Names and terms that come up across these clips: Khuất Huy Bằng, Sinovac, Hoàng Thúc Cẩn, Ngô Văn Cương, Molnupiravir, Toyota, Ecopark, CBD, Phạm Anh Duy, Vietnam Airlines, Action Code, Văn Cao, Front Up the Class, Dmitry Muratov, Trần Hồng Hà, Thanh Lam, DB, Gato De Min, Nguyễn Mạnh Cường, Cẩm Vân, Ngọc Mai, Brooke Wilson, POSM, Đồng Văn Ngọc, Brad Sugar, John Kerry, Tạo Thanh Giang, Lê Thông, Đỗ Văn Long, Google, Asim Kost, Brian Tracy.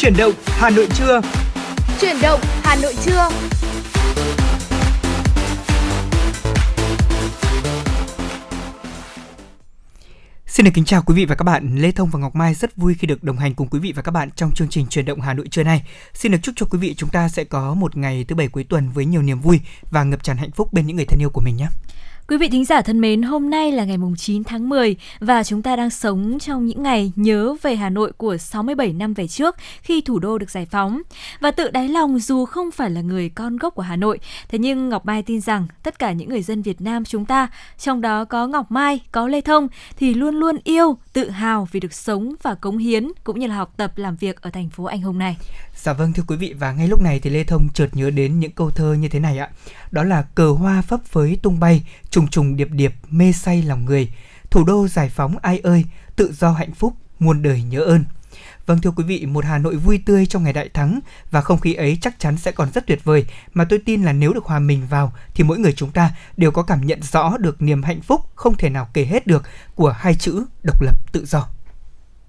Chuyển động Hà Nội trưa. Chuyển động Hà Nội trưa. Xin được kính chào quý vị và các bạn. Lê Thông và Ngọc Mai rất vui khi được đồng hành cùng quý vị và các bạn trong chương trình Chuyển động Hà Nội trưa nay. Xin được chúc cho quý vị chúng ta sẽ có một ngày thứ Bảy cuối tuần với nhiều niềm vui và ngập tràn hạnh phúc bên những người thân yêu của mình nhé. Quý vị thính giả thân mến, hôm nay là ngày 9 tháng 10 và chúng ta đang sống trong những ngày nhớ về Hà Nội của 67 năm về trước khi thủ đô được giải phóng. Và tự đáy lòng dù không phải là người con gốc của Hà Nội, thế nhưng Ngọc Mai tin rằng tất cả những người dân Việt Nam chúng ta, trong đó có Ngọc Mai, có Lê Thông thì luôn luôn yêu, tự hào vì được sống và cống hiến cũng như là học tập làm việc ở thành phố anh hùng này. Dạ vâng thưa quý vị, và ngay lúc này thì Lê Thông chợt nhớ đến những câu thơ như thế này ạ. Đó là cờ hoa phấp phới tung bay, trùng trùng điệp điệp mê say lòng người. Thủ đô giải phóng ai ơi, tự do hạnh phúc, muôn đời nhớ ơn. Vâng thưa quý vị, một Hà Nội vui tươi trong ngày đại thắng và không khí ấy chắc chắn sẽ còn rất tuyệt vời, mà tôi tin là nếu được hòa mình vào thì mỗi người chúng ta đều có cảm nhận rõ được niềm hạnh phúc không thể nào kể hết được của hai chữ độc lập tự do.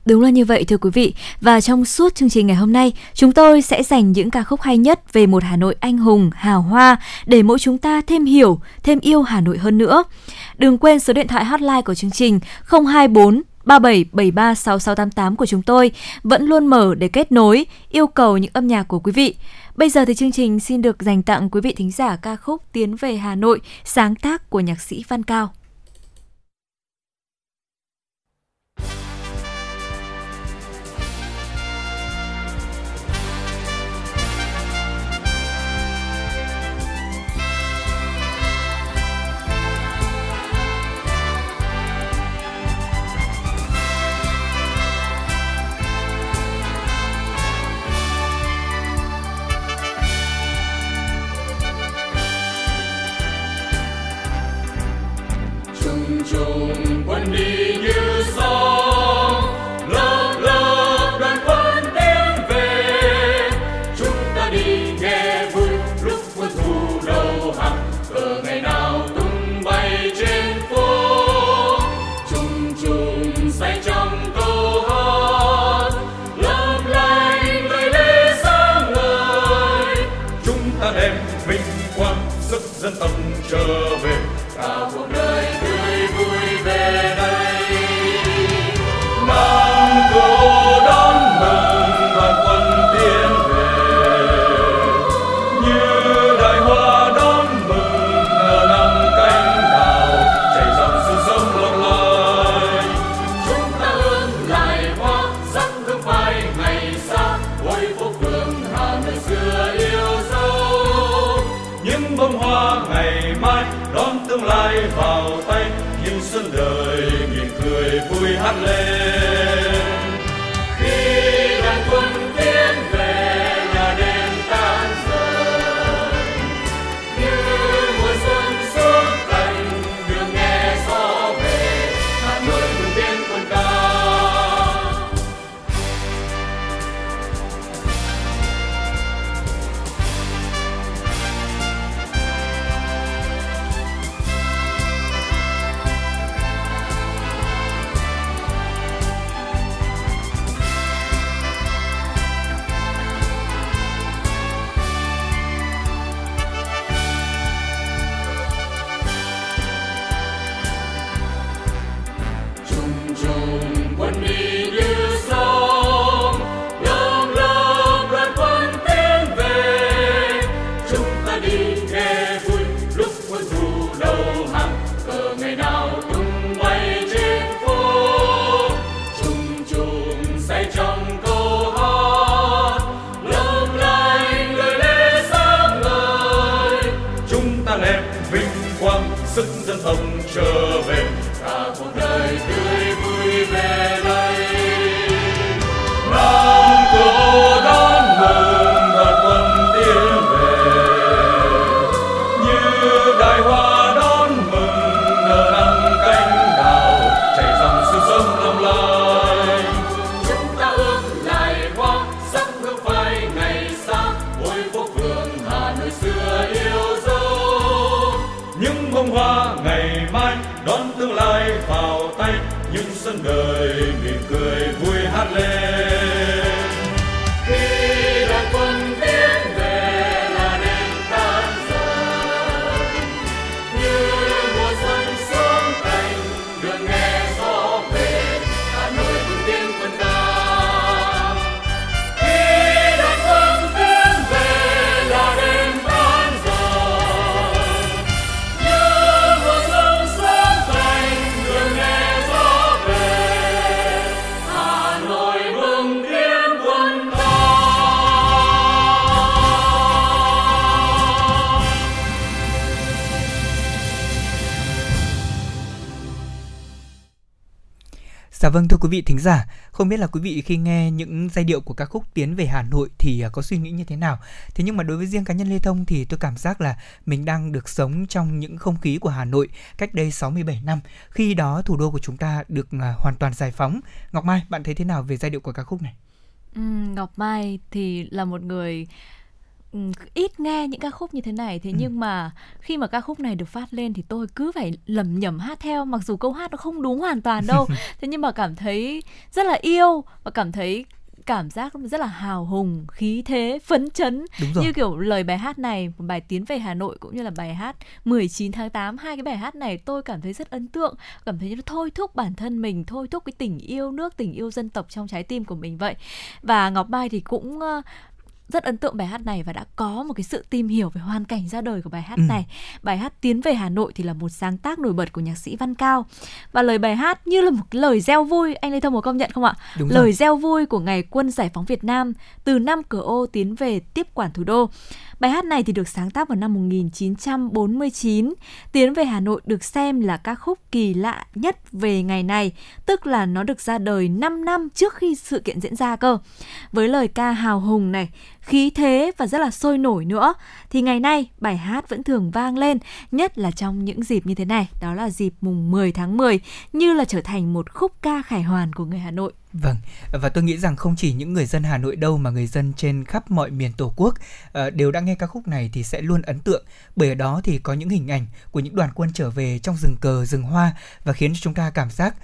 Đúng là như vậy thưa quý vị, và trong suốt chương trình ngày hôm nay, chúng tôi sẽ dành những ca khúc hay nhất về một Hà Nội anh hùng, hào hoa để mỗi chúng ta thêm hiểu, thêm yêu Hà Nội hơn nữa. Đừng quên số điện thoại hotline của chương trình 024 3773 6688 của chúng tôi vẫn luôn mở để kết nối, yêu cầu những âm nhạc của quý vị. Bây giờ thì chương trình xin được dành tặng quý vị thính giả ca khúc Tiến về Hà Nội, sáng tác của nhạc sĩ Văn Cao. Trùng quân đi như sóng, lớp lớp đoàn quân tiến về. Chúng ta đi nghe vui lúc quân thù đầu hàng, cờ ngày nào tung bay trên phố. Trùng trùng say trong câu hát, lấp lánh lời lẽ sáng ngời. Chúng ta đem vinh quang sức dân tộc trở về, cả cuộc đời tươi vui về đây. Nam Cổ đón mừng đoàn quân tiến về, như đại hoa đón mừng ở năm cánh đào, chảy dòng sự sống lộng lẫy. Chúng ta ơn lại hoa sắc hương phai ngày xa, ôi phố phường Hà Nội xưa yêu dấu. Những bông hoa ngày mai đón tương lai vào tay, những xuân đời mỉm cười vui hát lên. Khi đoàn quân tiến về, nhà đêm tan rời như mùa xuân xuống cành, đường nghe gió về Hà Nội cùng tiếng quân ca. Sức dân tộc trở về, cả cuộc đời tươi vui về đây. Nam Cổ đón mừng đoàn quân tiến về, như đại hoa đón mừng nở năm cánh đào, chảy dòng sự sống đông lai. Chúng ta ước lại hoa sắc hương phai ngày xa, ôi phố phường Hà Nội xưa yêu dấu. Những bông hoa ngày mai đón tương lai vào tay, những sân đời mỉm cười vui hát lên. Dạ vâng, thưa quý vị thính giả, không biết là quý vị khi nghe những giai điệu của ca khúc Tiến về Hà Nội thì có suy nghĩ như thế nào. Thế nhưng mà đối với riêng cá nhân Lê Thông thì tôi cảm giác là mình đang được sống trong những không khí của Hà Nội cách đây 67 năm. Khi đó thủ đô của chúng ta được hoàn toàn giải phóng. Ngọc Mai, bạn thấy thế nào về giai điệu của ca khúc này? Ngọc Mai thì là một người ít nghe những ca khúc như thế này. Thế nhưng mà khi mà ca khúc này được phát lên thì tôi cứ phải lẩm nhẩm hát theo. Mặc dù câu hát nó không đúng hoàn toàn đâu, thế nhưng mà cảm thấy rất là yêu và cảm thấy cảm giác rất là hào hùng, khí thế, phấn chấn. Như kiểu lời bài hát này, bài Tiến về Hà Nội cũng như là bài hát 19 tháng 8, hai cái bài hát này tôi cảm thấy rất ấn tượng, cảm thấy nó thôi thúc bản thân mình, thôi thúc cái tình yêu nước, tình yêu dân tộc trong trái tim của mình vậy. Và Ngọc Mai thì cũng rất ấn tượng bài hát này và đã có một cái sự tìm hiểu về hoàn cảnh ra đời của bài hát này. Bài hát Tiến về Hà Nội thì là một sáng tác nổi bật của nhạc sĩ Văn Cao. Và lời bài hát như là một lời reo vui, anh Lê Thông có công nhận không ạ? Lời reo vui của ngày quân giải phóng Việt Nam từ năm Cửa Ô tiến về tiếp quản thủ đô. Bài hát này thì được sáng tác vào năm 1949. Tiến về Hà Nội được xem là ca khúc kỳ lạ nhất về ngày này, tức là nó được ra đời 5 năm trước khi sự kiện diễn ra cơ. Với lời ca hào hùng này, khí thế và rất là sôi nổi nữa, thì ngày nay bài hát vẫn thường vang lên, nhất là trong những dịp như thế này, đó là dịp mùng 10 tháng 10, như là trở thành một khúc ca khải hoàn của người Hà Nội. Vâng, và tôi nghĩ rằng không chỉ những người dân Hà Nội đâu mà người dân trên khắp mọi miền Tổ quốc đều đã nghe ca khúc này thì sẽ luôn ấn tượng, bởi ở đó thì có những hình ảnh của những đoàn quân trở về trong rừng cờ, rừng hoa và khiến chúng ta cảm giác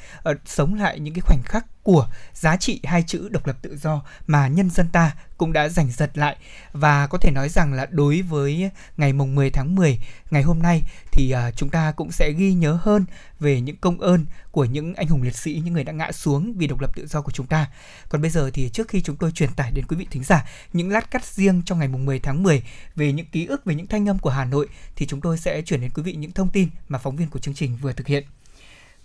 sống lại những cái khoảnh khắc của giá trị hai chữ độc lập tự do mà nhân dân ta cũng đã giành giật lại. Và có thể nói rằng là đối với ngày mùng 10 tháng 10 ngày hôm nay thì chúng ta cũng sẽ ghi nhớ hơn về những công ơn của những anh hùng liệt sĩ, những người đã ngã xuống vì độc lập tự do của chúng ta. Còn bây giờ thì trước khi chúng tôi truyền tải đến quý vị thính giả những lát cắt riêng trong ngày mùng 10 tháng 10 về những ký ức, về những thanh âm của Hà Nội, thì chúng tôi sẽ chuyển đến quý vị những thông tin mà phóng viên của chương trình vừa thực hiện.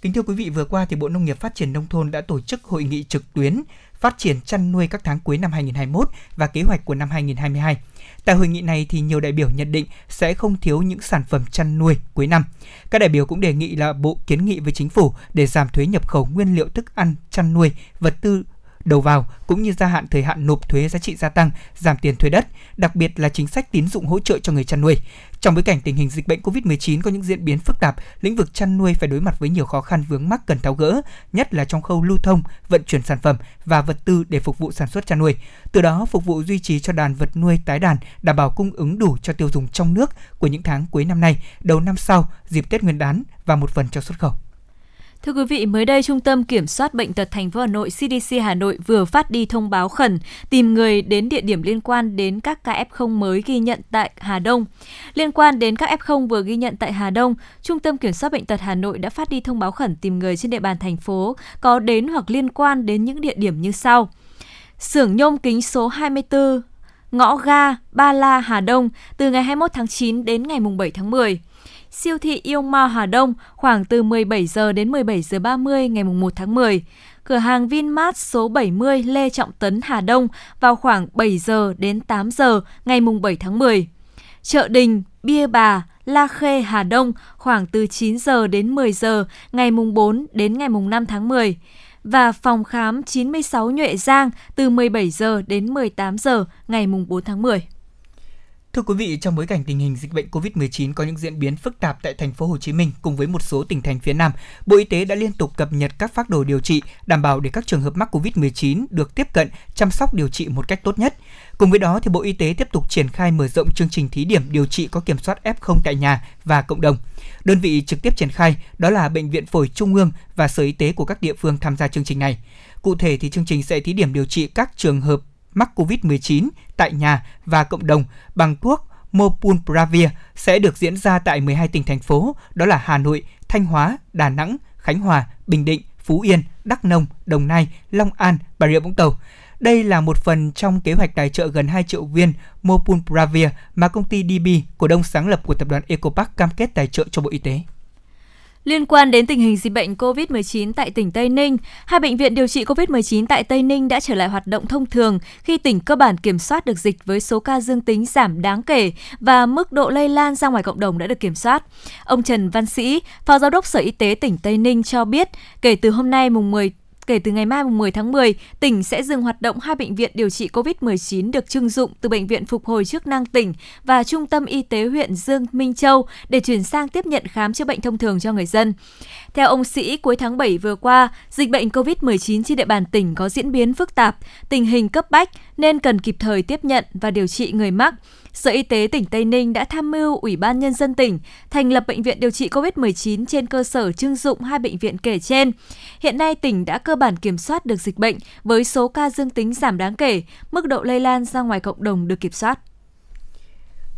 Kính thưa quý vị, vừa qua thì Bộ Nông nghiệp Phát triển Nông thôn đã tổ chức hội nghị trực tuyến phát triển chăn nuôi các tháng cuối năm 2021 và kế hoạch của năm 2022. Tại hội nghị này thì nhiều đại biểu nhận định sẽ không thiếu những sản phẩm chăn nuôi cuối năm. Các đại biểu cũng đề nghị là Bộ kiến nghị với Chính phủ để giảm thuế nhập khẩu nguyên liệu thức ăn, chăn nuôi, vật tư đầu vào, cũng như gia hạn thời hạn nộp thuế giá trị gia tăng, giảm tiền thuê đất, đặc biệt là chính sách tín dụng hỗ trợ cho người chăn nuôi. Trong bối cảnh tình hình dịch bệnh COVID-19 có những diễn biến phức tạp, lĩnh vực chăn nuôi phải đối mặt với nhiều khó khăn vướng mắc cần tháo gỡ, nhất là trong khâu lưu thông, vận chuyển sản phẩm và vật tư để phục vụ sản xuất chăn nuôi. Từ đó phục vụ duy trì cho đàn vật nuôi tái đàn, đảm bảo cung ứng đủ cho tiêu dùng trong nước của những tháng cuối năm nay, đầu năm sau, dịp Tết Nguyên đán và một phần cho xuất khẩu. Thưa quý vị, mới đây Trung tâm Kiểm soát Bệnh tật thành phố Hà Nội CDC Hà Nội vừa phát đi thông báo khẩn tìm người đến địa điểm liên quan đến các ca F0 mới ghi nhận tại Hà Đông. Liên quan đến các F0 vừa ghi nhận tại Hà Đông, Trung tâm Kiểm soát Bệnh tật Hà Nội đã phát đi thông báo khẩn tìm người trên địa bàn thành phố có đến hoặc liên quan đến những địa điểm như sau: xưởng nhôm kính số 24, ngõ ga Ba La Hà Đông từ ngày 21 tháng 9 đến ngày 7 tháng 10. Siêu thị Yêu Mall Hà Đông khoảng từ 17 giờ đến 17 giờ 30 ngày 1 tháng 10. Cửa hàng VinMart số 70 Lê Trọng Tấn Hà Đông vào khoảng 7 giờ đến 8 giờ ngày 7 tháng 10. Chợ Đình, Bia Bà, La Khê Hà Đông khoảng từ 9 giờ đến 10 giờ ngày 4 đến ngày 5 tháng 10. Và phòng khám 96 Nhuệ Giang từ 17 giờ đến 18 giờ ngày 4 tháng 10. Thưa quý vị, trong bối cảnh tình hình dịch bệnh COVID-19 có những diễn biến phức tạp tại thành phố Hồ Chí Minh cùng với một số tỉnh thành phía Nam, Bộ Y tế đã liên tục cập nhật các phác đồ điều trị, đảm bảo để các trường hợp mắc COVID-19 được tiếp cận, chăm sóc điều trị một cách tốt nhất. Cùng với đó, thì Bộ Y tế tiếp tục triển khai mở rộng chương trình thí điểm điều trị có kiểm soát F0 tại nhà và cộng đồng. Đơn vị trực tiếp triển khai đó là Bệnh viện Phổi Trung ương và Sở Y tế của các địa phương tham gia chương trình này. Cụ thể thì chương trình sẽ thí điểm điều trị các trường hợp mắc COVID-19 tại nhà và cộng đồng bằng thuốc Molnupiravir sẽ được diễn ra tại 12 tỉnh thành phố, đó là Hà Nội, Thanh Hóa, Đà Nẵng, Khánh Hòa, Bình Định, Phú Yên, Đắk Nông, Đồng Nai, Long An, Bà Rịa Vũng Tàu. Đây là một phần trong kế hoạch tài trợ gần 2 triệu viên Molnupiravir mà công ty DB, cổ đông sáng lập của tập đoàn Ecopark, cam kết tài trợ cho Bộ Y tế. Liên quan đến tình hình dịch bệnh COVID-19 tại tỉnh Tây Ninh, hai bệnh viện điều trị COVID-19 tại Tây Ninh đã trở lại hoạt động thông thường khi tỉnh cơ bản kiểm soát được dịch với số ca dương tính giảm đáng kể và mức độ lây lan ra ngoài cộng đồng đã được kiểm soát. Ông Trần Văn Sĩ, Phó Giám đốc Sở Y tế tỉnh Tây Ninh cho biết, kể từ hôm nay mùng 10 kể từ ngày mai 10 tháng 10, tỉnh sẽ dừng hoạt động 2 bệnh viện điều trị COVID-19 được trưng dụng từ Bệnh viện Phục hồi chức năng tỉnh và Trung tâm Y tế huyện Dương Minh Châu để chuyển sang tiếp nhận khám chữa bệnh thông thường cho người dân. Theo ông Sĩ, cuối tháng 7 vừa qua, dịch bệnh COVID-19 trên địa bàn tỉnh có diễn biến phức tạp, tình hình cấp bách nên cần kịp thời tiếp nhận và điều trị người mắc. Sở Y tế tỉnh Tây Ninh đã tham mưu Ủy ban Nhân dân tỉnh thành lập bệnh viện điều trị COVID-19 trên cơ sở trưng dụng 2 bệnh viện kể trên. Hiện nay, tỉnh đã cơ bản kiểm soát được dịch bệnh với số ca dương tính giảm đáng kể, mức độ lây lan ra ngoài cộng đồng được kiểm soát.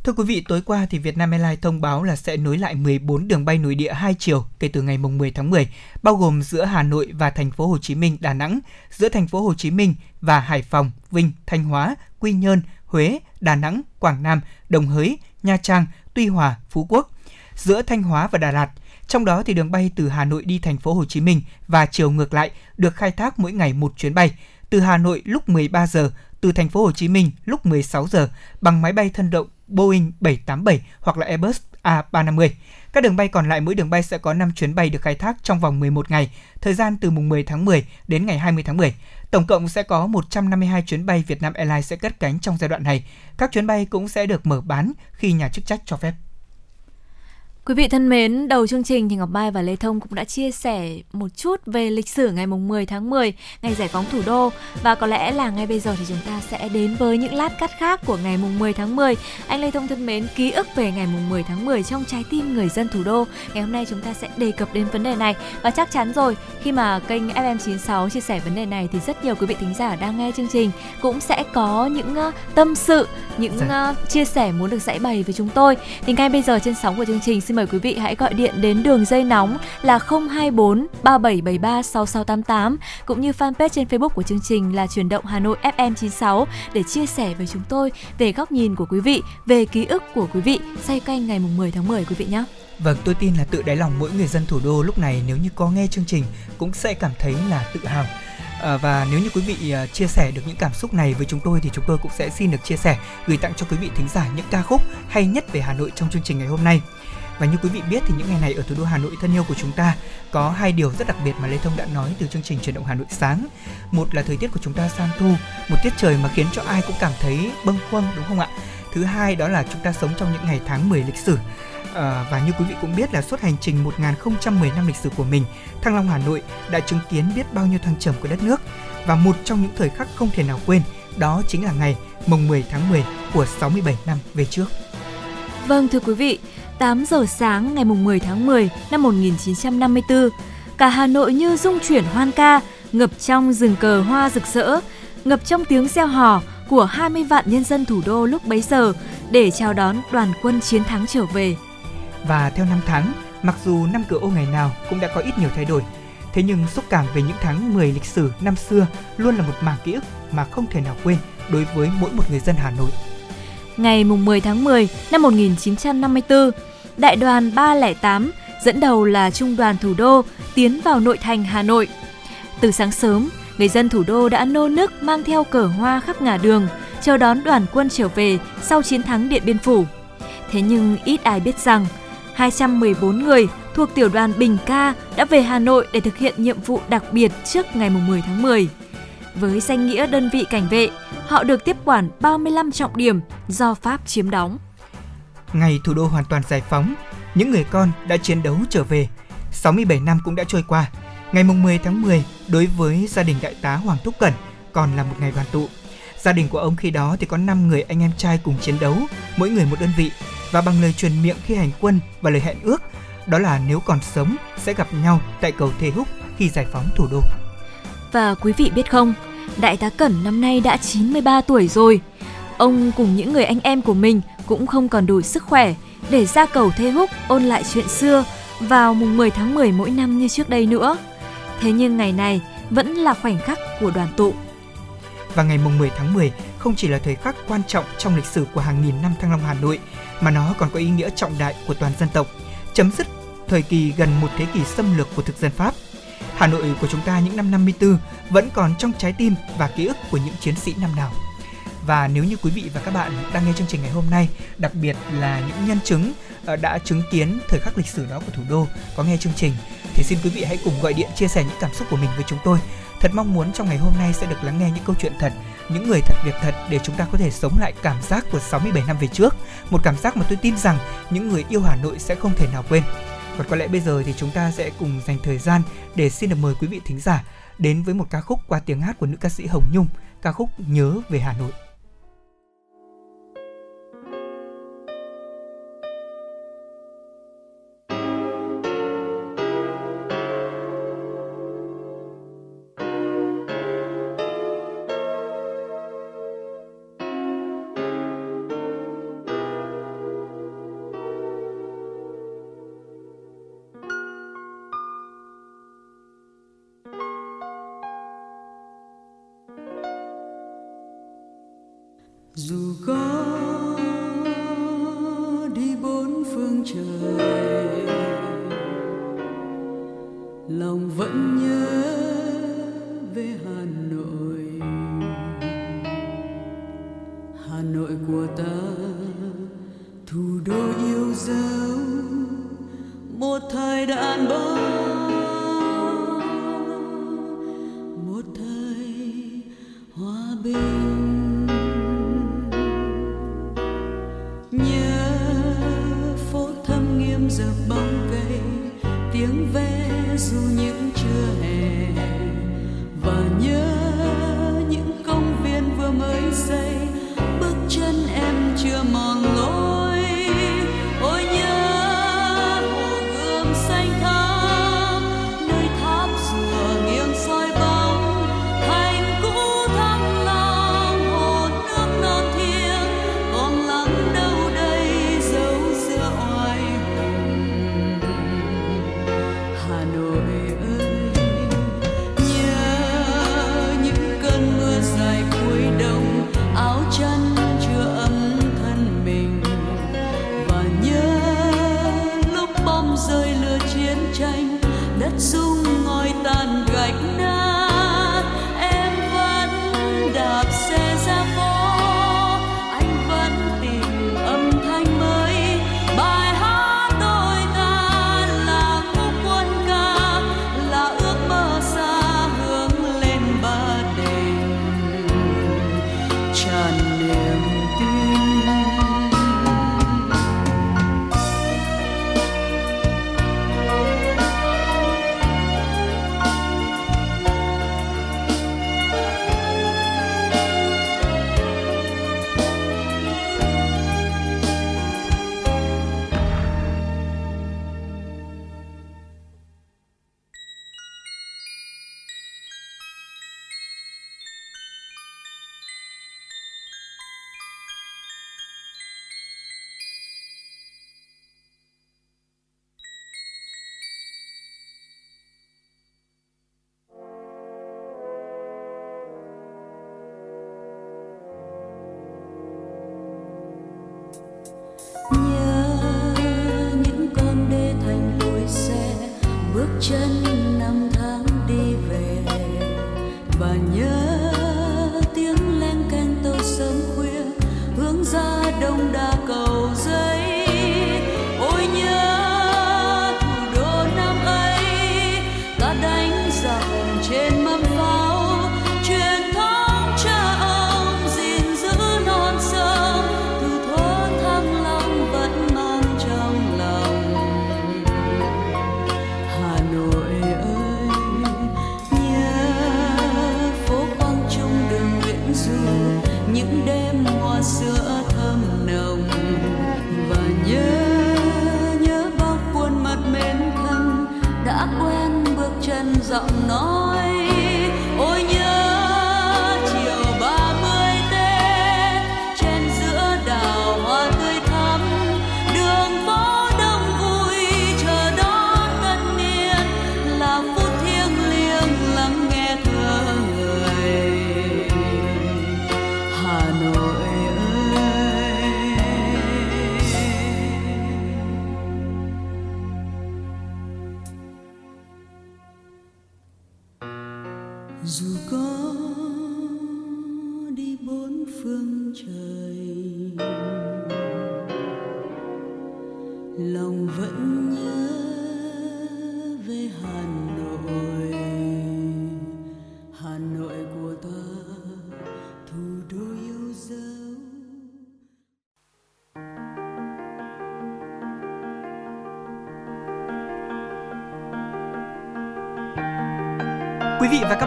Thưa quý vị, tối qua thì Vietnam Airlines thông báo là sẽ nối lại 14 đường bay nội địa 2 chiều kể từ ngày 10 tháng 10, bao gồm giữa Hà Nội và thành phố Hồ Chí Minh, Đà Nẵng, giữa thành phố Hồ Chí Minh và Hải Phòng, Vinh, Thanh Hóa, Quy Nhơn, Huế, Đà Nẵng, Quảng Nam, Đồng Hới, Nha Trang, Tuy Hòa, Phú Quốc, giữa Thanh Hóa và Đà Lạt. Trong đó thì đường bay từ Hà Nội đi thành phố Hồ Chí Minh và chiều ngược lại được khai thác mỗi ngày một chuyến bay, từ Hà Nội lúc 13 giờ, từ thành phố Hồ Chí Minh lúc 16 giờ bằng máy bay thân động Boeing 787 hoặc là Airbus A350. Các đường bay còn lại, mỗi đường bay sẽ có 5 chuyến bay được khai thác trong vòng 11 ngày, thời gian từ mùng 10 tháng 10 đến ngày 20 tháng 10. Tổng cộng sẽ có 152 chuyến bay Vietnam Airlines sẽ cất cánh trong giai đoạn này. Các chuyến bay cũng sẽ được mở bán khi nhà chức trách cho phép. Quý vị thân mến, đầu chương trình thì Ngọc Mai và Lê Thông cũng đã chia sẻ một chút về lịch sử ngày 10 tháng 10, ngày giải phóng thủ đô. Và có lẽ là ngay bây giờ thì chúng ta sẽ đến với những lát cắt khác của ngày 10 tháng 10. Anh Lê Thông thân mến, ký ức về ngày 10 tháng 10 trong trái tim người dân thủ đô. Ngày hôm nay chúng ta sẽ đề cập đến vấn đề này. Và chắc chắn rồi, khi mà kênh FM 96 chia sẻ vấn đề này thì rất nhiều quý vị thính giả đang nghe chương trình cũng sẽ có những tâm sự, những chia sẻ muốn được giải bày với chúng tôi. Thì ngay bây giờ trên sóng của chương trình, xin mời quý vị hãy gọi điện đến đường dây nóng là 024 3773 6688 cũng như fanpage trên Facebook của chương trình là Chuyển động Hà Nội FM 96 để chia sẻ với chúng tôi về góc nhìn của quý vị, về ký ức của quý vị say canh ngày 10 tháng 10 quý vị nhé. Vâng, tôi tin là tự đáy lòng mỗi người dân thủ đô lúc này nếu như có nghe chương trình cũng sẽ cảm thấy là tự hào. Và nếu như quý vị chia sẻ được những cảm xúc này với chúng tôi thì chúng tôi cũng sẽ xin được chia sẻ, gửi tặng cho quý vị thính giả những ca khúc hay nhất về Hà Nội trong chương trình ngày hôm nay. Và như quý vị biết thì những ngày này ở thủ đô Hà Nội thân yêu của chúng ta có hai điều rất đặc biệt mà Lê Thông đã nói từ chương trình Chuyển động Hà Nội sáng. Một là thời tiết của chúng ta sang thu, một tiết trời mà khiến cho ai cũng cảm thấy bâng khuâng, đúng không ạ? Thứ hai đó là chúng ta sống trong những ngày tháng 10 lịch sử. Và như quý vị cũng biết là suốt hành trình 1010 năm lịch sử của mình, Thăng Long Hà Nội đã chứng kiến biết bao nhiêu thăng trầm của đất nước. Và một trong những thời khắc không thể nào quên đó chính là ngày mùng 10 tháng 10 của 67 năm về trước. Vâng thưa quý vị, 8 giờ sáng ngày 10 tháng 10 năm 1954, cả Hà Nội như rung chuyển hoan ca, ngập trong rừng cờ hoa rực rỡ, ngập trong tiếng reo hò của 20 vạn nhân dân thủ đô lúc bấy giờ để chào đón đoàn quân chiến thắng trở về. Và theo năm tháng, mặc dù năm cửa ô ngày nào cũng đã có ít nhiều thay đổi, thế nhưng xúc cảm về những tháng 10 lịch sử năm xưa luôn là một mảng ký ức mà không thể nào quên đối với mỗi một người dân Hà Nội. Ngày 10 tháng 10 năm 1954, Đại đoàn 308 dẫn đầu là Trung đoàn Thủ đô tiến vào nội thành Hà Nội. Từ sáng sớm, người dân thủ đô đã nô nức mang theo cờ hoa khắp ngả đường, chờ đón đoàn quân trở về sau chiến thắng Điện Biên Phủ. Thế nhưng ít ai biết rằng, 214 người thuộc tiểu đoàn Bình Ca đã về Hà Nội để thực hiện nhiệm vụ đặc biệt trước ngày 10 tháng 10. Với danh nghĩa đơn vị cảnh vệ, họ được tiếp quản 35 trọng điểm do Pháp chiếm đóng. Ngày thủ đô hoàn toàn giải phóng, những người con đã chiến đấu trở về. 67 năm cũng đã trôi qua. Ngày 10 tháng 10, đối với gia đình Đại tá Hoàng Thúc Cẩn còn là một ngày đoàn tụ. Gia đình của ông khi đó thì có 5 người anh em trai cùng chiến đấu, mỗi người một đơn vị. Và bằng lời truyền miệng khi hành quân và lời hẹn ước, đó là nếu còn sống sẽ gặp nhau tại cầu Thê Húc khi giải phóng thủ đô. Và quý vị biết không, Đại tá Cẩn năm nay đã 93 tuổi rồi. Ông cùng những người anh em của mình cũng không còn đủ sức khỏe để ra cầu Thê Húc ôn lại chuyện xưa vào mùng 10 tháng 10 mỗi năm như trước đây nữa. Thế nhưng ngày này vẫn là khoảnh khắc của đoàn tụ. Và ngày mùng 10 tháng 10 không chỉ là thời khắc quan trọng trong lịch sử của hàng nghìn năm Thăng Long Hà Nội, mà nó còn có ý nghĩa trọng đại của toàn dân tộc, chấm dứt thời kỳ gần một thế kỷ xâm lược của thực dân Pháp. Hà Nội của chúng ta những năm 54 vẫn còn trong trái tim và ký ức của những chiến sĩ năm nào. Và nếu như quý vị và các bạn đang nghe chương trình ngày hôm nay, đặc biệt là những nhân chứng đã chứng kiến thời khắc lịch sử đó của thủ đô có nghe chương trình, thì xin quý vị hãy cùng gọi điện chia sẻ những cảm xúc của mình với chúng tôi. Thật mong muốn trong ngày hôm nay sẽ được lắng nghe những câu chuyện thật, những người thật việc thật để chúng ta có thể sống lại cảm giác của 67 năm về trước. Một cảm giác mà tôi tin rằng những người yêu Hà Nội sẽ không thể nào quên. Và có lẽ bây giờ thì chúng ta sẽ cùng dành thời gian để xin được mời quý vị thính giả đến với một ca khúc qua tiếng hát của nữ ca sĩ Hồng Nhung, ca khúc Nhớ về Hà Nội. Dù có đi bốn phương trời, lòng vẫn nhớ về Hà Nội. Hà Nội của ta, thủ đô yêu dấu, một thời đàn bao, một thời hòa bình. Dập bóng cây, tiếng ve dù những trưa hè, và nhớ những công viên vừa mới xây, bước chân em chưa mòn lối. Ôi nhớ hồ Gươm xanh thắm, nơi tháp rùa nghiêng soi bóng thành cũ thăng long, hồ nước non thiêng còn lắng đâu đây dấu xưa oai. Hà Nội ơi, nhớ những cơn mưa dài cuối đông, áo chăn chưa ấm thân mình, và nhớ lúc bom rơi lửa chiến tranh, đất rung ngói tàn gạch nát, em vẫn đạp xe ra phố. Quý vị và các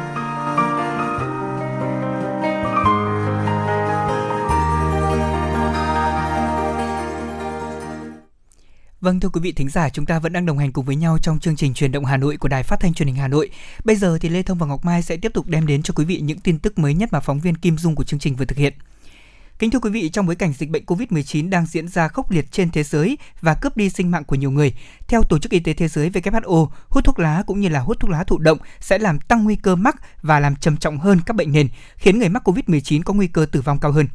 Vâng, thưa quý vị thính giả, chúng ta vẫn đang đồng hành cùng với nhau trong chương trình Chuyển động Hà Nội của Đài Phát thanh Truyền hình Hà Nội. Bây giờ thì Lê Thông và Ngọc Mai sẽ tiếp tục đem đến cho quý vị những tin tức mới nhất mà phóng viên Kim Dung của chương trình vừa thực hiện. Kính thưa quý vị, trong bối cảnh dịch bệnh COVID-19 đang diễn ra khốc liệt trên thế giới và cướp đi sinh mạng của nhiều người, theo Tổ chức Y tế Thế giới WHO, hút thuốc lá cũng như là hút thuốc lá thụ động sẽ làm tăng nguy cơ mắc và làm trầm trọng hơn các bệnh nền, khiến người mắc COVID-19 có nguy cơ tử vong cao hơn.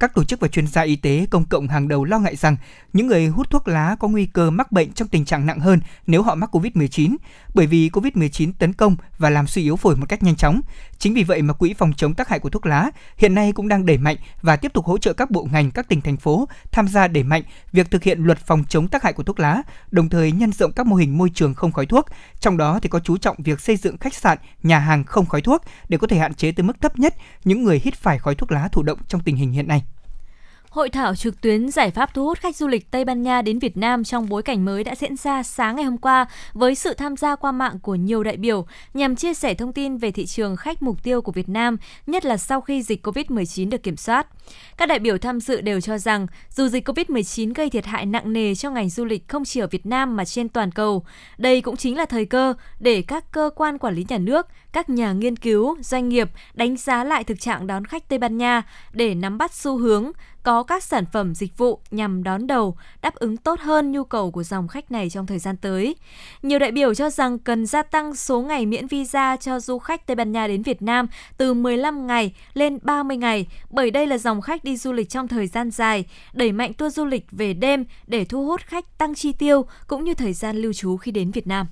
Các tổ chức và chuyên gia y tế công cộng hàng đầu lo ngại rằng những người hút thuốc lá có nguy cơ mắc bệnh trong tình trạng nặng hơn nếu họ mắc COVID-19, bởi vì COVID-19 tấn công và làm suy yếu phổi một cách nhanh chóng. Chính vì vậy mà Quỹ phòng chống tác hại của thuốc lá hiện nay cũng đang đẩy mạnh và tiếp tục hỗ trợ các bộ ngành, các tỉnh, thành phố tham gia đẩy mạnh việc thực hiện luật phòng chống tác hại của thuốc lá, đồng thời nhân rộng các mô hình môi trường không khói thuốc, trong đó thì có chú trọng việc xây dựng khách sạn, nhà hàng không khói thuốc để có thể hạn chế tới mức thấp nhất những người hít phải khói thuốc lá thụ động trong tình hình hiện nay. Hội thảo trực tuyến giải pháp thu hút khách du lịch Tây Ban Nha đến Việt Nam trong bối cảnh mới đã diễn ra sáng ngày hôm qua với sự tham gia qua mạng của nhiều đại biểu nhằm chia sẻ thông tin về thị trường khách mục tiêu của Việt Nam, nhất là sau khi dịch COVID-19 được kiểm soát. Các đại biểu tham dự đều cho rằng dù dịch COVID-19 gây thiệt hại nặng nề cho ngành du lịch không chỉ ở Việt Nam mà trên toàn cầu, đây cũng chính là thời cơ để các cơ quan quản lý nhà nước, các nhà nghiên cứu, doanh nghiệp đánh giá lại thực trạng đón khách Tây Ban Nha để nắm bắt xu hướng, có các sản phẩm dịch vụ nhằm đón đầu, đáp ứng tốt hơn nhu cầu của dòng khách này trong thời gian tới. Nhiều đại biểu cho rằng cần gia tăng số ngày miễn visa cho du khách Tây Ban Nha đến Việt Nam từ 15 ngày lên 30 ngày, bởi đây là dòng khách đi du lịch trong thời gian dài, đẩy mạnh tour du lịch về đêm để thu hút khách tăng chi tiêu cũng như thời gian lưu trú khi đến Việt Nam.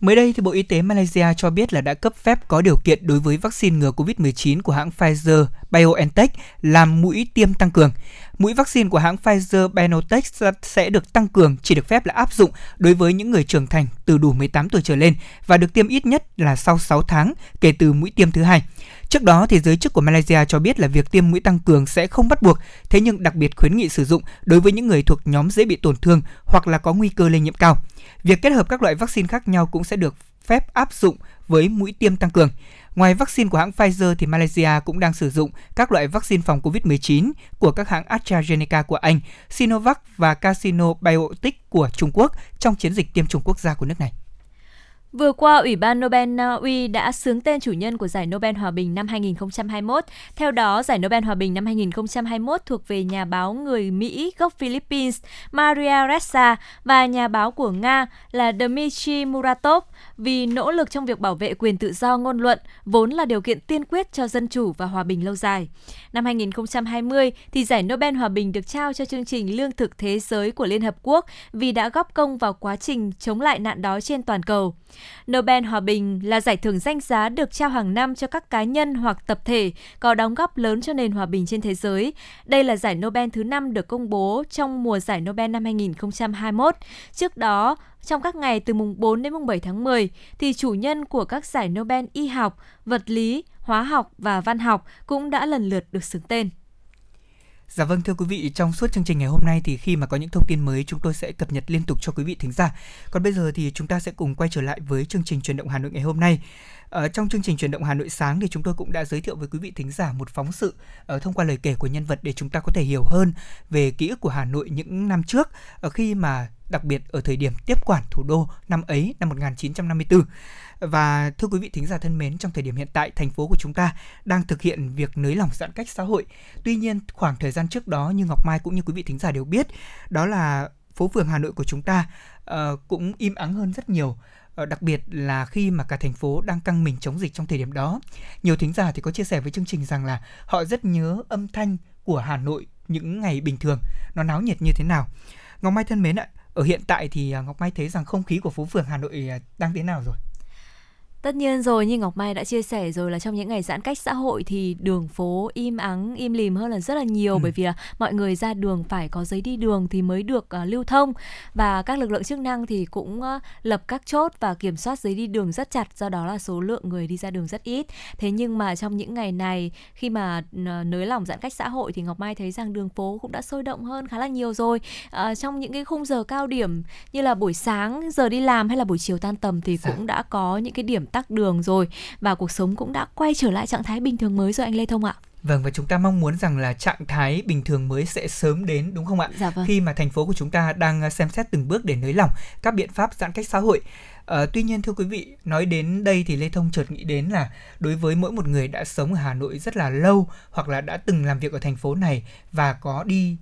Mới đây, thì Bộ Y tế Malaysia cho biết là đã cấp phép có điều kiện đối với vaccine ngừa COVID-19 của hãng Pfizer-BioNTech làm mũi tiêm tăng cường. Mũi vaccine của hãng Pfizer-BioNTech sẽ được tăng cường chỉ được phép là áp dụng đối với những người trưởng thành từ đủ 18 tuổi trở lên và được tiêm ít nhất là sau 6 tháng kể từ mũi tiêm thứ hai. Trước đó, thì giới chức của Malaysia cho biết là việc tiêm mũi tăng cường sẽ không bắt buộc, thế nhưng đặc biệt khuyến nghị sử dụng đối với những người thuộc nhóm dễ bị tổn thương hoặc là có nguy cơ lây nhiễm cao. Việc kết hợp các loại vaccine khác nhau cũng sẽ được phép áp dụng với mũi tiêm tăng cường. Ngoài vaccine của hãng Pfizer thì Malaysia cũng đang sử dụng các loại vaccine phòng COVID-19 của các hãng AstraZeneca của Anh, Sinovac và Casino Biotic của Trung Quốc trong chiến dịch tiêm chủng quốc gia của nước này. Vừa qua, Ủy ban Nobel Na Uy đã xướng tên chủ nhân của Giải Nobel Hòa bình năm 2021. Theo đó, Giải Nobel Hòa bình năm 2021 thuộc về nhà báo người Mỹ gốc Philippines Maria Ressa và nhà báo của Nga là Dmitry Muratov vì nỗ lực trong việc bảo vệ quyền tự do ngôn luận, vốn là điều kiện tiên quyết cho dân chủ và hòa bình lâu dài. Năm 2020, thì Giải Nobel Hòa bình được trao cho chương trình Lương thực Thế giới của Liên Hợp Quốc vì đã góp công vào quá trình chống lại nạn đói trên toàn cầu. Nobel Hòa bình là giải thưởng danh giá được trao hàng năm cho các cá nhân hoặc tập thể có đóng góp lớn cho nền hòa bình trên thế giới. Đây là giải Nobel thứ 5 được công bố trong mùa giải Nobel năm 2021. Trước đó, trong các ngày từ mùng 4 đến mùng 7 tháng 10, thì chủ nhân của các giải Nobel y học, vật lý, hóa học và văn học cũng đã lần lượt được xướng tên. Dạ vâng, thưa quý vị, trong suốt chương trình ngày hôm nay thì khi mà có những thông tin mới chúng tôi sẽ cập nhật liên tục cho quý vị thính giả. Còn bây giờ thì chúng ta sẽ cùng quay trở lại với chương trình Chuyển động Hà Nội ngày hôm nay. Trong chương trình Chuyển động Hà Nội sáng thì chúng tôi cũng đã giới thiệu với quý vị thính giả một phóng sự thông qua lời kể của nhân vật để chúng ta có thể hiểu hơn về ký ức của Hà Nội những năm trước, khi mà đặc biệt ở thời điểm tiếp quản thủ đô năm ấy, năm 1954. Và thưa quý vị thính giả thân mến, trong thời điểm hiện tại, thành phố của chúng ta đang thực hiện việc nới lỏng giãn cách xã hội. Tuy nhiên, khoảng thời gian trước đó, như Ngọc Mai cũng như quý vị thính giả đều biết, đó là phố phường Hà Nội của chúng ta cũng im ắng hơn rất nhiều. Đặc biệt là khi mà cả thành phố đang căng mình chống dịch trong thời điểm đó. Nhiều thính giả thì có chia sẻ với chương trình rằng là họ rất nhớ âm thanh của Hà Nội những ngày bình thường, nó náo nhiệt như thế nào. Ngọc Mai thân mến ạ, ở hiện tại thì Ngọc Mai thấy rằng không khí của phố phường Hà Nội đang thế nào rồi? Tất nhiên rồi, như Ngọc Mai đã chia sẻ rồi là trong những ngày giãn cách xã hội thì đường phố im ắng, im lìm hơn là rất là nhiều, bởi vì là mọi người ra đường phải có giấy đi đường thì mới được lưu thông, và các lực lượng chức năng thì cũng lập các chốt và kiểm soát giấy đi đường rất chặt, do đó là số lượng người đi ra đường rất ít. Thế nhưng mà trong những ngày này khi mà nới lỏng giãn cách xã hội thì Ngọc Mai thấy rằng đường phố cũng đã sôi động hơn khá là nhiều rồi. Trong những cái khung giờ cao điểm như là buổi sáng giờ đi làm hay là buổi chiều tan tầm thì cũng đã có những cái điểm tắc đường rồi, và cuộc sống cũng đã quay trở lại trạng thái bình thường mới rồi anh Lê Thông ạ. Vâng, và chúng ta mong muốn rằng là trạng thái bình thường mới sẽ sớm đến, đúng không ạ? Dạ vâng. Khi mà thành phố của chúng ta đang xem xét từng bước để nới lỏng các biện pháp giãn cách xã hội. Tuy nhiên thưa quý vị, nói đến đây thì Lê Thông chợt nghĩ đến là đối với mỗi một người đã sống ở Hà Nội rất là lâu, hoặc là đã từng làm việc ở thành phố này và có đi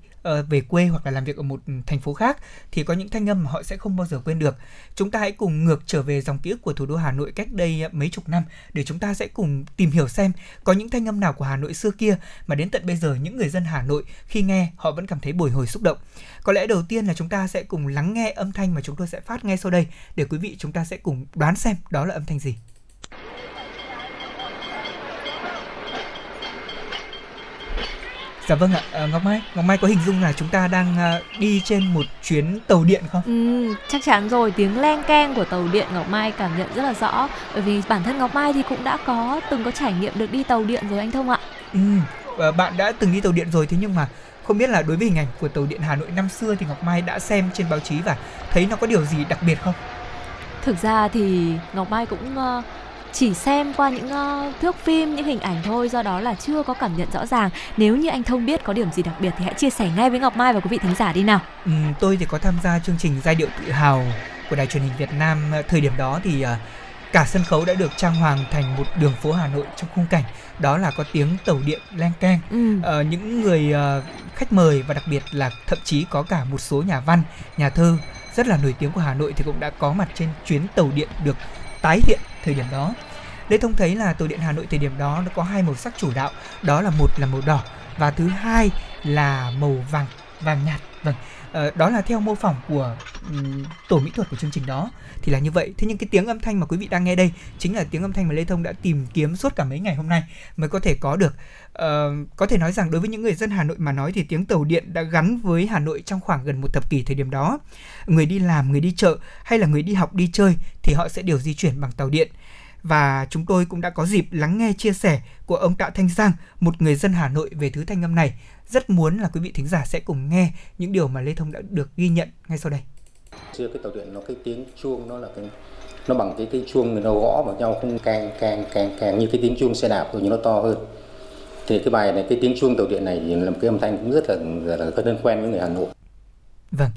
về quê hoặc là làm việc ở một thành phố khác, thì có những thanh âm mà họ sẽ không bao giờ quên được. Chúng ta hãy cùng ngược trở về dòng ký ức của thủ đô Hà Nội cách đây mấy chục năm, để chúng ta sẽ cùng tìm hiểu xem có những thanh âm nào của Hà Nội xưa kia mà đến tận bây giờ những người dân Hà Nội khi nghe họ vẫn cảm thấy bồi hồi xúc động. Có lẽ đầu tiên là chúng ta sẽ cùng lắng nghe âm thanh mà chúng tôi sẽ phát ngay sau đây, để quý vị chúng ta sẽ cùng đoán xem đó là âm thanh gì. Dạ vâng ạ, Ngọc Mai có hình dung là chúng ta đang đi trên một chuyến tàu điện không? Chắc chắn rồi, tiếng leng keng của tàu điện Ngọc Mai cảm nhận rất là rõ, bởi vì bản thân Ngọc Mai thì cũng đã có từng có trải nghiệm được đi tàu điện rồi anh Thông ạ. Bạn đã từng đi tàu điện rồi, thế nhưng mà không biết là đối với hình ảnh của tàu điện Hà Nội năm xưa thì Ngọc Mai đã xem trên báo chí và thấy nó có điều gì đặc biệt không? Thực ra thì Ngọc Mai cũng chỉ xem qua những thước phim, những hình ảnh thôi, do đó là chưa có cảm nhận rõ ràng. Nếu như anh Thông biết có điểm gì đặc biệt thì hãy chia sẻ ngay với Ngọc Mai và quý vị thính giả đi nào. Tôi thì có tham gia chương trình Giai điệu tự hào của Đài Truyền hình Việt Nam. Thời điểm đó thì cả sân khấu đã được trang hoàng thành một đường phố Hà Nội trong khung cảnh đó là có tiếng tàu điện leng keng. Những người khách mời và đặc biệt là thậm chí có cả một số nhà văn, nhà thơ rất là nổi tiếng của Hà Nội thì cũng đã có mặt trên chuyến tàu điện được tái hiện thời điểm đó. Lê Thông thấy là tàu điện Hà Nội thời điểm đó nó có hai màu sắc chủ đạo, đó là một là màu đỏ và thứ hai là màu vàng nhạt. Vâng, đó là theo mô phỏng của tổ mỹ thuật của chương trình đó thì là như vậy. Thế nhưng cái tiếng âm thanh mà quý vị đang nghe đây chính là tiếng âm thanh mà Lê Thông đã tìm kiếm suốt cả mấy ngày hôm nay mới có thể có được. Có thể nói rằng đối với những người dân Hà Nội mà nói thì tiếng tàu điện đã gắn với Hà Nội trong khoảng gần một thập kỷ thời điểm đó. Người đi làm, người đi chợ hay là người đi học, đi chơi thì họ sẽ đều di chuyển bằng tàu điện. Và chúng tôi cũng đã có dịp lắng nghe chia sẻ của ông Tạo Thanh Giang, một người dân Hà Nội về thứ thanh âm này. Rất muốn là quý vị thính giả sẽ cùng nghe những điều mà Lê Thông đã được ghi nhận ngay sau đây. Xưa cái tàu điện nó cái tiếng chuông nó là nó bằng cái chuông người nó gõ vào nhau, không càng như cái tiếng chuông xe đạp rồi, nhưng nó to hơn. Thì cái bài này, cái tiếng chuông tàu điện này là một cái âm thanh cũng rất là thân quen với người Hà Nội. Vâng.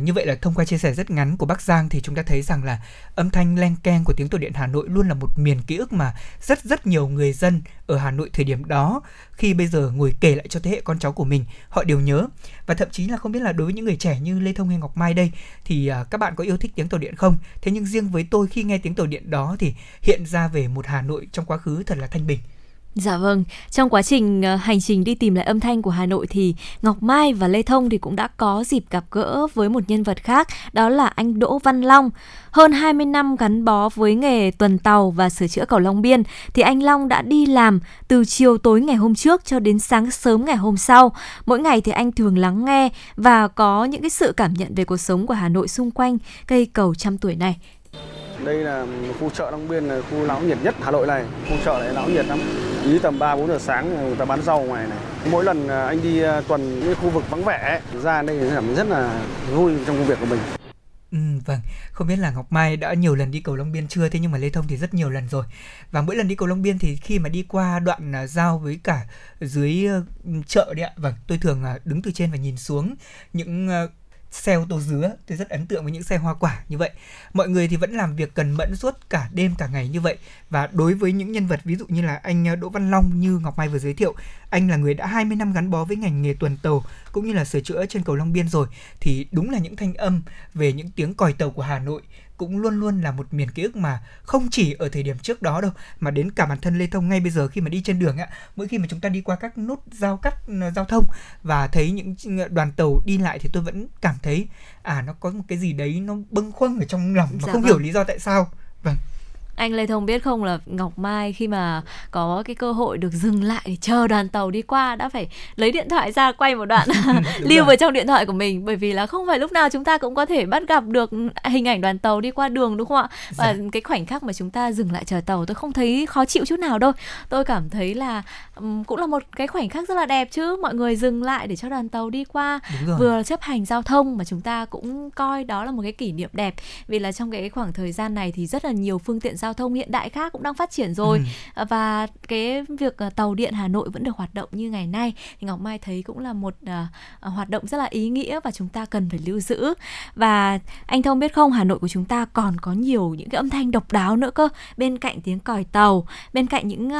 Như vậy là thông qua chia sẻ rất ngắn của bác Giang thì chúng ta thấy rằng là âm thanh leng keng của tiếng tàu điện Hà Nội luôn là một miền ký ức mà rất nhiều người dân ở Hà Nội thời điểm đó khi bây giờ ngồi kể lại cho thế hệ con cháu của mình họ đều nhớ. Và thậm chí là không biết là đối với những người trẻ như Lê Thông hay Ngọc Mai đây thì các bạn có yêu thích tiếng tàu điện không? Thế nhưng riêng với tôi khi nghe tiếng tàu điện đó thì hiện ra về một Hà Nội trong quá khứ thật là thanh bình. Dạ vâng, trong quá trình hành trình đi tìm lại âm thanh của Hà Nội thì Ngọc Mai và Lê Thông thì cũng đã có dịp gặp gỡ với một nhân vật khác, đó là anh Đỗ Văn Long. Hơn 20 năm gắn bó với nghề tuần tàu và sửa chữa cầu Long Biên thì anh Long đã đi làm từ chiều tối ngày hôm trước cho đến sáng sớm ngày hôm sau. Mỗi ngày thì anh thường lắng nghe và có những cái sự cảm nhận về cuộc sống của Hà Nội xung quanh cây cầu trăm tuổi này. Đây là khu chợ Long Biên, là khu náo nhiệt nhất Hà Nội này. Khu chợ này náo nhiệt lắm. Ý tầm 3-4 giờ sáng người ta bán rau ngoài này. Mỗi lần anh đi tuần những khu vực vắng vẻ ra đây cảm rất là vui trong công việc của mình. Vâng, không biết là Ngọc Mai đã nhiều lần đi cầu Long Biên chưa? Thế nhưng mà Lê Thông thì rất nhiều lần rồi. Và mỗi lần đi cầu Long Biên thì khi mà đi qua đoạn giao với cả dưới chợ đấy ạ. Vâng, tôi thường đứng từ trên và nhìn xuống những xe ô tô dứa, tôi rất ấn tượng với những xe hoa quả như vậy. Mọi người thì vẫn làm việc cần mẫn suốt cả đêm cả ngày như vậy. Và đối với những nhân vật ví dụ như là anh Đỗ Văn Long như Ngọc Mai vừa giới thiệu, anh là người đã 20 năm gắn bó với ngành nghề tuần tàu cũng như là sửa chữa trên cầu Long Biên rồi, thì đúng là những thanh âm về những tiếng còi tàu của Hà Nội cũng luôn luôn là một miền ký ức mà không chỉ ở thời điểm trước đó đâu, mà đến cả bản thân Lê Thông ngay bây giờ khi mà đi trên đường ạ, mỗi khi mà chúng ta đi qua các nút giao cắt giao thông và thấy những đoàn tàu đi lại thì tôi vẫn cảm thấy nó có một cái gì đấy nó bâng khuâng ở trong lòng mà không hiểu lý do tại sao. Vâng. Anh Lê Thông biết không là Ngọc Mai khi mà có cái cơ hội được dừng lại để chờ đoàn tàu đi qua đã phải lấy điện thoại ra quay một đoạn lưu vào trong điện thoại của mình, bởi vì là không phải lúc nào chúng ta cũng có thể bắt gặp được hình ảnh đoàn tàu đi qua đường, đúng không ạ? Và dạ. Cái khoảnh khắc mà chúng ta dừng lại chờ tàu tôi không thấy khó chịu chút nào đâu. Tôi cảm thấy là cũng là một cái khoảnh khắc rất là đẹp chứ, mọi người dừng lại để cho đoàn tàu đi qua, vừa chấp hành giao thông mà chúng ta cũng coi đó là một cái kỷ niệm đẹp. Vì là trong cái khoảng thời gian này thì rất là nhiều phương tiện giao thông hiện đại khác cũng đang phát triển rồi, và cái việc tàu điện Hà Nội vẫn được hoạt động như ngày nay thì Ngọc Mai thấy cũng là một hoạt động rất là ý nghĩa và chúng ta cần phải lưu giữ. Và anh Thông biết không, Hà Nội của chúng ta còn có nhiều những cái âm thanh độc đáo nữa cơ. Bên cạnh tiếng còi tàu, bên cạnh những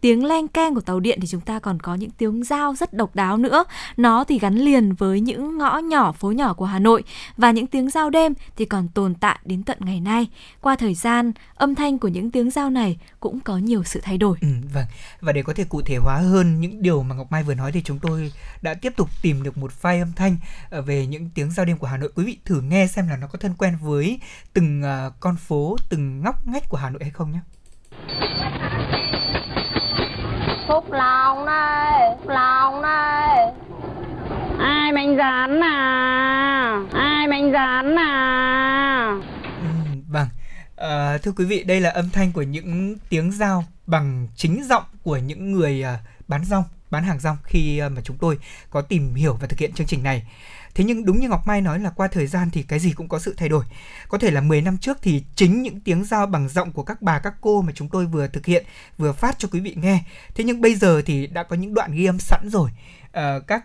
tiếng leng keng của tàu điện thì chúng ta còn có những tiếng dao rất độc đáo nữa. Nó thì gắn liền với những ngõ nhỏ, phố nhỏ của Hà Nội, và những tiếng dao đêm thì còn tồn tại đến tận ngày nay. Qua thời gian, âm thanh của những tiếng dao này cũng có nhiều sự thay đổi. Vâng. Và để có thể cụ thể hóa hơn những điều mà Ngọc Mai vừa nói thì chúng tôi đã tiếp tục tìm được một file âm thanh về những tiếng dao đêm của Hà Nội. Quý vị thử nghe xem là nó có thân quen với từng con phố, từng ngóc ngách của Hà Nội hay không nhé. Phúc Long này. Ai bánh rán à? Vâng. Thưa quý vị, đây là âm thanh của những tiếng dao bằng chính giọng của những người bán hàng rong khi mà chúng tôi có tìm hiểu và thực hiện chương trình này. Thế nhưng đúng như Ngọc Mai nói là qua thời gian thì cái gì cũng có sự thay đổi. Có thể là 10 năm trước thì chính những tiếng dao bằng giọng của các bà các cô mà chúng tôi vừa thực hiện, vừa phát cho quý vị nghe. Thế nhưng bây giờ thì đã có những đoạn ghi âm sẵn rồi. Các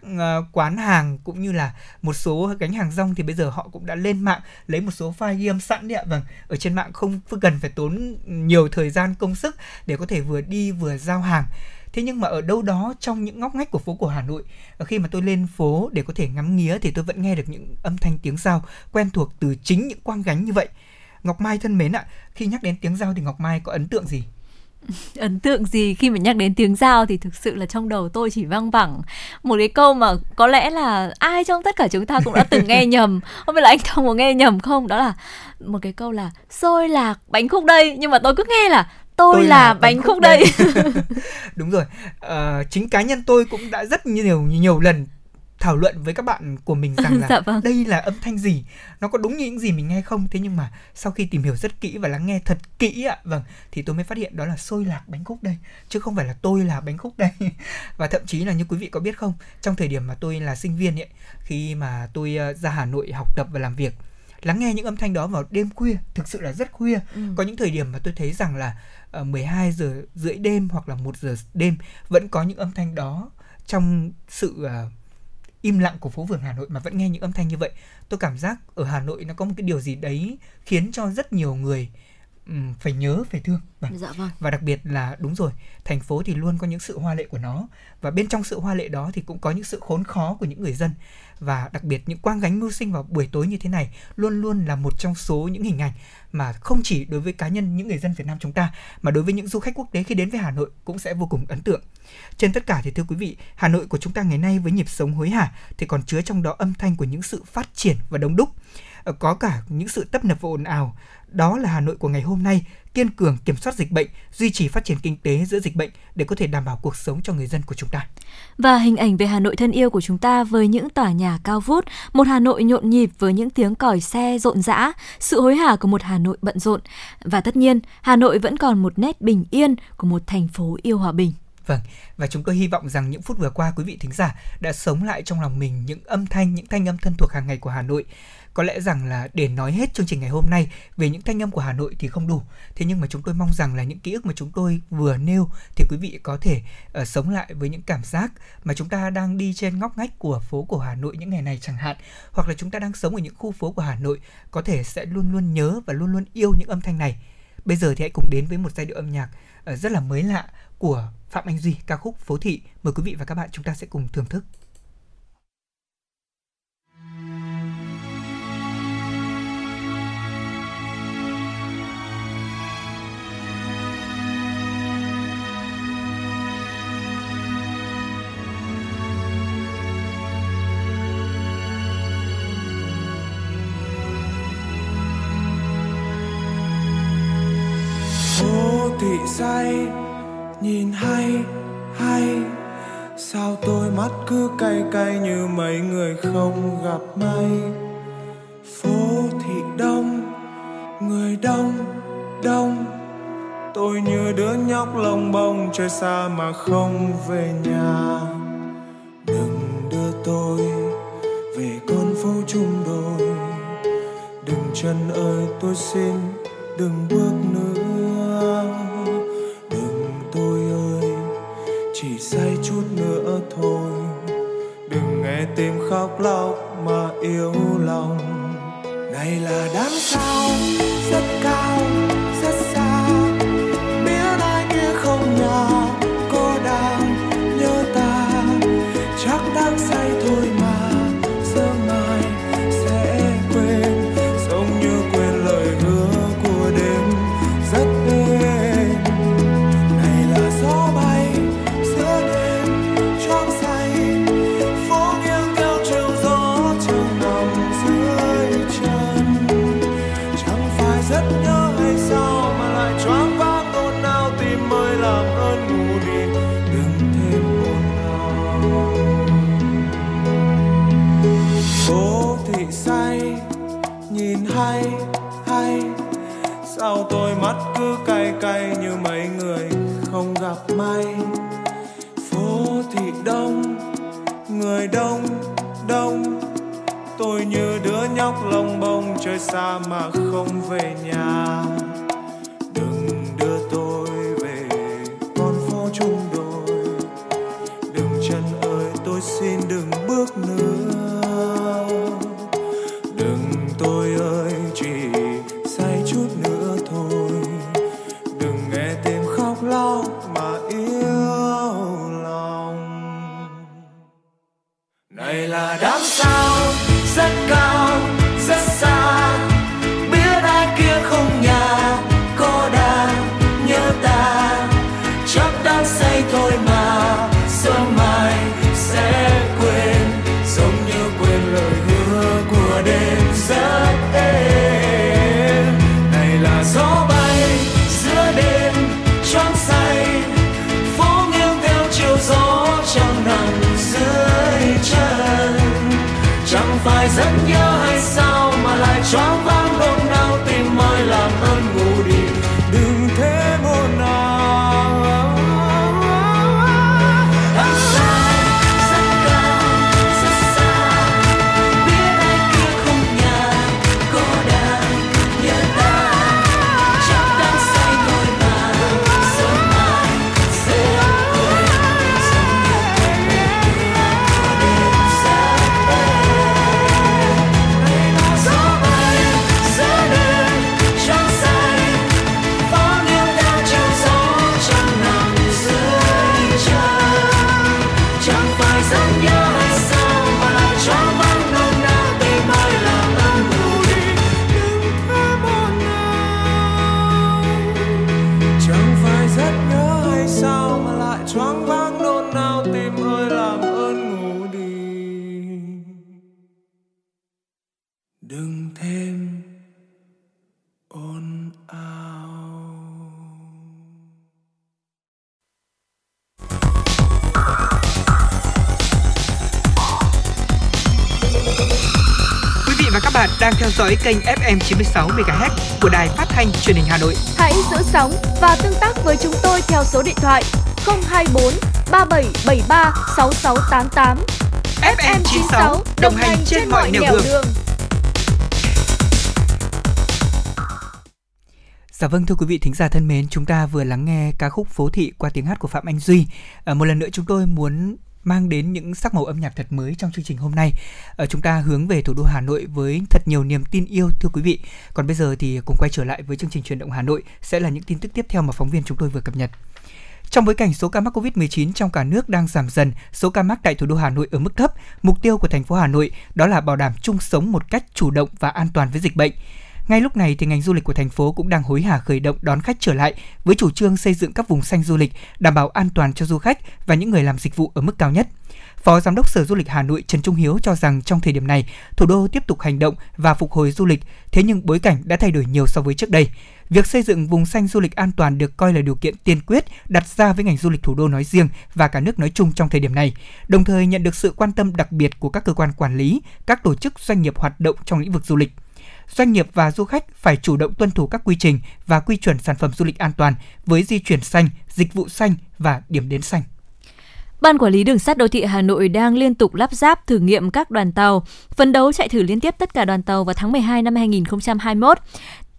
quán hàng cũng như là một số gánh hàng rong thì bây giờ họ cũng đã lên mạng lấy một số file ghi âm sẵn đấy ạ. Vâng, ở trên mạng không cần phải tốn nhiều thời gian công sức để có thể vừa đi vừa giao hàng. Thế nhưng mà ở đâu đó trong những ngóc ngách của phố cổ Hà Nội, khi mà tôi lên phố để có thể ngắm nghía thì tôi vẫn nghe được những âm thanh tiếng dao quen thuộc từ chính những quang gánh như vậy. Ngọc Mai thân mến ạ, khi nhắc đến tiếng dao thì Ngọc Mai có ấn tượng gì? Ấn tượng gì khi mà nhắc đến tiếng dao thì thực sự là trong đầu tôi chỉ văng vẳng một cái câu mà có lẽ là ai trong tất cả chúng ta cũng đã từng nghe nhầm. Không biết là anh Thông có nghe nhầm không? Đó là một cái câu là xôi lạc bánh khúc đây, nhưng mà tôi cứ nghe là tôi là bánh khúc đây. Đúng rồi, chính cá nhân tôi cũng đã rất nhiều lần thảo luận với các bạn của mình rằng là dạ vâng. Đây là âm thanh gì, nó có đúng như những gì mình nghe không. Thế nhưng mà sau khi tìm hiểu rất kỹ và lắng nghe thật kỹ ạ, vâng, thì tôi mới phát hiện đó là xôi lạc bánh khúc đây, chứ không phải là tôi là bánh khúc đây. Và thậm chí là như quý vị có biết không, trong thời điểm mà tôi là sinh viên ấy, khi mà tôi ra Hà Nội học tập và làm việc, lắng nghe những âm thanh đó vào đêm khuya, thực sự là rất khuya. Có những thời điểm mà tôi thấy rằng là 12 giờ rưỡi đêm hoặc là 1 giờ đêm vẫn có những âm thanh đó trong sự im lặng của phố phường Hà Nội mà vẫn nghe những âm thanh như vậy. Tôi cảm giác ở Hà Nội nó có một cái điều gì đấy khiến cho rất nhiều người phải nhớ, phải thương. Dạ vâng. Và đặc biệt là đúng rồi, thành phố thì luôn có những sự hoa lệ của nó, và bên trong sự hoa lệ đó thì cũng có những sự khốn khó của những người dân. Và đặc biệt những quang gánh mưu sinh vào buổi tối như thế này luôn luôn là một trong số những hình ảnh mà không chỉ đối với cá nhân những người dân Việt Nam chúng ta, mà đối với những du khách quốc tế khi đến với Hà Nội cũng sẽ vô cùng ấn tượng. Trên tất cả thì thưa quý vị, Hà Nội của chúng ta ngày nay với nhịp sống hối hả thì còn chứa trong đó âm thanh của những sự phát triển và đông đúc, có cả những sự tấp nập và ồn ào. Đó là Hà Nội của ngày hôm nay, kiên cường kiểm soát dịch bệnh, duy trì phát triển kinh tế giữa dịch bệnh để có thể đảm bảo cuộc sống cho người dân của chúng ta. Và hình ảnh về Hà Nội thân yêu của chúng ta với những tòa nhà cao vút, một Hà Nội nhộn nhịp với những tiếng còi xe rộn rã, sự hối hả của một Hà Nội bận rộn. Và tất nhiên, Hà Nội vẫn còn một nét bình yên của một thành phố yêu hòa bình. Vâng, và chúng tôi hy vọng rằng những phút vừa qua quý vị thính giả đã sống lại trong lòng mình những âm thanh, những thanh âm thân thuộc hàng ngày của Hà Nội. Có lẽ rằng là để nói hết chương trình ngày hôm nay về những thanh âm của Hà Nội thì không đủ. Thế nhưng mà chúng tôi mong rằng là những ký ức mà chúng tôi vừa nêu thì quý vị có thể sống lại với những cảm giác mà chúng ta đang đi trên ngóc ngách của phố cổ Hà Nội những ngày này chẳng hạn. Hoặc là chúng ta đang sống ở những khu phố của Hà Nội, có thể sẽ luôn luôn nhớ và luôn luôn yêu những âm thanh này. Bây giờ thì hãy cùng đến với một giai điệu âm nhạc rất là mới lạ của Phạm Anh Duy, ca khúc Phố Thị. Mời quý vị và các bạn chúng ta sẽ cùng thưởng thức. thị say nhìn hay hay, sao tôi mắt cứ cay cay như mấy người không gặp may. Phố thị đông người đông đông, tôi như đứa nhóc lông bông chơi xa mà không về nhà. Đừng đưa tôi về con phố chung đôi, đừng chân ơi tôi xin đừng bước nữa. Đừng tôi ơi chỉ say chút nữa thôi, đừng nghe tim khóc lóc mà yếu lòng. Này là đám sao rất cao rất xa, biết ai kia không nhà, cô đang nhớ ta, chắc đang say thôi mà. Hay hay, sao tôi mắt cứ cay cay như mấy người không gặp may. Phố thị đông người đông đông, tôi như đứa nhóc lông bông chơi xa mà không về nhà. Đừng đưa tôi về con phố chung đôi, đừng chân ơi tôi xin đừng bước nữa. Tôi ơi chỉ say chút nữa thôi, đừng nghe tim khóc lóc mà yêu lòng. Này là đám sao rất cao rất xa, biết ai kia không nhà, có đang nhớ ta, chắc đang say thôi mà. Sớm mai sẽ quên, giống như quên lời hứa của đêm. Này là gió bay giữa đêm choáng say, phố nghiêng theo chiều gió trong nằm dưới chân. Chẳng phải rất nhớ hay sao mà lại choáng váng đông đau, tim mới làm ơn ngủ đi đừng thế buồn nào. Đang theo dõi kênh FM 96 MHz của Đài Phát thanh Truyền hình Hà Nội. Hãy giữ sóng và tương tác với chúng tôi theo số điện thoại 024 3773 6688. FM 96 đồng hành trên mọi nẻo đường. Dạ vâng, thưa quý vị thính giả thân mến, chúng ta vừa lắng nghe ca khúc Phố thị qua tiếng hát của Phạm Anh Duy. Một lần nữa chúng tôi muốn mang đến những sắc màu âm nhạc thật mới trong chương trình hôm nay. Chúng ta hướng về thủ đô Hà Nội với thật nhiều niềm tin yêu, thưa quý vị. Còn bây giờ thì cùng quay trở lại với chương trình Chuyển động Hà Nội, sẽ là những tin tức tiếp theo mà phóng viên chúng tôi vừa cập nhật. Trong bối cảnh số ca mắc COVID-19 trong cả nước đang giảm dần, số ca mắc tại thủ đô Hà Nội ở mức thấp, mục tiêu của thành phố Hà Nội đó là bảo đảm chung sống một cách chủ động và an toàn với dịch bệnh. Ngay lúc này thì ngành du lịch của thành phố cũng đang hối hả khởi động đón khách trở lại với chủ trương xây dựng các vùng xanh du lịch, đảm bảo an toàn cho du khách và những người làm dịch vụ ở mức cao nhất. Phó Giám đốc Sở Du lịch Hà Nội Trần Trung Hiếu cho rằng trong thời điểm này, thủ đô tiếp tục hành động và phục hồi du lịch, thế nhưng bối cảnh đã thay đổi nhiều so với trước đây. Việc xây dựng vùng xanh du lịch an toàn được coi là điều kiện tiên quyết đặt ra với ngành du lịch thủ đô nói riêng và cả nước nói chung trong thời điểm này, đồng thời nhận được sự quan tâm đặc biệt của các cơ quan quản lý, các tổ chức doanh nghiệp hoạt động trong lĩnh vực du lịch. Doanh nghiệp và du khách phải chủ động tuân thủ các quy trình và quy chuẩn sản phẩm du lịch an toàn với di chuyển xanh, dịch vụ xanh và điểm đến xanh. Ban Quản lý Đường sắt Đô thị Hà Nội đang liên tục lắp ráp thử nghiệm các đoàn tàu, phấn đấu chạy thử liên tiếp tất cả đoàn tàu vào tháng 12 năm 2021.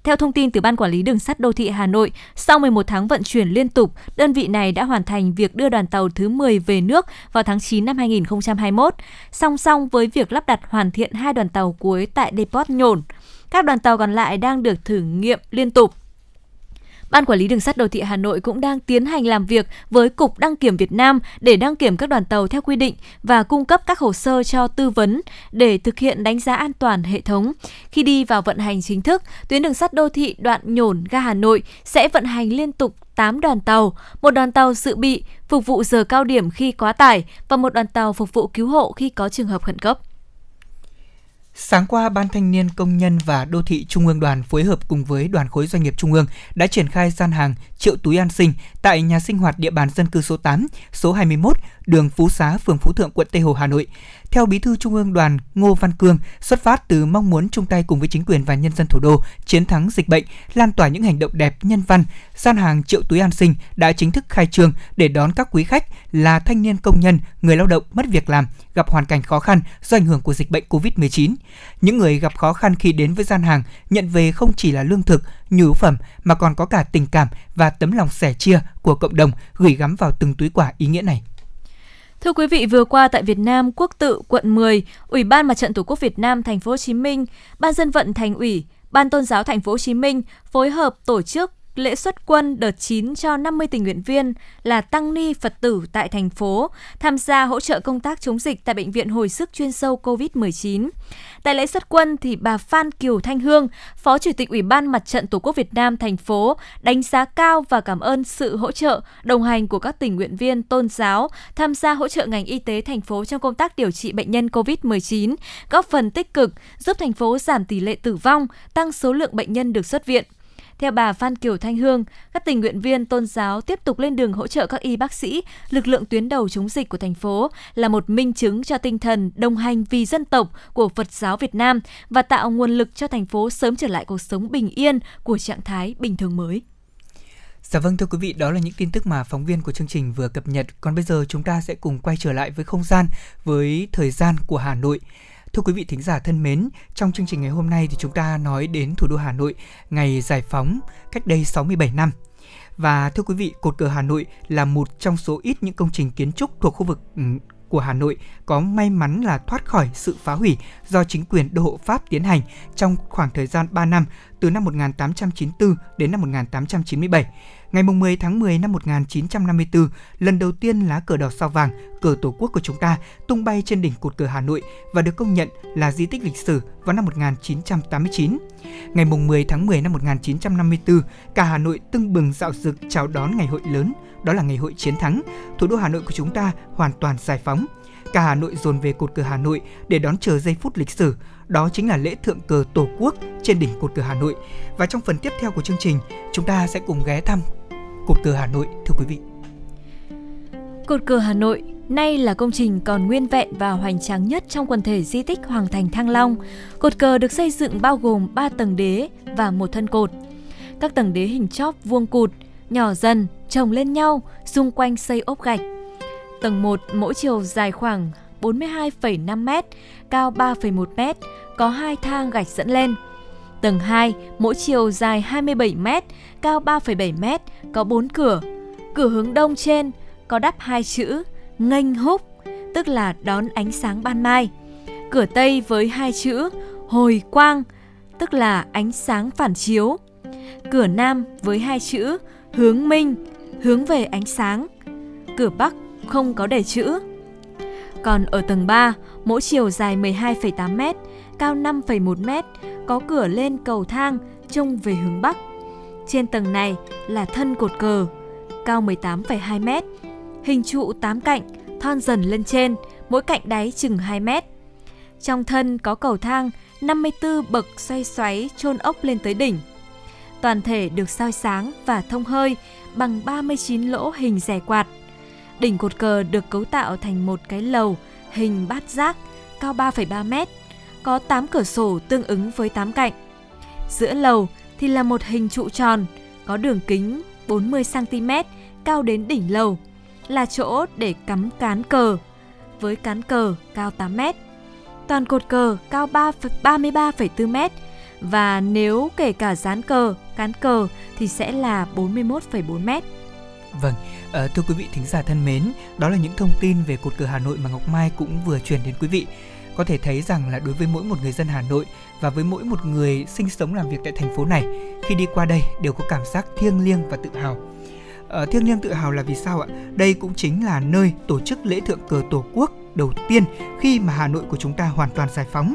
Theo thông tin từ Ban Quản lý Đường sắt Đô thị Hà Nội, sau 11 tháng vận chuyển liên tục, đơn vị này đã hoàn thành việc đưa đoàn tàu thứ 10 về nước vào tháng 9 năm 2021, song song với việc lắp đặt hoàn thiện 2 đoàn tàu cuối tại Depot Nhổn. Các đoàn tàu còn lại đang được thử nghiệm liên tục. Ban Quản lý Đường sắt Đô thị Hà Nội cũng đang tiến hành làm việc với Cục Đăng kiểm Việt Nam để đăng kiểm các đoàn tàu theo quy định và cung cấp các hồ sơ cho tư vấn để thực hiện đánh giá an toàn hệ thống. Khi đi vào vận hành chính thức, tuyến đường sắt đô thị đoạn Nhổn ga Hà Nội sẽ vận hành liên tục 8 đoàn tàu, một đoàn tàu dự bị phục vụ giờ cao điểm khi quá tải và một đoàn tàu phục vụ cứu hộ khi có trường hợp khẩn cấp. Sáng qua, Ban Thanh niên Công nhân và Đô thị Trung ương Đoàn phối hợp cùng với Đoàn khối Doanh nghiệp Trung ương đã triển khai gian hàng Triệu túi an sinh tại nhà sinh hoạt địa bàn dân cư số 8, số 21, đường Phú Xá, phường Phú Thượng, quận Tây Hồ, Hà Nội. Theo Bí thư Trung ương Đoàn Ngô Văn Cương, xuất phát từ mong muốn chung tay cùng với chính quyền và nhân dân thủ đô chiến thắng dịch bệnh, lan tỏa những hành động đẹp nhân văn, gian hàng Triệu túi an sinh đã chính thức khai trương để đón các quý khách là thanh niên công nhân, người lao động mất việc làm, gặp hoàn cảnh khó khăn do ảnh hưởng của dịch bệnh COVID-19. Những người gặp khó khăn khi đến với gian hàng nhận về không chỉ là lương thực, nhu yếu phẩm mà còn có cả tình cảm và tấm lòng sẻ chia của cộng đồng gửi gắm vào từng túi quà ý nghĩa này. Thưa quý vị, vừa qua tại Việt Nam, Quốc Tự, quận 10, Ủy ban Mặt trận Tổ quốc Việt Nam thành phố Hồ Chí Minh, Ban Dân vận Thành ủy, Ban Tôn giáo thành phố Hồ Chí Minh phối hợp tổ chức lễ xuất quân đợt 9 cho 50 tình nguyện viên là tăng ni Phật tử tại thành phố, tham gia hỗ trợ công tác chống dịch tại Bệnh viện Hồi sức chuyên sâu COVID-19. Tại lễ xuất quân, thì bà Phan Kiều Thanh Hương, Phó Chủ tịch Ủy ban Mặt trận Tổ quốc Việt Nam thành phố, đánh giá cao và cảm ơn sự hỗ trợ, đồng hành của các tình nguyện viên tôn giáo tham gia hỗ trợ ngành y tế thành phố trong công tác điều trị bệnh nhân COVID-19, góp phần tích cực giúp thành phố giảm tỷ lệ tử vong, tăng số lượng bệnh nhân được xuất viện. Theo bà Phan Kiều Thanh Hương, các tình nguyện viên tôn giáo tiếp tục lên đường hỗ trợ các y bác sĩ, lực lượng tuyến đầu chống dịch của thành phố là một minh chứng cho tinh thần đồng hành vì dân tộc của Phật giáo Việt Nam và tạo nguồn lực cho thành phố sớm trở lại cuộc sống bình yên của trạng thái bình thường mới. Dạ vâng, thưa quý vị, đó là những tin tức mà phóng viên của chương trình vừa cập nhật. Còn bây giờ chúng ta sẽ cùng quay trở lại với không gian, với thời gian của Hà Nội. Thưa quý vị thính giả thân mến, trong chương trình ngày hôm nay thì chúng ta nói đến thủ đô Hà Nội ngày giải phóng cách đây 67 năm. Và thưa quý vị, cột cờ Hà Nội là một trong số ít những công trình kiến trúc thuộc khu vực của Hà Nội có may mắn là thoát khỏi sự phá hủy do chính quyền đô hộ Pháp tiến hành trong khoảng thời gian 3 năm, từ năm 1894 đến năm 1897. Ngày 10 tháng 10 năm 1954, lần đầu tiên lá cờ đỏ sao vàng, cờ Tổ quốc của chúng ta tung bay trên đỉnh cột cờ Hà Nội và được công nhận là di tích lịch sử vào năm 1989. Ngày 10 tháng 10 năm 1954, cả Hà Nội tưng bừng rạo rực chào đón ngày hội lớn, đó là ngày hội chiến thắng. Thủ đô Hà Nội của chúng ta hoàn toàn giải phóng. Cả Hà Nội dồn về cột cờ Hà Nội để đón chờ giây phút lịch sử, đó chính là lễ thượng cờ Tổ quốc trên đỉnh cột cờ Hà Nội. Và trong phần tiếp theo của chương trình, chúng ta sẽ cùng ghé thăm cột cờ Hà Nội, thưa quý vị. Cột cờ Hà Nội nay là công trình còn nguyên vẹn và hoành tráng nhất trong quần thể di tích Hoàng Thành Thăng Long. Cột cờ được xây dựng bao gồm 3 tầng đế và một thân cột. Các tầng đế hình chóp vuông cụt, nhỏ dần, chồng lên nhau, xung quanh xây ốp gạch. Tầng 1 mỗi chiều dài khoảng 42,5m, cao 3,1m, có 2 thang gạch dẫn lên. Tầng 2 mỗi chiều dài 27m, cao 3,7m, có 4 cửa. Cửa hướng đông trên có đắp 2 chữ nghênh húc, tức là đón ánh sáng ban mai. Cửa tây với 2 chữ hồi quang, tức là ánh sáng phản chiếu. Cửa nam với 2 chữ hướng minh, hướng về ánh sáng. Cửa bắc không có đề chữ. Còn ở tầng 3, mỗi chiều dài 12,8m, cao 5,1m, có cửa lên cầu thang trông về hướng Bắc. Trên tầng này là thân cột cờ, cao 18,2 mét, hình trụ 8 cạnh, thon dần lên trên, mỗi cạnh đáy chừng 2 mét. Trong thân có cầu thang 54 bậc xoay xoáy chôn ốc lên tới đỉnh. Toàn thể được soi sáng và thông hơi bằng 39 lỗ hình rẻ quạt. Đỉnh cột cờ được cấu tạo thành một cái lầu hình bát giác cao 3,3 mét, có 8 cửa sổ tương ứng với 8 cạnh. Giữa lầu thì là một hình trụ tròn, có đường kính 40cm cao đến đỉnh lầu, là chỗ để cắm cán cờ, với cán cờ cao 8 mét. Toàn cột cờ cao 33,4 mét và nếu kể cả dán cờ, cán cờ thì sẽ là 41,4 mét. Vâng, thưa quý vị thính giả thân mến, đó là những thông tin về cột cờ Hà Nội mà Ngọc Mai cũng vừa truyền đến quý vị. Có thể thấy rằng là đối với mỗi một người dân Hà Nội và với mỗi một người sinh sống làm việc tại thành phố này, khi đi qua đây đều có cảm giác thiêng liêng và tự hào. Thiêng liêng tự hào là vì sao ạ? Đây cũng chính là nơi tổ chức lễ thượng cờ Tổ quốc đầu tiên khi mà Hà Nội của chúng ta hoàn toàn giải phóng.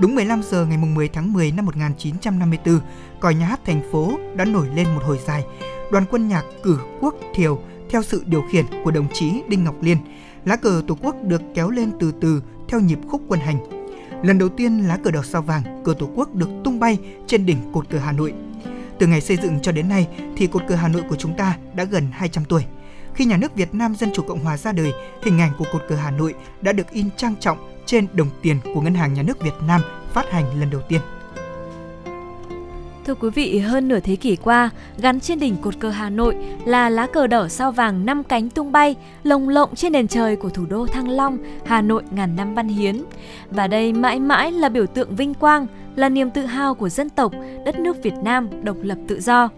Đúng 15 giờ ngày 10 tháng 10 năm 1954, còi nhà hát thành phố đã nổi lên một hồi dài. Đoàn quân nhạc cử quốc thiều theo sự điều khiển của đồng chí Đinh Ngọc Liên. Lá cờ Tổ quốc được kéo lên từ từ theo nhịp khúc quân hành. Lần đầu tiên lá cờ đỏ sao vàng, cờ Tổ quốc được tung bay trên đỉnh cột cờ Hà Nội. Từ ngày xây dựng cho đến nay thì cột cờ Hà Nội của chúng ta đã gần 200 tuổi. Khi nhà nước Việt Nam Dân Chủ Cộng Hòa ra đời, hình ảnh của cột cờ Hà Nội đã được in trang trọng trên đồng tiền của Ngân hàng Nhà nước Việt Nam phát hành lần đầu tiên. Thưa quý vị, hơn nửa thế kỷ qua, gắn trên đỉnh cột cờ Hà Nội là lá cờ đỏ sao vàng 5 cánh tung bay, lồng lộng trên nền trời của thủ đô Thăng Long, Hà Nội ngàn năm văn hiến. Và đây mãi mãi là biểu tượng vinh quang, là niềm tự hào của dân tộc, đất nước Việt Nam độc lập tự do.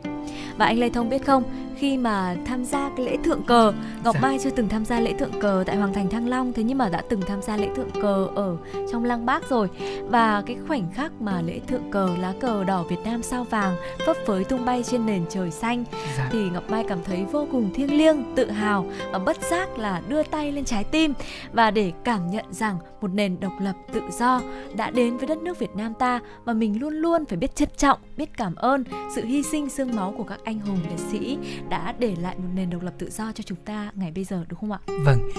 Và anh Lê Thông biết không, khi mà tham gia cái lễ thượng cờ, Ngọc Mai chưa từng tham gia lễ thượng cờ tại Hoàng Thành Thăng Long, thế nhưng mà đã từng tham gia lễ thượng cờ ở trong Lăng Bác rồi. Và cái khoảnh khắc mà lễ thượng cờ, lá cờ đỏ Việt Nam sao vàng phấp phới tung bay trên nền trời xanh thì Ngọc Mai cảm thấy vô cùng thiêng liêng, tự hào và bất giác là đưa tay lên trái tim và để cảm nhận rằng một nền độc lập tự do đã đến với đất nước Việt Nam ta, và mình luôn luôn phải biết trân trọng, biết cảm ơn sự hy sinh xương máu của các anh hùng liệt sĩ đã để lại một nền độc lập tự do cho chúng ta ngày bây giờ, đúng không ạ? Vâng,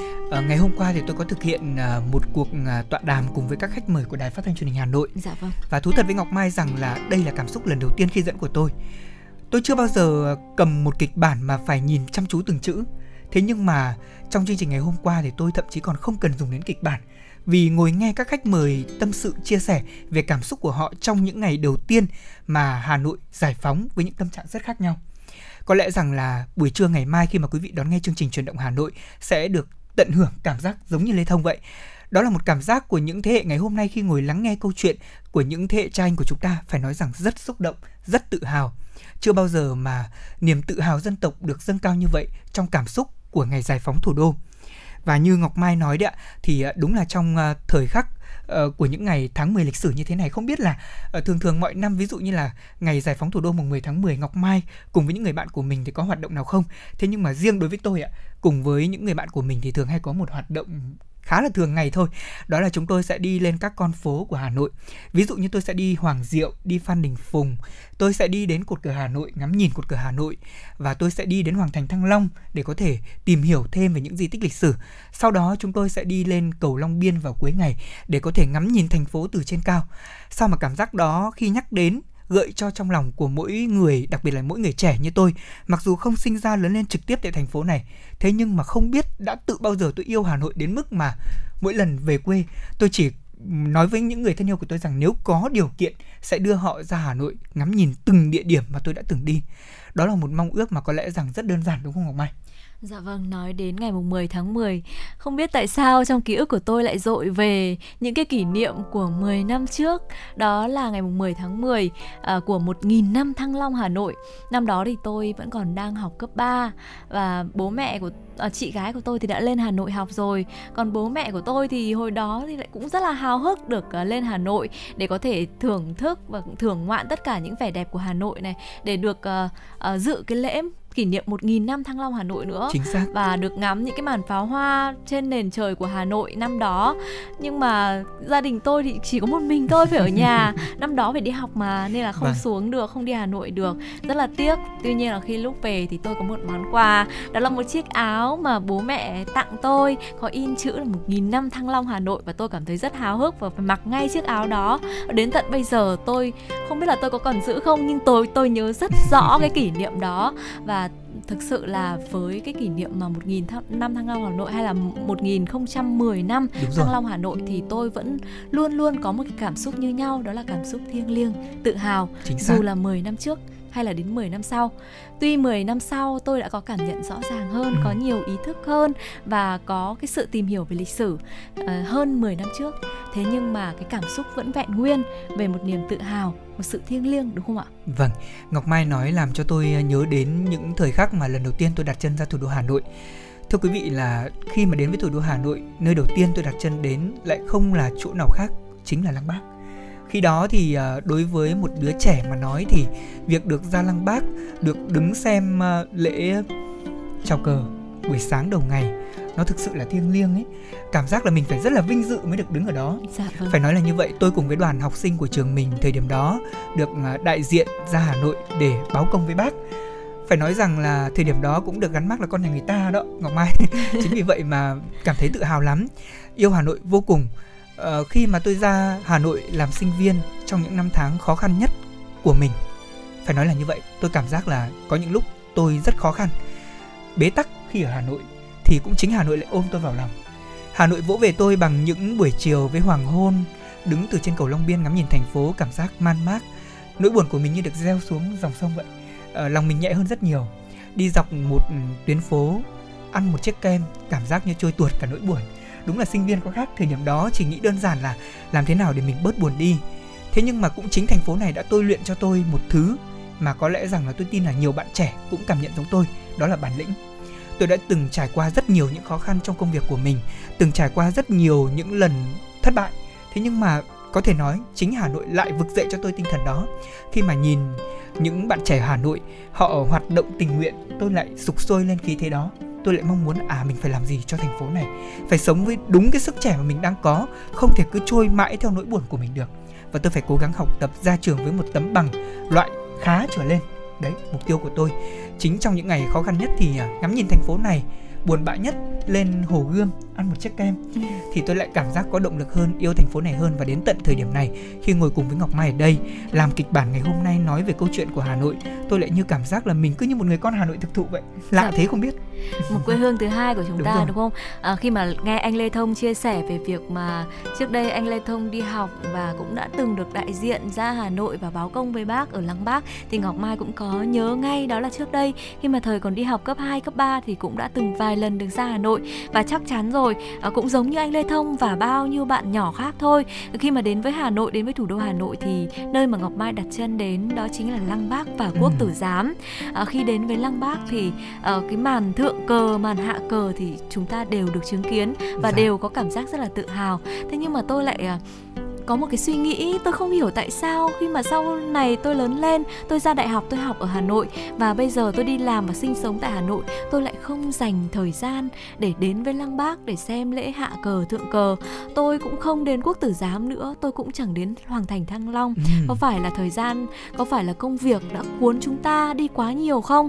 ngày hôm qua thì tôi có thực hiện một cuộc tọa đàm cùng với các khách mời của Đài Phát thanh Truyền hình Hà Nội. Dạ vâng. Và thú thật với Ngọc Mai rằng là đây là cảm xúc lần đầu tiên khi dẫn của tôi. Tôi chưa bao giờ cầm một kịch bản mà phải nhìn chăm chú từng chữ. Thế nhưng mà trong chương trình ngày hôm qua thì tôi thậm chí còn không cần dùng đến kịch bản, vì ngồi nghe các khách mời tâm sự chia sẻ về cảm xúc của họ trong những ngày đầu tiên mà Hà Nội giải phóng với những tâm trạng rất khác nhau. Có lẽ rằng là buổi trưa ngày mai khi mà quý vị đón nghe chương trình Chuyển động Hà Nội sẽ được tận hưởng cảm giác giống như Lê Thông vậy. Đó là một cảm giác của những thế hệ ngày hôm nay khi ngồi lắng nghe câu chuyện của những thế hệ cha anh của chúng ta, phải nói rằng rất xúc động, rất tự hào. Chưa bao giờ mà niềm tự hào dân tộc được dâng cao như vậy trong cảm xúc của ngày giải phóng thủ đô. Và như Ngọc Mai nói đấy ạ, thì đúng là trong thời khắc của những ngày tháng 10 lịch sử như thế này, không biết là thường thường mọi năm, ví dụ như là ngày giải phóng thủ đô mùng 10 tháng 10, Ngọc Mai cùng với những người bạn của mình thì có hoạt động nào không? Thế nhưng mà riêng đối với tôi ạ, cùng với những người bạn của mình thì thường hay có một hoạt động khá là thường ngày thôi. Đó là chúng tôi sẽ đi lên các con phố của Hà Nội. Ví dụ như tôi sẽ đi Hoàng Diệu, đi Phan Đình Phùng. Tôi sẽ đi đến cột cờ Hà Nội, ngắm nhìn cột cờ Hà Nội. Và tôi sẽ đi đến Hoàng Thành Thăng Long để có thể tìm hiểu thêm về những di tích lịch sử. Sau đó chúng tôi sẽ đi lên cầu Long Biên vào cuối ngày để có thể ngắm nhìn thành phố từ trên cao. Sao mà cảm giác đó khi nhắc đến gợi cho trong lòng của mỗi người, đặc biệt là mỗi người trẻ như tôi, mặc dù không sinh ra lớn lên trực tiếp tại thành phố này, thế nhưng mà không biết đã tự bao giờ tôi yêu Hà Nội đến mức mà mỗi lần về quê tôi chỉ nói với những người thân yêu của tôi rằng nếu có điều kiện sẽ đưa họ ra Hà Nội ngắm nhìn từng địa điểm mà tôi đã từng đi. Đó là một mong ước mà có lẽ rằng rất đơn giản, đúng không Ngọc Mai? Dạ vâng, nói đến ngày 10 tháng 10, không biết tại sao trong ký ức của tôi lại dội về những cái kỷ niệm của 10 năm trước. Đó là ngày 10 tháng 10 của 1000 năm Thăng Long Hà Nội. Năm đó thì tôi vẫn còn đang học cấp 3 và bố mẹ của chị gái của tôi thì đã lên Hà Nội học rồi. Còn bố mẹ của tôi thì hồi đó thì lại cũng rất là háo hức được lên Hà Nội để có thể thưởng thức và thưởng ngoạn tất cả những vẻ đẹp của Hà Nội này, để được dự cái lễ kỷ niệm 1.000 năm Thăng Long Hà Nội nữa. Chính xác. Và được ngắm những cái màn pháo hoa trên nền trời của Hà Nội năm đó. Nhưng mà gia đình tôi thì chỉ có một mình tôi phải ở nhà. Năm đó phải đi học mà, nên là không xuống được, không đi Hà Nội được. Rất là tiếc. Tuy nhiên là khi lúc về thì tôi có một món quà. Đó là một chiếc áo mà bố mẹ tặng tôi, có in chữ là 1.000 năm Thăng Long Hà Nội. Và tôi cảm thấy rất háo hức và phải mặc ngay chiếc áo đó. Đến tận bây giờ tôi không biết là tôi có còn giữ không, nhưng tôi nhớ rất rõ cái kỷ niệm đó. Và thực sự là với cái kỷ niệm mà 1.000 năm Thăng Long Hà Nội hay là 1010 năm Thăng Long Hà Nội thì tôi vẫn luôn luôn có một cái cảm xúc như nhau, đó là cảm xúc thiêng liêng, tự hào. Dù là 10 năm trước hay là đến 10 năm sau. Tuy 10 năm sau tôi đã có cảm nhận rõ ràng hơn, có nhiều ý thức hơn và có cái sự tìm hiểu về lịch sử hơn 10 năm trước. Thế nhưng mà cái cảm xúc vẫn vẹn nguyên về một niềm tự hào, một sự thiêng liêng, đúng không ạ? Vâng, Ngọc Mai nói làm cho tôi nhớ đến những thời khắc mà lần đầu tiên tôi đặt chân ra thủ đô Hà Nội. Thưa quý vị, là khi mà đến với thủ đô Hà Nội, nơi đầu tiên tôi đặt chân đến lại không là chỗ nào khác, chính là Lăng Bác. Khi đó thì đối với một đứa trẻ mà nói thì việc được ra Lăng Bác, được đứng xem lễ chào cờ buổi sáng đầu ngày, nó thực sự là thiêng liêng ấy. Cảm giác là mình phải rất là vinh dự mới được đứng ở đó. Phải nói là như vậy. Tôi cùng với đoàn học sinh của trường mình thời điểm đó được đại diện ra Hà Nội để báo công với Bác. Phải nói rằng là thời điểm đó cũng được gắn mác là con nhà người ta đó, Ngọc Mai. Chính vì vậy mà cảm thấy tự hào lắm, yêu Hà Nội vô cùng. Khi mà tôi ra Hà Nội làm sinh viên trong những năm tháng khó khăn nhất của mình, phải nói là như vậy. Tôi cảm giác là có những lúc tôi rất khó khăn, bế tắc khi ở Hà Nội, thì cũng chính Hà Nội lại ôm tôi vào lòng. Hà Nội vỗ về tôi bằng những buổi chiều với hoàng hôn, đứng từ trên cầu Long Biên ngắm nhìn thành phố, cảm giác man mác. Nỗi buồn của mình như được gieo xuống dòng sông vậy. Lòng mình nhẹ hơn rất nhiều. Đi dọc một tuyến phố, ăn một chiếc kem, cảm giác như trôi tuột cả nỗi buồn. Đúng là sinh viên có khác, thời điểm đó chỉ nghĩ đơn giản là làm thế nào để mình bớt buồn đi. Thế nhưng mà cũng chính thành phố này đã tôi luyện cho tôi một thứ mà có lẽ rằng là tôi tin là nhiều bạn trẻ cũng cảm nhận giống tôi, đó là bản lĩnh. Tôi đã từng trải qua rất nhiều những khó khăn trong công việc của mình, từng trải qua rất nhiều những lần thất bại. Thế nhưng mà có thể nói chính Hà Nội lại vực dậy cho tôi tinh thần đó. Khi mà nhìn những bạn trẻ Hà Nội họ hoạt động tình nguyện, tôi lại sục sôi lên khí thế đó. Tôi lại mong muốn mình phải làm gì cho thành phố này, phải sống với đúng cái sức trẻ mà mình đang có, không thể cứ trôi mãi theo nỗi buồn của mình được. Và tôi phải cố gắng học tập, ra trường với một tấm bằng loại khá trở lên. Đấy, mục tiêu của tôi. Chính trong những ngày khó khăn nhất thì ngắm nhìn thành phố này, buồn bã nhất lên Hồ Gươm ăn một chiếc kem, thì tôi lại cảm giác có động lực hơn, yêu thành phố này hơn. Và đến tận thời điểm này, khi ngồi cùng với Ngọc Mai ở đây làm kịch bản ngày hôm nay nói về câu chuyện của Hà Nội, tôi lại như cảm giác là mình cứ như một người con Hà Nội thực thụ vậy. Lạ thế không biết. Một quê hương thứ hai của chúng ta, đúng không? Khi mà nghe anh Lê Thông chia sẻ về việc mà trước đây anh Lê Thông đi học và cũng đã từng được đại diện ra Hà Nội và báo công với Bác ở Lăng Bác, thì Ngọc Mai cũng có nhớ ngay, đó là trước đây khi mà thời còn đi học cấp 2, cấp 3 thì cũng đã từng vài lần được ra Hà Nội. Và chắc chắn rồi, cũng giống như anh Lê Thông và bao nhiêu bạn nhỏ khác thôi, khi mà đến với Hà Nội, đến với thủ đô Hà Nội, thì nơi mà Ngọc Mai đặt chân đến đó chính là Lăng Bác và Quốc Tử Giám. Khi đến với Lăng Bác thì cái màn thượng cờ, màn hạ cờ thì chúng ta đều được chứng kiến và đều có cảm giác rất là tự hào. Thế nhưng mà tôi lại có một cái suy nghĩ, tôi không hiểu tại sao khi mà sau này tôi lớn lên, tôi ra đại học, tôi học ở Hà Nội và bây giờ tôi đi làm và sinh sống tại Hà Nội, tôi lại không dành thời gian để đến với Lăng Bác để xem lễ hạ cờ, thượng cờ. Tôi cũng không đến Quốc Tử Giám nữa, tôi cũng chẳng đến Hoàng Thành Thăng Long. Có phải là thời gian, có phải là công việc đã cuốn chúng ta đi quá nhiều không?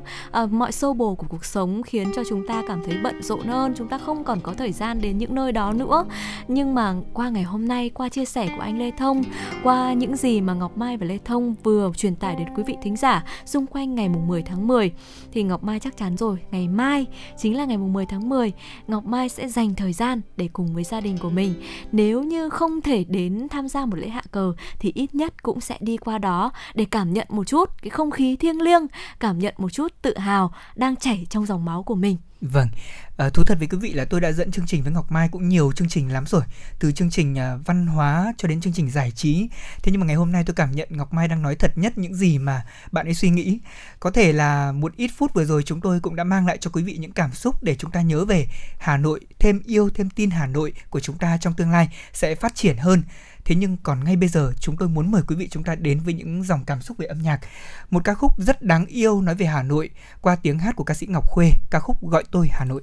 Mọi xô bồ của cuộc sống khiến cho chúng ta cảm thấy bận rộn hơn, chúng ta không còn có thời gian đến những nơi đó nữa. Nhưng mà qua ngày hôm nay, qua chia sẻ của anh Lê Thông, qua những gì mà Ngọc Mai và Lê Thông vừa truyền tải đến quý vị thính giả xung quanh ngày 10 tháng 10, thì Ngọc Mai chắc chắn rồi, ngày mai chính là ngày 10 tháng 10, Ngọc Mai sẽ dành thời gian để cùng với gia đình của mình. Nếu như không thể đến tham gia một lễ hạ cờ thì ít nhất cũng sẽ đi qua đó để cảm nhận một chút cái không khí thiêng liêng, cảm nhận một chút tự hào đang chảy trong dòng máu của mình. Vâng, thú thật với quý vị là tôi đã dẫn chương trình với Ngọc Mai cũng nhiều chương trình lắm rồi, từ chương trình văn hóa cho đến chương trình giải trí. Thế nhưng mà ngày hôm nay tôi cảm nhận Ngọc Mai đang nói thật nhất những gì mà bạn ấy suy nghĩ. Có thể là một ít phút vừa rồi chúng tôi cũng đã mang lại cho quý vị những cảm xúc để chúng ta nhớ về Hà Nội, thêm yêu, thêm tin Hà Nội của chúng ta trong tương lai sẽ phát triển hơn. Thế nhưng còn ngay bây giờ chúng tôi muốn mời quý vị chúng ta đến với những dòng cảm xúc về âm nhạc. Một ca khúc rất đáng yêu nói về Hà Nội qua tiếng hát của ca sĩ Ngọc Khuê, ca khúc Gọi Tôi Hà Nội.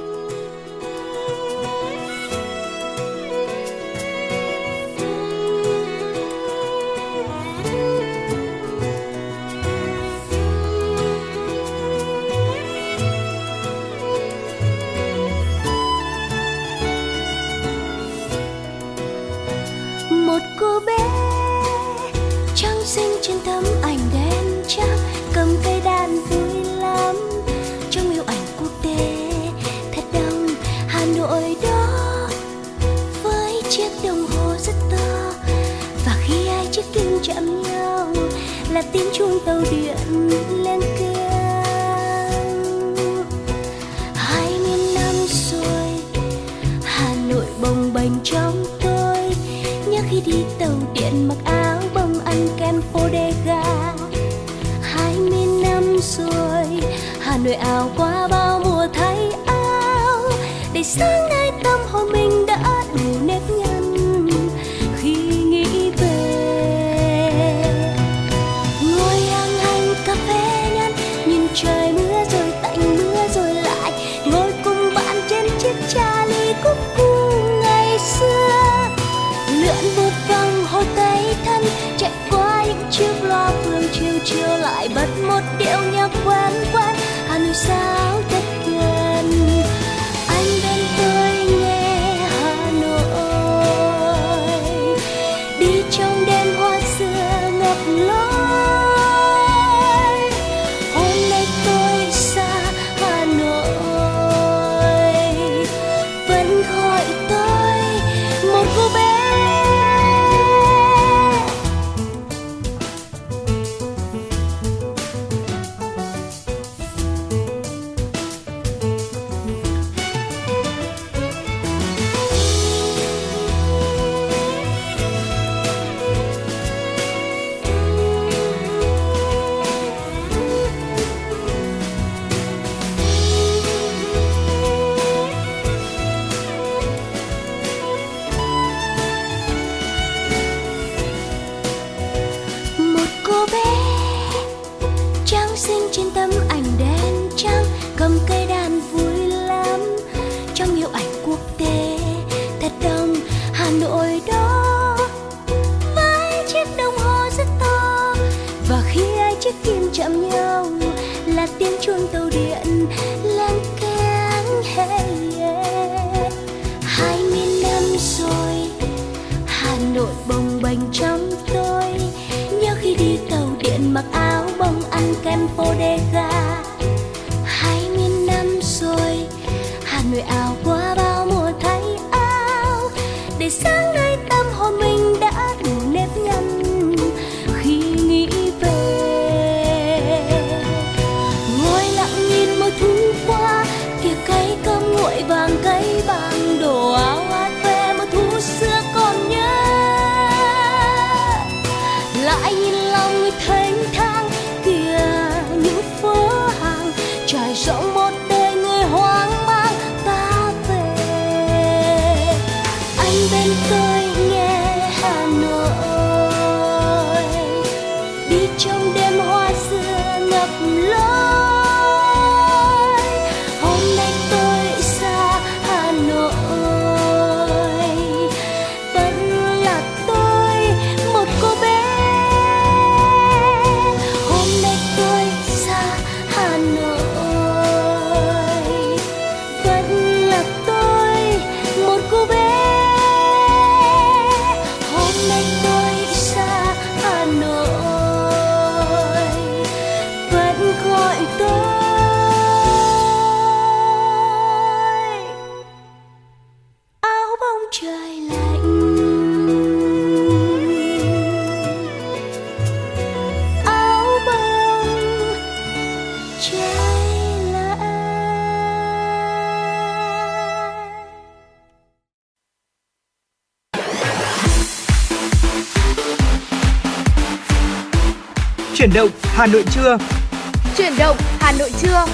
Cô bé trắng xinh trên tấm ảnh đen trắng, cầm cây đàn vui lắm trong yêu ảnh quốc tế thật đông. Hà Nội đó với chiếc đồng hồ rất to, và khi hai chiếc kim chạm nhau là tiếng chuông tàu điện lên kêu. 20 năm rồi Hà Nội bồng bềnh trong tôi, khi đi tàu điện mặc áo bông ăn kem phô đê ga. 20 năm rồi Hà Nội ảo qua bao mùa thay áo, để sáng nay tâm hồn mình đã đủ nếp nhăn khi nghĩ về ngồi hàng hành cà phê nhân, nhìn trời mưa rồi tạnh mưa rồi lại ngồi cùng bạn trên chiếc cha ly cúc cu ngày xưa. Lượn một vòng Hồ Tây Thân, chạy qua những chiếc loa phường chiều chiều lại bật một điệu nhạc quen quen. Hà Nội sao thật gần, anh bên tôi nghe Hà Nội đi trong đêm hoa xưa ngập lối. Hôm nay tôi xa Hà Nội vẫn gọi tôi một cô bé. Chạm nhau là tiếng chuông tàu điện lan keng. 20 năm rồi Hà Nội bồng bềnh trong tôi, nhớ khi đi tàu điện mặc áo bông ăn kem phô đê ga. 20 năm rồi Hà Nội ảo qua bao mùa thay áo, để sáng nay tâm hồn mình đã đủ nếp nhăn khi nghĩ về thu qua kìa cây cơm nguội vàng cây vàng đổ áo hát về mùa thu xưa còn nhớ. Lại nhìn lòng người thênh thang kìa những phố hàng trải rộng một đời người hoang mang. Ta về anh bên tôi nghe Hà Nội đi trong đêm hoa xưa ngập lối. Chuyển động Hà Nội trưa. Chuyển động Hà Nội trưa.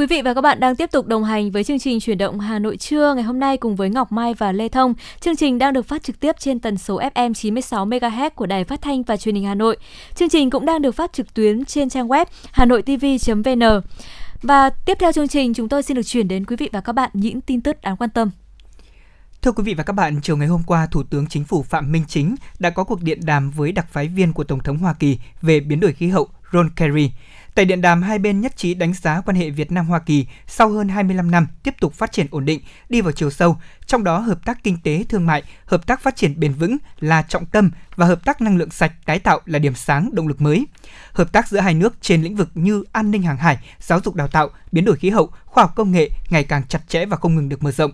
Quý vị và các bạn đang tiếp tục đồng hành với chương trình Chuyển động Hà Nội trưa ngày hôm nay cùng với Ngọc Mai và Lê Thông. Chương trình đang được phát trực tiếp trên tần số FM 96 MHz của Đài Phát thanh và Truyền hình Hà Nội. Chương trình cũng đang được phát trực tuyến trên trang web hanoitv.vn. Và tiếp theo chương trình, chúng tôi xin được chuyển đến quý vị và các bạn những tin tức đáng quan tâm. Thưa quý vị và các bạn, chiều ngày hôm qua, Thủ tướng Chính phủ Phạm Minh Chính đã có cuộc điện đàm với đặc phái viên của Tổng thống Hoa Kỳ về biến đổi khí hậu John Kerry. Tại điện đàm, hai bên nhất trí đánh giá quan hệ Việt Nam-Hoa Kỳ sau hơn 25 năm tiếp tục phát triển ổn định, đi vào chiều sâu, trong đó hợp tác kinh tế, thương mại, hợp tác phát triển bền vững là trọng tâm và hợp tác năng lượng sạch, tái tạo là điểm sáng, động lực mới. Hợp tác giữa hai nước trên lĩnh vực như an ninh hàng hải, giáo dục đào tạo, biến đổi khí hậu, khoa học công nghệ ngày càng chặt chẽ và không ngừng được mở rộng.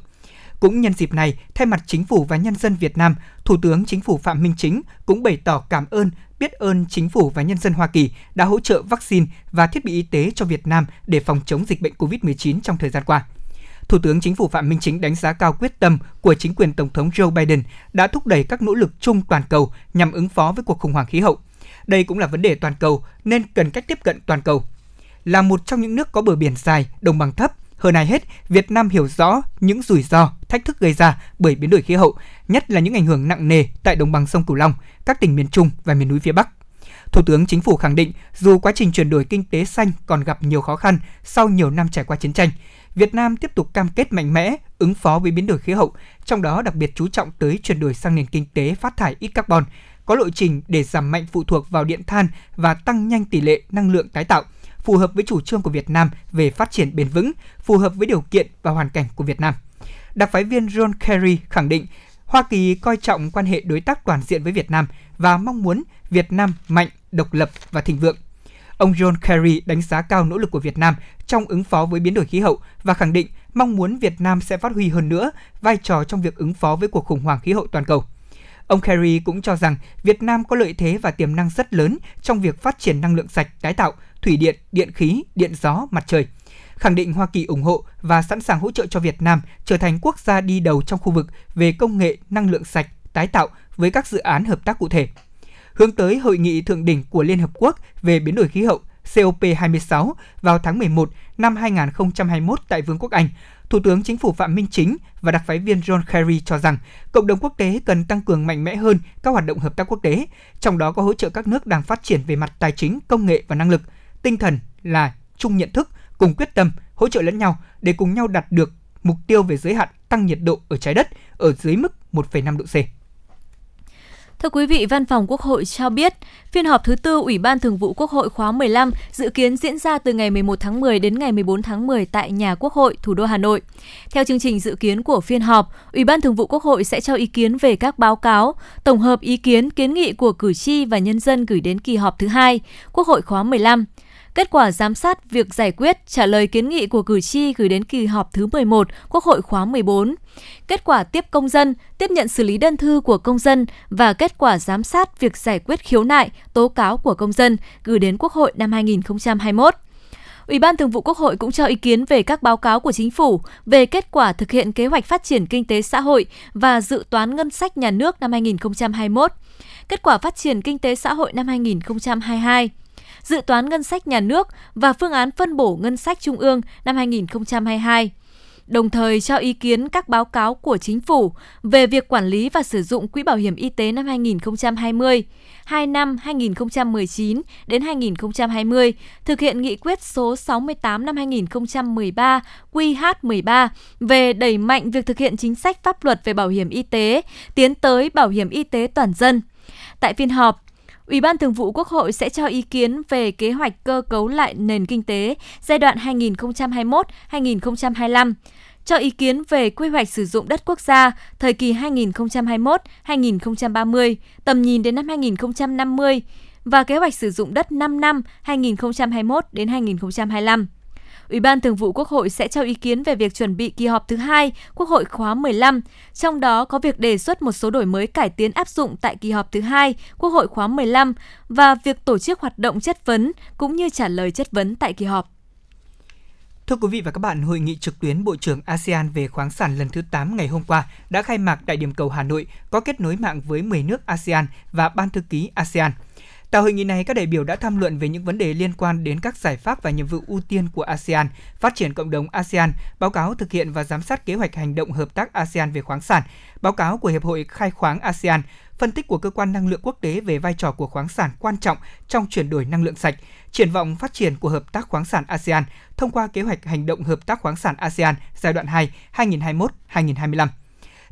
Cũng nhân dịp này, thay mặt Chính phủ và nhân dân Việt Nam, Thủ tướng Chính phủ Phạm Minh Chính cũng bày tỏ cảm ơn, biết ơn Chính phủ và nhân dân Hoa Kỳ đã hỗ trợ vaccine và thiết bị y tế cho Việt Nam để phòng chống dịch bệnh COVID-19 trong thời gian qua. Thủ tướng Chính phủ Phạm Minh Chính đánh giá cao quyết tâm của chính quyền Tổng thống Joe Biden đã thúc đẩy các nỗ lực chung toàn cầu nhằm ứng phó với cuộc khủng hoảng khí hậu. Đây cũng là vấn đề toàn cầu nên cần cách tiếp cận toàn cầu. Là một trong những nước có bờ biển dài, đồng bằng thấp, hơn ai hết, Việt Nam hiểu rõ những rủi ro, thách thức gây ra bởi biến đổi khí hậu, nhất là những ảnh hưởng nặng nề tại đồng bằng sông Cửu Long, các tỉnh miền Trung và miền núi phía Bắc. Thủ tướng Chính phủ khẳng định, dù quá trình chuyển đổi kinh tế xanh còn gặp nhiều khó khăn sau nhiều năm trải qua chiến tranh, Việt Nam tiếp tục cam kết mạnh mẽ ứng phó với biến đổi khí hậu, trong đó đặc biệt chú trọng tới chuyển đổi sang nền kinh tế phát thải ít carbon, có lộ trình để giảm mạnh phụ thuộc vào điện than và tăng nhanh tỷ lệ năng lượng tái tạo, phù hợp với chủ trương của Việt Nam về phát triển bền vững, phù hợp với điều kiện và hoàn cảnh của Việt Nam. Đặc phái viên John Kerry khẳng định Hoa Kỳ coi trọng quan hệ đối tác toàn diện với Việt Nam và mong muốn Việt Nam mạnh, độc lập và thịnh vượng. Ông John Kerry đánh giá cao nỗ lực của Việt Nam trong ứng phó với biến đổi khí hậu và khẳng định mong muốn Việt Nam sẽ phát huy hơn nữa vai trò trong việc ứng phó với cuộc khủng hoảng khí hậu toàn cầu. Ông Kerry cũng cho rằng Việt Nam có lợi thế và tiềm năng rất lớn trong việc phát triển năng lượng sạch, tái tạo, thủy điện, điện khí, điện gió, mặt trời. Khẳng định Hoa Kỳ ủng hộ và sẵn sàng hỗ trợ cho Việt Nam trở thành quốc gia đi đầu trong khu vực về công nghệ, năng lượng sạch, tái tạo với các dự án hợp tác cụ thể. Hướng tới Hội nghị Thượng đỉnh của Liên Hợp Quốc về biến đổi khí hậu COP26 vào tháng 11 năm 2021 tại Vương quốc Anh, Thủ tướng Chính phủ Phạm Minh Chính và đặc phái viên John Kerry cho rằng cộng đồng quốc tế cần tăng cường mạnh mẽ hơn các hoạt động hợp tác quốc tế, trong đó có hỗ trợ các nước đang phát triển về mặt tài chính, công nghệ và năng lực. Tinh thần là chung nhận thức, cùng quyết tâm, hỗ trợ lẫn nhau để cùng nhau đạt được mục tiêu về giới hạn tăng nhiệt độ ở trái đất ở dưới mức 1,5 độ C. Thưa quý vị, Văn phòng Quốc hội cho biết, phiên họp thứ tư Ủy ban Thường vụ Quốc hội khóa 15 dự kiến diễn ra từ ngày 11 tháng 10 đến ngày 14 tháng 10 tại Nhà Quốc hội, thủ đô Hà Nội. Theo chương trình dự kiến của phiên họp, Ủy ban Thường vụ Quốc hội sẽ cho ý kiến về các báo cáo, tổng hợp ý kiến, kiến nghị của cử tri và nhân dân gửi đến kỳ họp thứ hai, Quốc hội khóa 15. Kết quả giám sát việc giải quyết, trả lời kiến nghị của cử tri gửi đến kỳ họp thứ 11, Quốc hội khóa 14. Kết quả tiếp công dân, tiếp nhận xử lý đơn thư của công dân và kết quả giám sát việc giải quyết khiếu nại, tố cáo của công dân gửi đến Quốc hội năm 2021. Ủy ban Thường vụ Quốc hội cũng cho ý kiến về các báo cáo của Chính phủ về kết quả thực hiện kế hoạch phát triển kinh tế xã hội và dự toán ngân sách nhà nước năm 2021, kết quả phát triển kinh tế xã hội năm 2022, dự toán ngân sách nhà nước và phương án phân bổ ngân sách trung ương năm 2022. Đồng thời cho ý kiến các báo cáo của Chính phủ về việc quản lý và sử dụng quỹ bảo hiểm y tế năm 2020, 2 năm 2019 đến 2020, thực hiện nghị quyết số 68 năm 2013 QH13 về đẩy mạnh việc thực hiện chính sách pháp luật về bảo hiểm y tế, tiến tới bảo hiểm y tế toàn dân. Tại phiên họp, Ủy ban Thường vụ Quốc hội sẽ cho ý kiến về kế hoạch cơ cấu lại nền kinh tế giai đoạn 2021-2025, cho ý kiến về quy hoạch sử dụng đất quốc gia thời kỳ 2021-2030, tầm nhìn đến năm 2050 và kế hoạch sử dụng đất 5 năm 2021-2025. Ủy ban Thường vụ Quốc hội sẽ cho ý kiến về việc chuẩn bị kỳ họp thứ hai Quốc hội khóa 15, trong đó có việc đề xuất một số đổi mới cải tiến áp dụng tại kỳ họp thứ hai Quốc hội khóa 15 và việc tổ chức hoạt động chất vấn cũng như trả lời chất vấn tại kỳ họp. Thưa quý vị và các bạn, hội nghị trực tuyến Bộ trưởng ASEAN về khoáng sản lần thứ 8 ngày hôm qua đã khai mạc tại điểm cầu Hà Nội, có kết nối mạng với 10 nước ASEAN và Ban thư ký ASEAN. Tại hội nghị này, các đại biểu đã tham luận về những vấn đề liên quan đến các giải pháp và nhiệm vụ ưu tiên của ASEAN, phát triển cộng đồng ASEAN, báo cáo thực hiện và giám sát kế hoạch hành động hợp tác ASEAN về khoáng sản, báo cáo của Hiệp hội Khai khoáng ASEAN, phân tích của Cơ quan Năng lượng Quốc tế về vai trò của khoáng sản quan trọng trong chuyển đổi năng lượng sạch, triển vọng phát triển của Hợp tác khoáng sản ASEAN thông qua kế hoạch hành động Hợp tác khoáng sản ASEAN giai đoạn 2 2021-2025.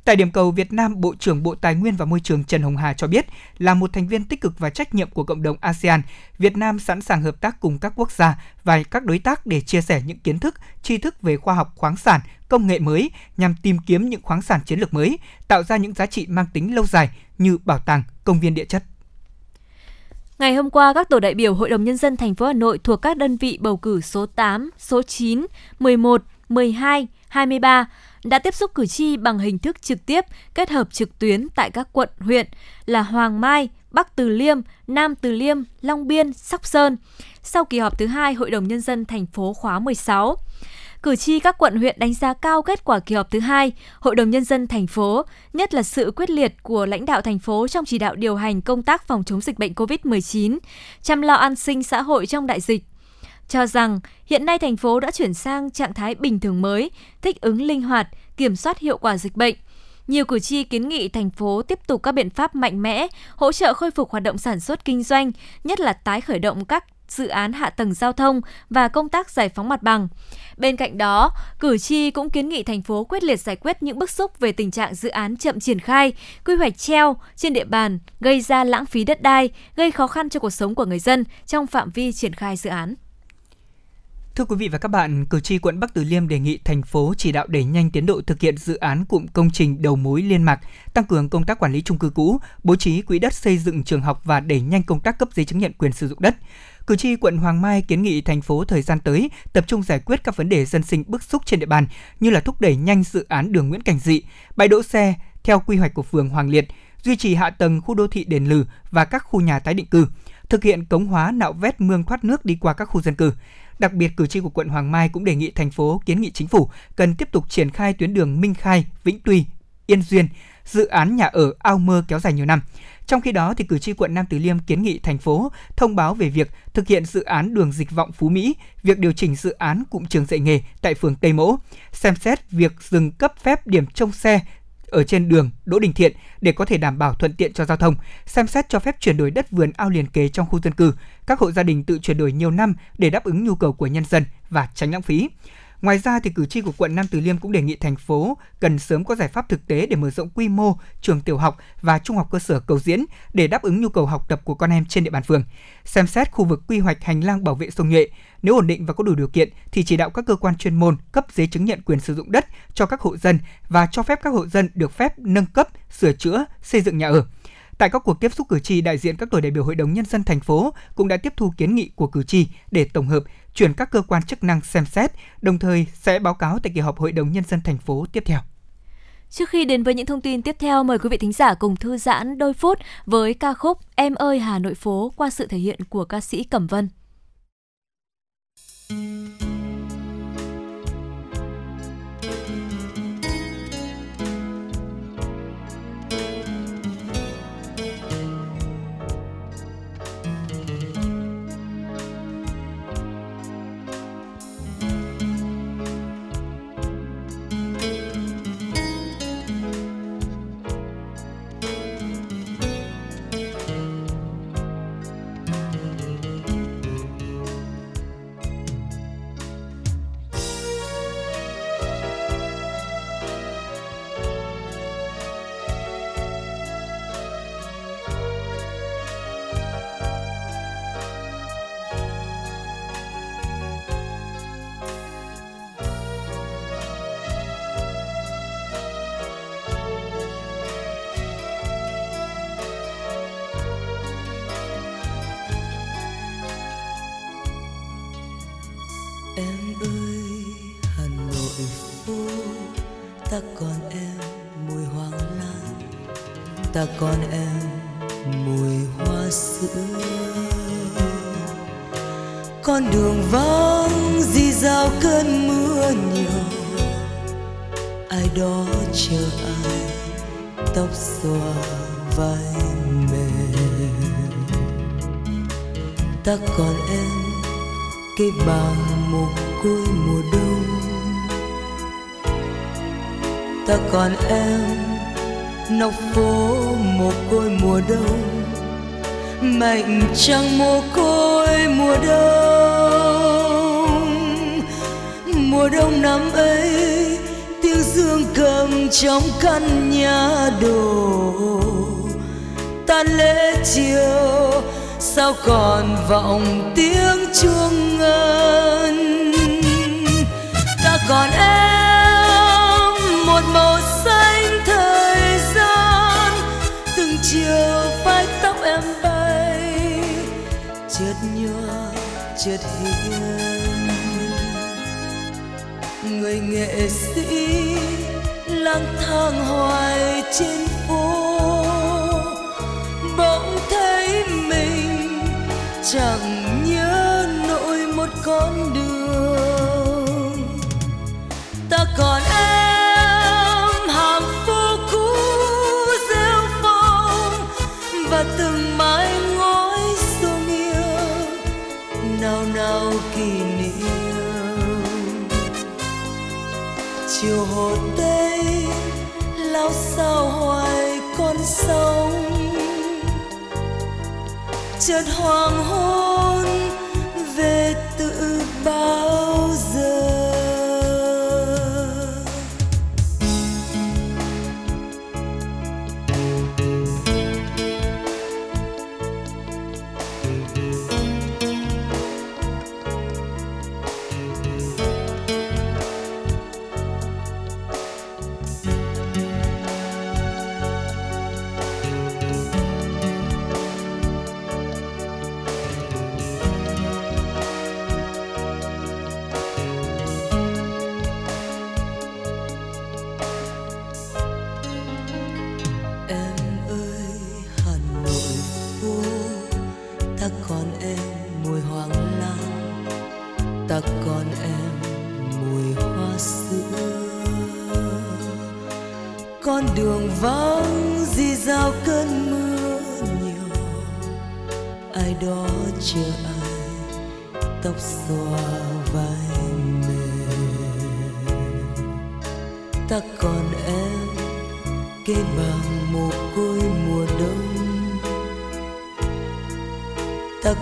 Tại điểm cầu Việt Nam, Bộ trưởng Bộ Tài nguyên và Môi trường Trần Hồng Hà cho biết, là một thành viên tích cực và trách nhiệm của cộng đồng ASEAN, Việt Nam sẵn sàng hợp tác cùng các quốc gia và các đối tác để chia sẻ những kiến thức, tri thức về khoa học khoáng sản, công nghệ mới nhằm tìm kiếm những khoáng sản chiến lược mới, tạo ra những giá trị mang tính lâu dài như bảo tàng, công viên địa chất. Ngày hôm qua, các tổ đại biểu Hội đồng Nhân dân thành phố Hà Nội thuộc các đơn vị bầu cử số 8, số 9, 11, 12, 23 đã tiếp xúc cử tri bằng hình thức trực tiếp kết hợp trực tuyến tại các quận, huyện là Hoàng Mai, Bắc Từ Liêm, Nam Từ Liêm, Long Biên, Sóc Sơn sau kỳ họp thứ 2 Hội đồng Nhân dân thành phố khóa 16. Cử tri các quận, huyện đánh giá cao kết quả kỳ họp thứ 2 Hội đồng Nhân dân thành phố, nhất là sự quyết liệt của lãnh đạo thành phố trong chỉ đạo điều hành công tác phòng chống dịch bệnh COVID-19, chăm lo an sinh xã hội trong đại dịch. Cho rằng hiện nay thành phố đã chuyển sang trạng thái bình thường mới, thích ứng linh hoạt, kiểm soát hiệu quả dịch bệnh. Nhiều cử tri kiến nghị thành phố tiếp tục các biện pháp mạnh mẽ, hỗ trợ khôi phục hoạt động sản xuất kinh doanh, nhất là tái khởi động các dự án hạ tầng giao thông và công tác giải phóng mặt bằng. Bên cạnh đó, cử tri cũng kiến nghị thành phố quyết liệt giải quyết những bức xúc về tình trạng dự án chậm triển khai, quy hoạch treo trên địa bàn, gây ra lãng phí đất đai, gây khó khăn cho cuộc sống của người dân trong phạm vi triển khai dự án. Thưa quý vị và các bạn, cử tri quận Bắc Từ Liêm đề nghị thành phố chỉ đạo đẩy nhanh tiến độ thực hiện dự án cụm công trình đầu mối liên mạc, tăng cường công tác quản lý chung cư cũ, bố trí quỹ đất xây dựng trường học và đẩy nhanh công tác cấp giấy chứng nhận quyền sử dụng đất. Cử tri quận Hoàng Mai kiến nghị thành phố thời gian tới tập trung giải quyết các vấn đề dân sinh bức xúc trên địa bàn như là thúc đẩy nhanh dự án đường Nguyễn Cảnh Dị, bãi đỗ xe theo quy hoạch của phường Hoàng Liệt, duy trì hạ tầng khu đô thị Đền Lừ và các khu nhà tái định cư, thực hiện cống hóa nạo vét mương thoát nước đi qua các khu dân cư. Đặc biệt, cử tri của quận Hoàng Mai cũng đề nghị thành phố kiến nghị chính phủ cần tiếp tục triển khai tuyến đường Minh Khai, Vĩnh Tuy, Yên Duyên, dự án nhà ở ao mơ kéo dài nhiều năm. Trong khi đó, thì cử tri quận Nam Từ Liêm kiến nghị thành phố thông báo về việc thực hiện dự án đường Dịch Vọng Phú Mỹ, việc điều chỉnh dự án cụm trường dạy nghề tại phường Tây Mỗ, xem xét việc dừng cấp phép điểm trông xe ở trên đường Đỗ Đình Thiện để có thể đảm bảo thuận tiện cho giao thông, xem xét cho phép chuyển đổi đất vườn ao liền kề trong khu dân cư, các hộ gia đình tự chuyển đổi nhiều năm để đáp ứng nhu cầu của nhân dân và tránh lãng phí. Ngoài ra, thì cử tri của quận Nam Từ Liêm cũng đề nghị thành phố cần sớm có giải pháp thực tế để mở rộng quy mô trường tiểu học và trung học cơ sở Cầu Diễn để đáp ứng nhu cầu học tập của con em trên địa bàn phường. Xem xét khu vực quy hoạch hành lang bảo vệ sông Nhuệ, nếu ổn định và có đủ điều kiện thì chỉ đạo các cơ quan chuyên môn cấp giấy chứng nhận quyền sử dụng đất cho các hộ dân và cho phép các hộ dân được phép nâng cấp, sửa chữa, xây dựng nhà ở. Tại các cuộc tiếp xúc cử tri, đại diện các tổ đại biểu Hội đồng Nhân dân thành phố cũng đã tiếp thu kiến nghị của cử tri để tổng hợp, chuyển các cơ quan chức năng xem xét, đồng thời sẽ báo cáo tại kỳ họp Hội đồng Nhân dân thành phố tiếp theo. Trước khi đến với những thông tin tiếp theo, mời quý vị thính giả cùng thư giãn đôi phút với ca khúc Em ơi Hà Nội phố qua sự thể hiện của ca sĩ Cẩm Vân. Ta còn em mùi hoàng lan, ta còn em mùi hoa sữa. Con đường vắng rì rào cơn mưa nhiều, ai đó chờ ai tóc xòa vai mềm. ta còn em, cây bàng mồ côi mùa đông. Ta còn em, nóc phố mồ côi mùa đông, mảnh trăng mồ côi mùa đông. Mùa đông năm ấy, tiếng dương cầm trong căn nhà đổ, tan lễ chiều sao còn vọng tiếng chuông ngân. Ta còn em, một màu xanh thời gian, từng chiều phai tóc em bay, chợt nhòa chợt hiền. Người nghệ sĩ lang thang hoài trên phố, bỗng thấy mình chẳng nhớ nổi một con đường. Ta còn em, hàng phố cũ rêu phong và từng mái ngói xô nghiêng, nào nào kỷ niệm. Chiều Hồ Tây lao sao hoài con sông, chợt hoàng hôn về tự bao giờ.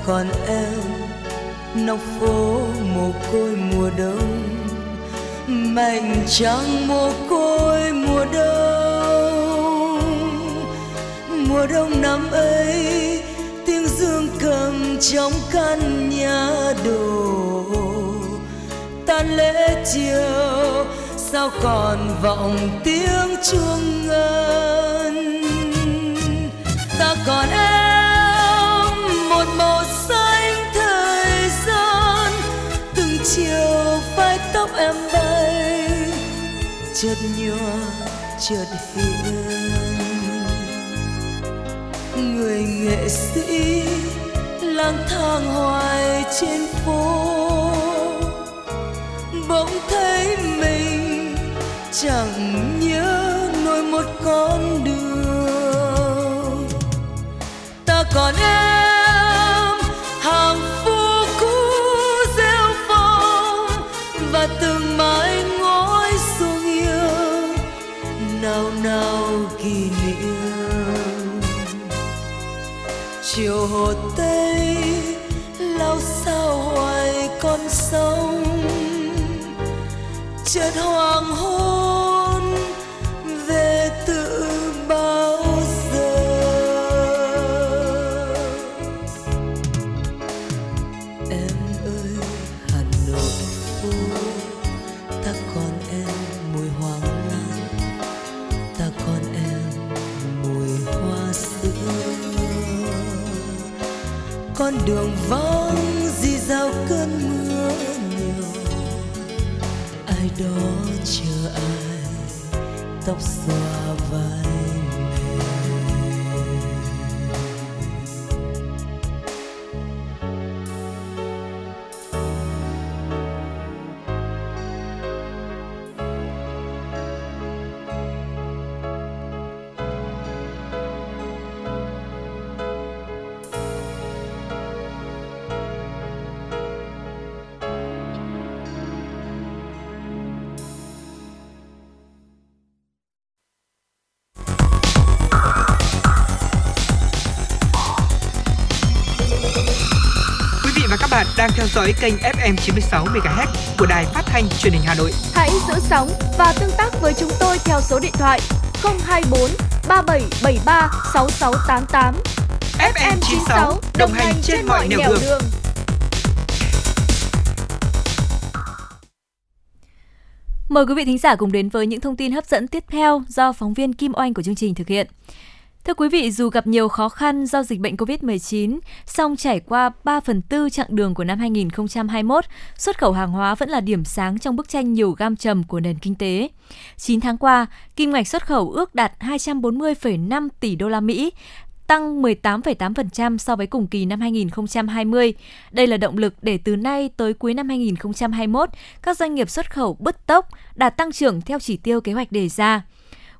Còn em, nóc phố mồ côi mùa đông, mảnh trăng mồ côi mùa đông. Mùa đông năm ấy, tiếng dương cầm trong căn nhà đổ, tan lễ chiều sao còn vọng tiếng chuông ngân. Ta còn em, một màu chiều phai tóc em bay, chợt nhòa chợt hiền. Người nghệ sĩ lang thang hoài trên phố, bỗng thấy mình chẳng nhớ nổi một con đường. Ta còn em, hàng từng mái ngói xô nghiêng, nào nào kỷ niệm. Chiều Hồ Tây lao sao hoài con sông, chợt hoàng hôn về tự bao giờ. Em ơi Hà Nội phố, ta còn em mùi hoang lan, ta còn em mùi hoa xưa. Con đường vắng rì rào cơn mưa nhiều, ai đó chờ ai, tóc xòa vai và các bạn đang theo dõi kênh FM 96 MHz của Đài Phát thanh Truyền hình Hà Nội. Hãy giữ sóng và tương tác với chúng tôi theo số điện thoại 024 3773 6688. FM 96 đồng hành trên mọi nẻo đường. Mời quý vị thính giả cùng đến với những thông tin hấp dẫn tiếp theo do phóng viên Kim Oanh của chương trình thực hiện. Thưa quý vị, dù gặp nhiều khó khăn do dịch bệnh COVID-19, song trải qua 3/4 chặng đường của năm 2021, xuất khẩu hàng hóa vẫn là điểm sáng trong bức tranh nhiều gam trầm của nền kinh tế. 9 tháng qua, kim ngạch xuất khẩu ước đạt 240,5 tỷ đô la Mỹ, tăng 18,8% so với cùng kỳ năm 2020. Đây là động lực để từ nay tới cuối năm 2021, các doanh nghiệp xuất khẩu bứt tốc, đạt tăng trưởng theo chỉ tiêu kế hoạch đề ra.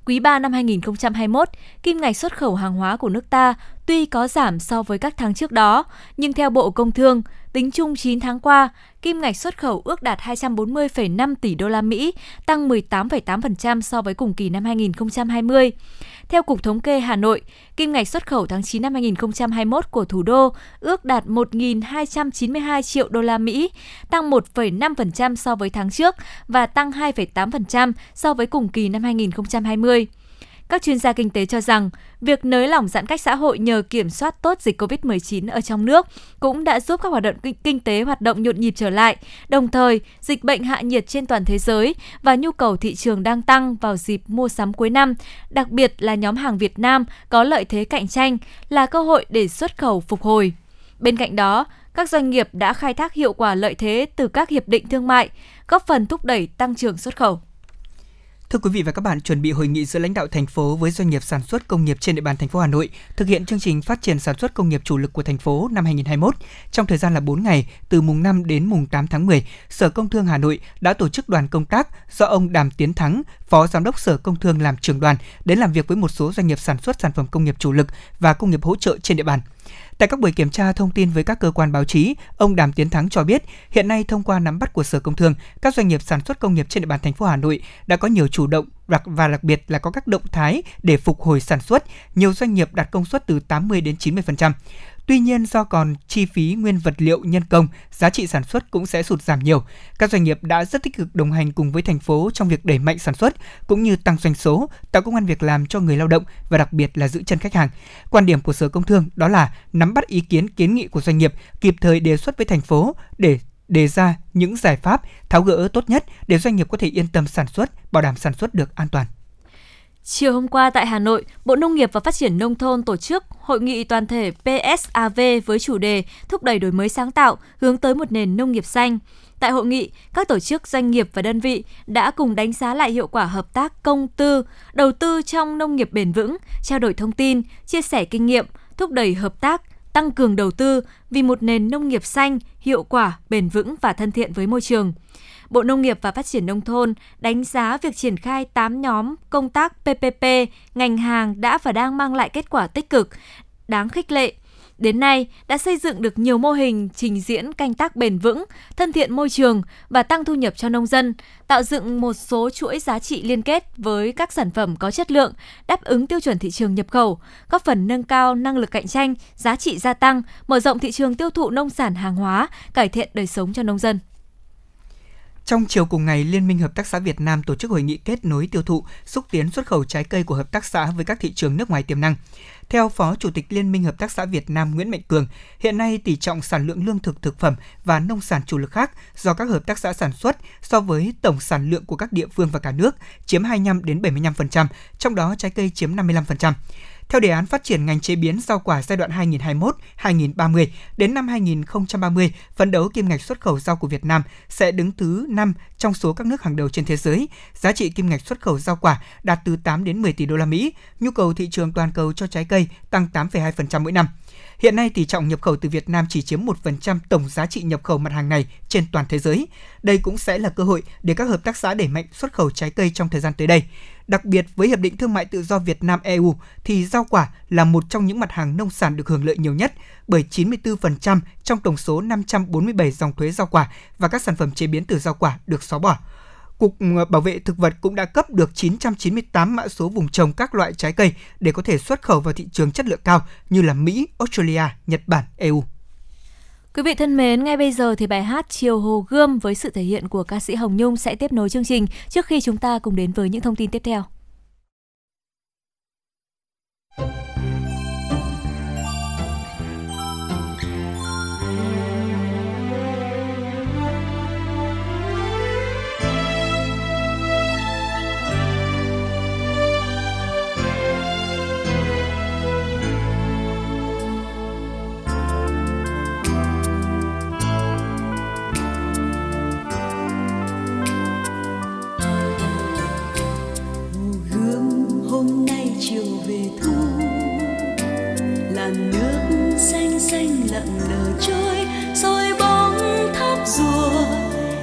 Quý 3 năm 2021, kim ngạch xuất khẩu hàng hóa của nước ta tuy có giảm so với các tháng trước đó, nhưng theo Bộ Công Thương, tính chung 9 tháng qua, kim ngạch xuất khẩu ước đạt 240,5 tỷ đô la Mỹ, tăng 18,8% so với cùng kỳ năm 2020. Theo Cục Thống kê Hà Nội, kim ngạch xuất khẩu tháng 9 năm 2021 của thủ đô ước đạt 1.292 triệu đô la Mỹ, tăng 1,5% so với tháng trước và tăng 2,8% so với cùng kỳ năm 2020. Các chuyên gia kinh tế cho rằng, việc nới lỏng giãn cách xã hội nhờ kiểm soát tốt dịch COVID-19 ở trong nước cũng đã giúp các hoạt động kinh tế hoạt động nhộn nhịp trở lại. Đồng thời, dịch bệnh hạ nhiệt trên toàn thế giới và nhu cầu thị trường đang tăng vào dịp mua sắm cuối năm, đặc biệt là nhóm hàng Việt Nam có lợi thế cạnh tranh, là cơ hội để xuất khẩu phục hồi. Bên cạnh đó, các doanh nghiệp đã khai thác hiệu quả lợi thế từ các hiệp định thương mại, góp phần thúc đẩy tăng trưởng xuất khẩu. Thưa quý vị và các bạn, chuẩn bị hội nghị giữa lãnh đạo thành phố với doanh nghiệp sản xuất công nghiệp trên địa bàn thành phố Hà Nội thực hiện chương trình phát triển sản xuất công nghiệp chủ lực của thành phố năm 2021. Trong thời gian là 4 ngày, từ mùng 5 đến mùng 8 tháng 10, Sở Công Thương Hà Nội đã tổ chức đoàn công tác do ông Đàm Tiến Thắng, Phó Giám đốc Sở Công Thương làm trưởng đoàn đến làm việc với một số doanh nghiệp sản xuất sản phẩm công nghiệp chủ lực và công nghiệp hỗ trợ trên địa bàn. Tại các buổi kiểm tra thông tin với các cơ quan báo chí, ông Đàm Tiến Thắng cho biết, hiện nay thông qua nắm bắt của Sở Công Thương, các doanh nghiệp sản xuất công nghiệp trên địa bàn thành phố Hà Nội đã có nhiều chủ động và đặc biệt là có các động thái để phục hồi sản xuất. Nhiều doanh nghiệp đạt công suất từ 80 đến 90%. Tuy nhiên, do còn chi phí nguyên vật liệu, nhân công, giá trị sản xuất cũng sẽ sụt giảm nhiều. Các doanh nghiệp đã rất tích cực đồng hành cùng với thành phố trong việc đẩy mạnh sản xuất cũng như tăng doanh số, tạo công ăn việc làm cho người lao động và đặc biệt là giữ chân khách hàng. Quan điểm của Sở Công Thương đó là nắm bắt ý kiến, kiến nghị của doanh nghiệp, kịp thời đề xuất với thành phố để đề ra những giải pháp tháo gỡ tốt nhất để doanh nghiệp có thể yên tâm sản xuất, bảo đảm sản xuất được an toàn. Chiều hôm qua tại Hà Nội, Bộ Nông nghiệp và Phát triển Nông thôn tổ chức Hội nghị toàn thể PSAV với chủ đề thúc đẩy đổi mới sáng tạo hướng tới một nền nông nghiệp xanh. Tại hội nghị, các tổ chức, doanh nghiệp và đơn vị đã cùng đánh giá lại hiệu quả hợp tác công tư, đầu tư trong nông nghiệp bền vững, trao đổi thông tin, chia sẻ kinh nghiệm, thúc đẩy hợp tác, tăng cường đầu tư vì một nền nông nghiệp xanh, hiệu quả, bền vững và thân thiện với môi trường. Bộ Nông nghiệp và Phát triển Nông thôn đánh giá việc triển khai 8 nhóm công tác PPP, ngành hàng đã và đang mang lại kết quả tích cực, đáng khích lệ. Đến nay, đã xây dựng được nhiều mô hình trình diễn canh tác bền vững, thân thiện môi trường và tăng thu nhập cho nông dân, tạo dựng một số chuỗi giá trị liên kết với các sản phẩm có chất lượng, đáp ứng tiêu chuẩn thị trường nhập khẩu, góp phần nâng cao năng lực cạnh tranh, giá trị gia tăng, mở rộng thị trường tiêu thụ nông sản hàng hóa, cải thiện đời sống cho nông dân. Trong chiều cùng ngày, Liên minh Hợp tác xã Việt Nam tổ chức hội nghị kết nối tiêu thụ, xúc tiến xuất khẩu trái cây của hợp tác xã với các thị trường nước ngoài tiềm năng. Theo Phó Chủ tịch Liên minh Hợp tác xã Việt Nam Nguyễn Mạnh Cường, hiện nay tỷ trọng sản lượng lương thực, thực phẩm và nông sản chủ lực khác do các hợp tác xã sản xuất so với tổng sản lượng của các địa phương và cả nước chiếm 25-75%, trong đó trái cây chiếm 55%. Theo đề án phát triển ngành chế biến rau quả giai đoạn 2021-2030, đến năm 2030, phấn đấu kim ngạch xuất khẩu rau của Việt Nam sẽ đứng thứ 5 trong số các nước hàng đầu trên thế giới. Giá trị kim ngạch xuất khẩu rau quả đạt từ 8 đến 10 tỷ đô la Mỹ. Nhu cầu thị trường toàn cầu cho trái cây tăng 8,2% mỗi năm. Hiện nay, tỷ trọng nhập khẩu từ Việt Nam chỉ chiếm 1% tổng giá trị nhập khẩu mặt hàng này trên toàn thế giới. Đây cũng sẽ là cơ hội để các hợp tác xã đẩy mạnh xuất khẩu trái cây trong thời gian tới đây. Đặc biệt, với Hiệp định Thương mại Tự do Việt Nam-EU thì rau quả là một trong những mặt hàng nông sản được hưởng lợi nhiều nhất bởi 94% trong tổng số 547 dòng thuế rau quả và các sản phẩm chế biến từ rau quả được xóa bỏ. Cục Bảo vệ Thực vật cũng đã cấp được 998 mã số vùng trồng các loại trái cây để có thể xuất khẩu vào thị trường chất lượng cao như là Mỹ, Australia, Nhật Bản, EU. Quý vị thân mến, ngay bây giờ thì bài hát Chiều Hồ Gươm với sự thể hiện của ca sĩ Hồng Nhung sẽ tiếp nối chương trình trước khi chúng ta cùng đến với những thông tin tiếp theo. Xanh xanh lặng lờ trôi, rồi bóng tháp rùa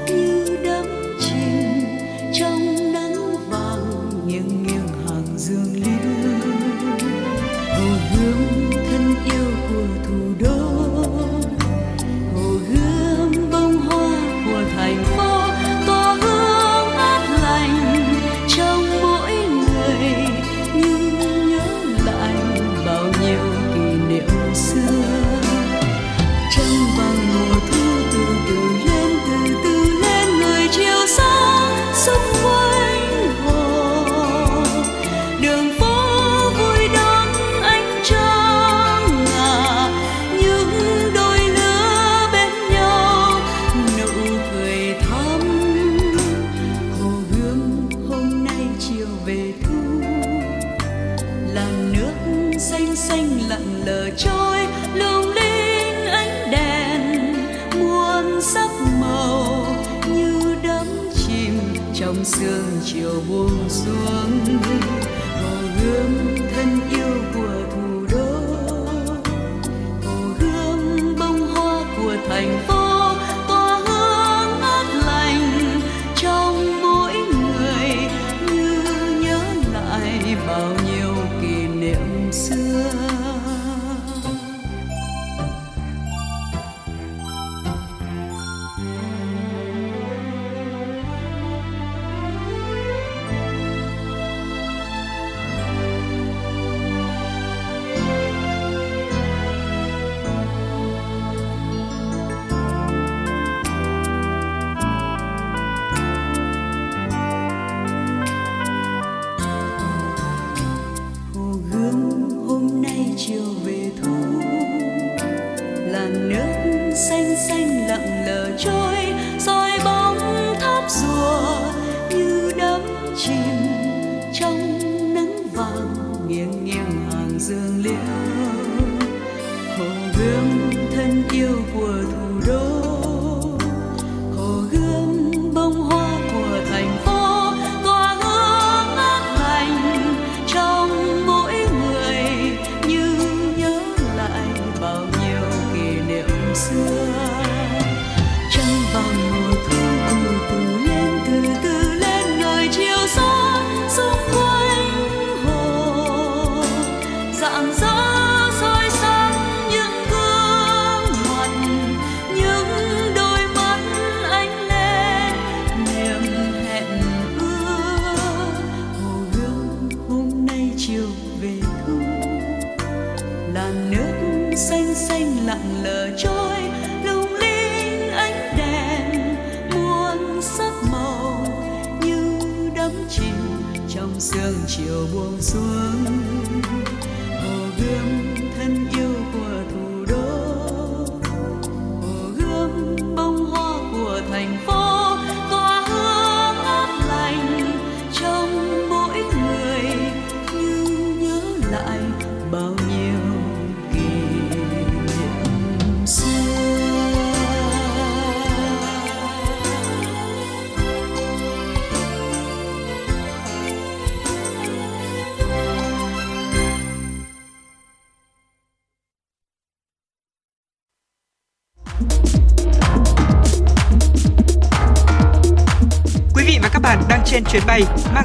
như đắm chìm trong nắng vàng, nghiêng nghiêng hàng dương liễu. Hồ Gươm thân yêu của thủ đô, Hồ Gươm bông hoa của thành phố, tỏa hương mát lành trong mỗi người, nhưng nhớ lại bao nhiêu kỷ niệm xưa. Sương chiều buông xuống, Hồ Gươm thân yêu của thủ đô, Hồ Gươm bông hoa của thành phố, tỏa hương mát lành trong mỗi người, như nhớ lại bao nhiêu kỷ niệm xưa. Chuyến bay mang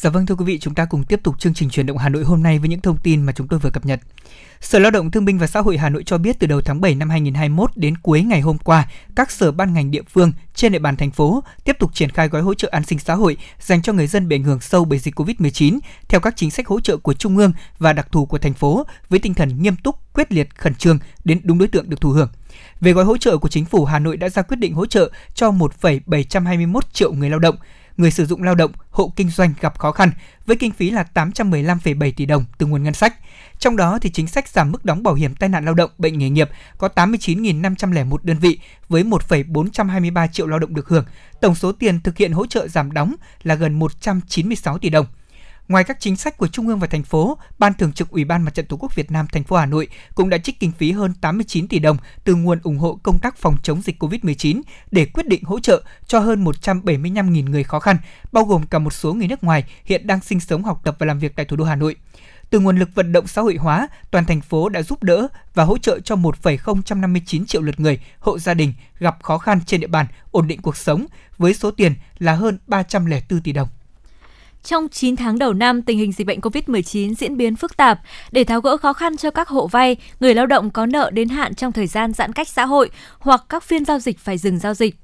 Dạ vâng, thưa quý vị, chúng ta cùng tiếp tục chương trình Chuyển động Hà Nội hôm nay với những thông tin mà chúng tôi vừa cập nhật. Sở Lao động Thương binh và Xã hội Hà Nội cho biết từ đầu tháng 7 năm 2021 đến cuối ngày hôm qua, các sở ban ngành địa phương trên địa bàn thành phố tiếp tục triển khai gói hỗ trợ an sinh xã hội dành cho người dân bị ảnh hưởng sâu bởi dịch Covid-19 theo các chính sách hỗ trợ của Trung ương và đặc thù của thành phố với tinh thần nghiêm túc, quyết liệt, khẩn trương đến đúng đối tượng được thụ hưởng. Về gói hỗ trợ của chính phủ, Hà Nội đã ra quyết định hỗ trợ cho 1,721 triệu người lao động, người sử dụng lao động, hộ kinh doanh gặp khó khăn với kinh phí là 815,7 tỷ đồng từ nguồn ngân sách. Trong đó thì chính sách giảm mức đóng bảo hiểm tai nạn lao động, bệnh nghề nghiệp có 89.501 đơn vị với 1,423 triệu lao động được hưởng. Tổng số tiền thực hiện hỗ trợ giảm đóng là gần 196 tỷ đồng. Ngoài các chính sách của Trung ương và thành phố, Ban Thường trực Ủy ban Mặt trận Tổ quốc Việt Nam thành phố Hà Nội cũng đã trích kinh phí hơn 89 tỷ đồng từ nguồn ủng hộ công tác phòng chống dịch Covid-19 để quyết định hỗ trợ cho hơn 175.000 người khó khăn, bao gồm cả một số người nước ngoài hiện đang sinh sống, học tập và làm việc tại thủ đô Hà Nội. Từ nguồn lực vận động xã hội hóa, toàn thành phố đã giúp đỡ và hỗ trợ cho 1,059 triệu lượt người, hộ gia đình gặp khó khăn trên địa bàn ổn định cuộc sống với số tiền là hơn 304 tỷ đồng. Trong 9 tháng đầu năm, tình hình dịch bệnh COVID-19 diễn biến phức tạp. Để tháo gỡ khó khăn cho các hộ vay, người lao động có nợ đến hạn trong thời gian giãn cách xã hội hoặc các phiên giao dịch phải dừng giao dịch,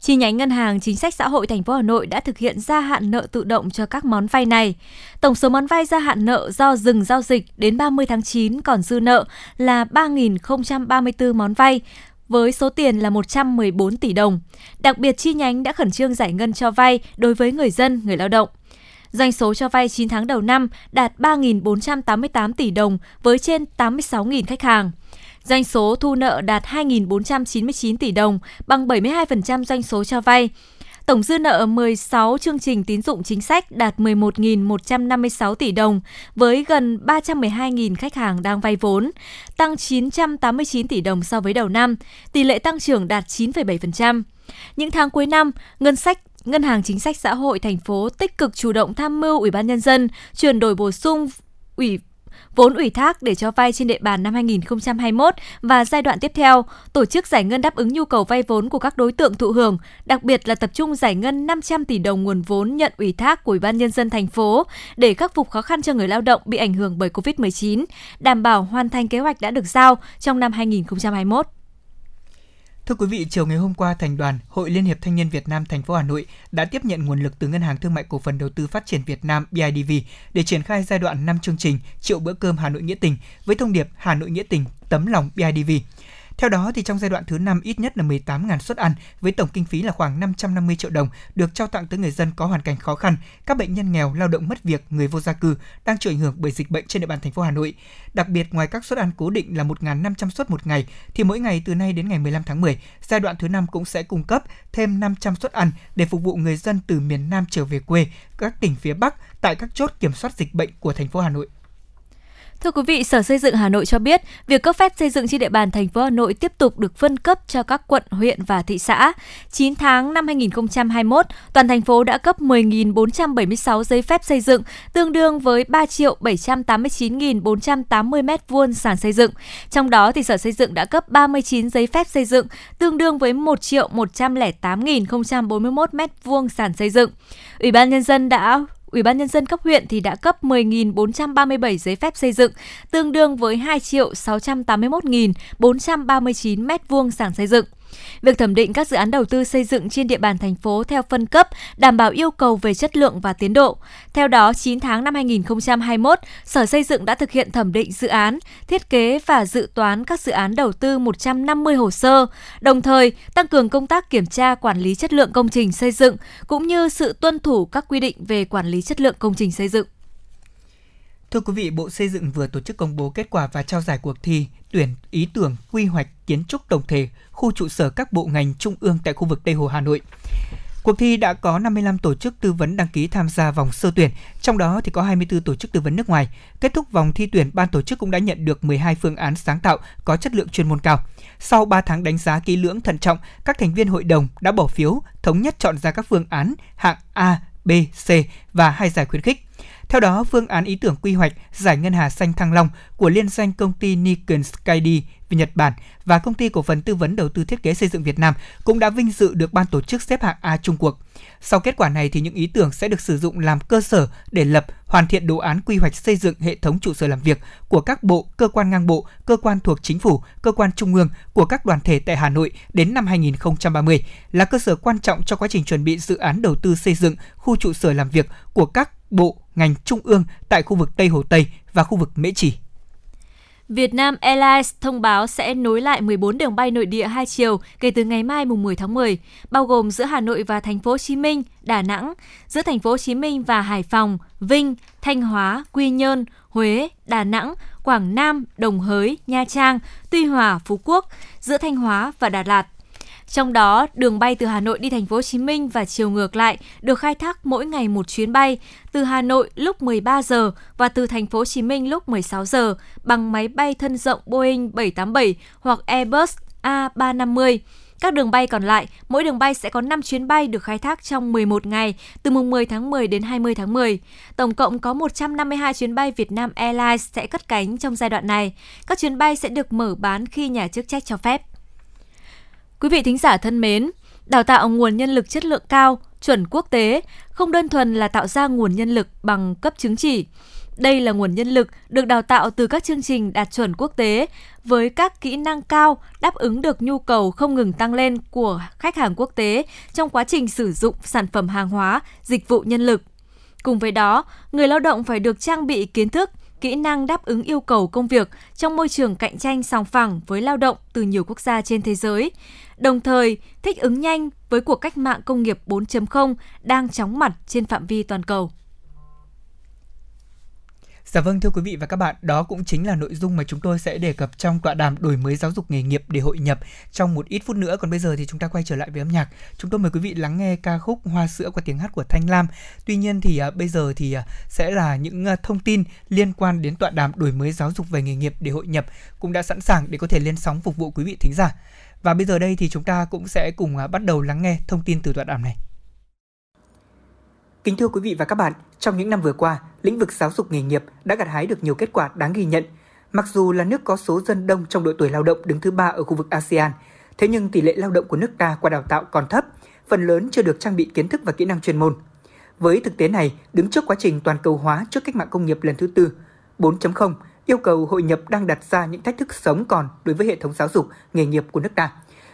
chi nhánh Ngân hàng Chính sách Xã hội thành phố Hà Nội đã thực hiện gia hạn nợ tự động cho các món vay này. Tổng số món vay gia hạn nợ do dừng giao dịch đến 30 tháng 9 còn dư nợ là 3.034 món vay, với số tiền là 114 tỷ đồng. Đặc biệt, chi nhánh đã khẩn trương giải ngân cho vay đối với người dân, người lao động. Doanh số cho vay 9 tháng đầu năm đạt 3.488 tỷ đồng với trên 86.000 khách hàng. Doanh số thu nợ đạt 2.499 tỷ đồng, bằng 72% doanh số cho vay. Tổng dư nợ 16 chương trình tín dụng chính sách đạt 11.156 tỷ đồng với gần 312.000 khách hàng đang vay vốn, tăng 989 tỷ đồng so với đầu năm, tỷ lệ tăng trưởng đạt 9,7%. Những tháng cuối năm, Ngân hàng Chính sách Xã hội thành phố tích cực chủ động tham mưu Ủy ban Nhân dân chuyển đổi bổ sung vốn ủy thác để cho vay trên địa bàn năm 2021 và giai đoạn tiếp theo, tổ chức giải ngân đáp ứng nhu cầu vay vốn của các đối tượng thụ hưởng, đặc biệt là tập trung giải ngân 500 tỷ đồng nguồn vốn nhận ủy thác của Ủy ban Nhân dân thành phố để khắc phục khó khăn cho người lao động bị ảnh hưởng bởi COVID-19, đảm bảo hoàn thành kế hoạch đã được giao trong năm 2021. Thưa quý vị, chiều ngày hôm qua, Thành đoàn Hội Liên hiệp Thanh niên Việt Nam thành phố Hà Nội đã tiếp nhận nguồn lực từ Ngân hàng Thương mại Cổ phần Đầu tư Phát triển Việt Nam BIDV để triển khai giai đoạn 5 chương trình Triệu bữa cơm Hà Nội nghĩa tình với thông điệp Hà Nội nghĩa tình, tấm lòng BIDV. Theo đó, thì trong giai đoạn thứ 5, ít nhất là 18.000 suất ăn với tổng kinh phí là khoảng 550 triệu đồng được trao tặng tới người dân có hoàn cảnh khó khăn, các bệnh nhân nghèo, lao động mất việc, người vô gia cư đang chịu ảnh hưởng bởi dịch bệnh trên địa bàn thành phố Hà Nội. Đặc biệt, ngoài các suất ăn cố định là 1.500 suất một ngày, thì mỗi ngày từ nay đến ngày 15 tháng 10, giai đoạn thứ 5 cũng sẽ cung cấp thêm 500 suất ăn để phục vụ người dân từ miền Nam trở về quê, các tỉnh phía Bắc tại các chốt kiểm soát dịch bệnh của thành phố Hà Nội. Thưa quý vị, Sở Xây dựng Hà Nội cho biết, việc cấp phép xây dựng trên địa bàn thành phố Hà Nội tiếp tục được phân cấp cho các quận, huyện và thị xã. 9 tháng năm 2021, toàn thành phố đã cấp 10.476 giấy phép xây dựng, tương đương với 3.789.480 m2 sàn xây dựng. Trong đó, thì Sở Xây dựng đã cấp 39 giấy phép xây dựng, tương đương với 1.108.041 m2 sàn xây dựng. Ủy ban Nhân dân cấp huyện thì đã cấp 10.437 giấy phép xây dựng, tương đương với 2.681.439 m2 sàn xây dựng. Việc thẩm định các dự án đầu tư xây dựng trên địa bàn thành phố theo phân cấp đảm bảo yêu cầu về chất lượng và tiến độ. Theo đó, 9 tháng năm 2021, Sở Xây dựng đã thực hiện thẩm định dự án, thiết kế và dự toán các dự án đầu tư 150 hồ sơ, đồng thời tăng cường công tác kiểm tra quản lý chất lượng công trình xây dựng cũng như sự tuân thủ các quy định về quản lý chất lượng công trình xây dựng. Thưa quý vị, Bộ Xây dựng vừa tổ chức công bố kết quả và trao giải cuộc thi tuyển ý tưởng quy hoạch kiến trúc tổng thể khu trụ sở các bộ ngành trung ương tại khu vực Tây Hồ Hà Nội. Cuộc thi đã có 55 tổ chức tư vấn đăng ký tham gia vòng sơ tuyển, trong đó thì có 24 tổ chức tư vấn nước ngoài. Kết thúc vòng thi tuyển, ban tổ chức cũng đã nhận được 12 phương án sáng tạo có chất lượng chuyên môn cao. Sau 3 tháng đánh giá kỹ lưỡng thận trọng, các thành viên hội đồng đã bỏ phiếu thống nhất chọn ra các phương án hạng A, B, C và 2 giải khuyến khích. Theo đó, phương án ý tưởng quy hoạch giải ngân hà xanh Thăng Long của liên doanh công ty Nikken Skydy về Nhật Bản và công ty cổ phần tư vấn đầu tư thiết kế xây dựng Việt Nam cũng đã vinh dự được ban tổ chức xếp hạng A chung cuộc. Sau kết quả này thì những ý tưởng sẽ được sử dụng làm cơ sở để lập, hoàn thiện đồ án quy hoạch xây dựng hệ thống trụ sở làm việc của các bộ, cơ quan ngang bộ, cơ quan thuộc chính phủ, cơ quan trung ương của các đoàn thể tại Hà Nội đến năm 2030, là cơ sở quan trọng cho quá trình chuẩn bị dự án đầu tư xây dựng khu trụ sở làm việc của các bộ, ngành trung ương tại khu vực Tây Hồ Tây và khu vực Mễ Trì. Vietnam Airlines thông báo sẽ nối lại 14 đường bay nội địa hai chiều kể từ ngày mai mùng 10 tháng 10, bao gồm giữa Hà Nội và Thành phố Hồ Chí Minh, Đà Nẵng, giữa Thành phố Hồ Chí Minh và Hải Phòng, Vinh, Thanh Hóa, Quy Nhơn, Huế, Đà Nẵng, Quảng Nam, Đồng Hới, Nha Trang, Tuy Hòa, Phú Quốc, giữa Thanh Hóa và Đà Lạt. Trong đó, đường bay từ Hà Nội đi Thành phố Hồ Chí Minh và chiều ngược lại được khai thác mỗi ngày một chuyến bay, từ Hà Nội lúc 13 giờ và từ Thành phố Hồ Chí Minh lúc 16 giờ bằng máy bay thân rộng Boeing 787 hoặc Airbus A350. Các đường bay còn lại, mỗi đường bay sẽ có 5 chuyến bay được khai thác trong 11 ngày, từ mùng 10 tháng 10 đến 20 tháng 10. Tổng cộng có 152 chuyến bay Vietnam Airlines sẽ cất cánh trong giai đoạn này. Các chuyến bay sẽ được mở bán khi nhà chức trách cho phép. Quý vị thính giả thân mến, đào tạo nguồn nhân lực chất lượng cao, chuẩn quốc tế, không đơn thuần là tạo ra nguồn nhân lực bằng cấp chứng chỉ. Đây là nguồn nhân lực được đào tạo từ các chương trình đạt chuẩn quốc tế, với các kỹ năng cao đáp ứng được nhu cầu không ngừng tăng lên của khách hàng quốc tế trong quá trình sử dụng sản phẩm hàng hóa, dịch vụ nhân lực. Cùng với đó, người lao động phải được trang bị kiến thức, kỹ năng đáp ứng yêu cầu công việc trong môi trường cạnh tranh sòng phẳng với lao động từ nhiều quốc gia trên thế giới, đồng thời thích ứng nhanh với cuộc cách mạng công nghiệp 4.0 đang chóng mặt trên phạm vi toàn cầu. Dạ vâng, thưa quý vị và các bạn, đó cũng chính là nội dung mà chúng tôi sẽ đề cập trong tọa đàm đổi mới giáo dục nghề nghiệp để hội nhập trong một ít phút nữa. Còn bây giờ thì chúng ta quay trở lại với âm nhạc. Chúng tôi mời quý vị lắng nghe ca khúc Hoa Sữa qua tiếng hát của Thanh Lam. Tuy nhiên thì bây giờ thì sẽ là những thông tin liên quan đến tọa đàm đổi mới giáo dục về nghề nghiệp để hội nhập cũng đã sẵn sàng để có thể lên sóng phục vụ quý vị thính giả. Và bây giờ đây thì chúng ta cũng sẽ cùng bắt đầu lắng nghe thông tin từ tọa đàm này. Kính thưa quý vị và các bạn, trong những năm vừa qua, lĩnh vực giáo dục nghề nghiệp đã gặt hái được nhiều kết quả đáng ghi nhận. Mặc dù là nước có số dân đông trong độ tuổi lao động đứng thứ 3 ở khu vực ASEAN, thế nhưng tỷ lệ lao động của nước ta qua đào tạo còn thấp, phần lớn chưa được trang bị kiến thức và kỹ năng chuyên môn. Với thực tế này, đứng trước quá trình toàn cầu hóa trước cách mạng công nghiệp lần thứ tư 4.0, yêu cầu hội nhập đang đặt ra những thách thức sống còn đối với hệ thống giáo dục nghề nghiệp của nước ta.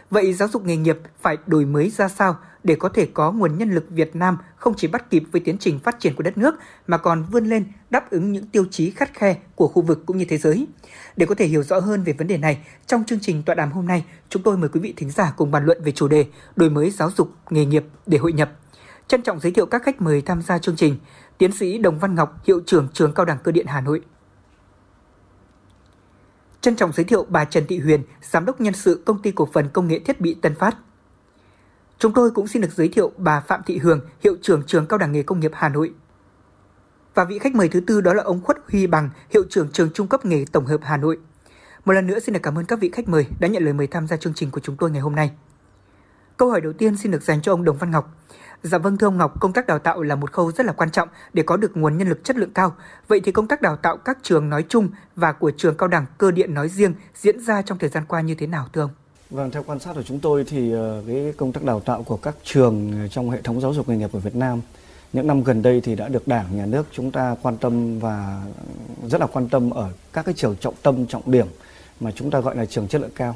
Vậy giáo dục nghề nghiệp phải đổi mới ra sao để có thể có nguồn nhân lực Việt Nam không chỉ bắt kịp với tiến trình phát triển của đất nước mà còn vươn lên đáp ứng những tiêu chí khắt khe của khu vực cũng như thế giới? Để có thể hiểu rõ hơn về vấn đề này, trong chương trình tọa đàm hôm nay, chúng tôi mời quý vị thính giả cùng bàn luận về chủ đề đổi mới giáo dục nghề nghiệp để hội nhập. Trân trọng giới thiệu các khách mời tham gia chương trình: Tiến sĩ Đồng Văn Ngọc, Hiệu trưởng Trường Cao đẳng Cơ điện Hà Nội. Trân trọng giới thiệu bà Trần Thị Huyền, Giám đốc nhân sự Công ty Cổ phần Công nghệ Thiết bị Tân Phát. Chúng tôi cũng xin được giới thiệu bà Phạm Thị Hường, Hiệu trưởng Trường Cao đẳng Nghề Công nghiệp Hà Nội. Và vị khách mời thứ tư đó là ông Khuất Huy Bằng, Hiệu trưởng Trường Trung cấp Nghề Tổng hợp Hà Nội. Một lần nữa xin được cảm ơn các vị khách mời đã nhận lời mời tham gia chương trình của chúng tôi ngày hôm nay. Câu hỏi đầu tiên xin được dành cho ông Đồng Văn Ngọc. Dạ vâng, thưa ông Ngọc, công tác đào tạo là một khâu rất là quan trọng để có được nguồn nhân lực chất lượng cao. Vậy thì công tác đào tạo các trường nói chung và của Trường Cao đẳng Cơ điện nói riêng diễn ra trong thời gian qua như thế nào thưa ông? Vâng, theo quan sát của chúng tôi thì cái công tác đào tạo của các trường trong hệ thống giáo dục nghề nghiệp của Việt Nam những năm gần đây thì đã được Đảng, Nhà nước chúng ta quan tâm và rất là quan tâm ở các cái trường trọng tâm, trọng điểm mà chúng ta gọi là trường chất lượng cao.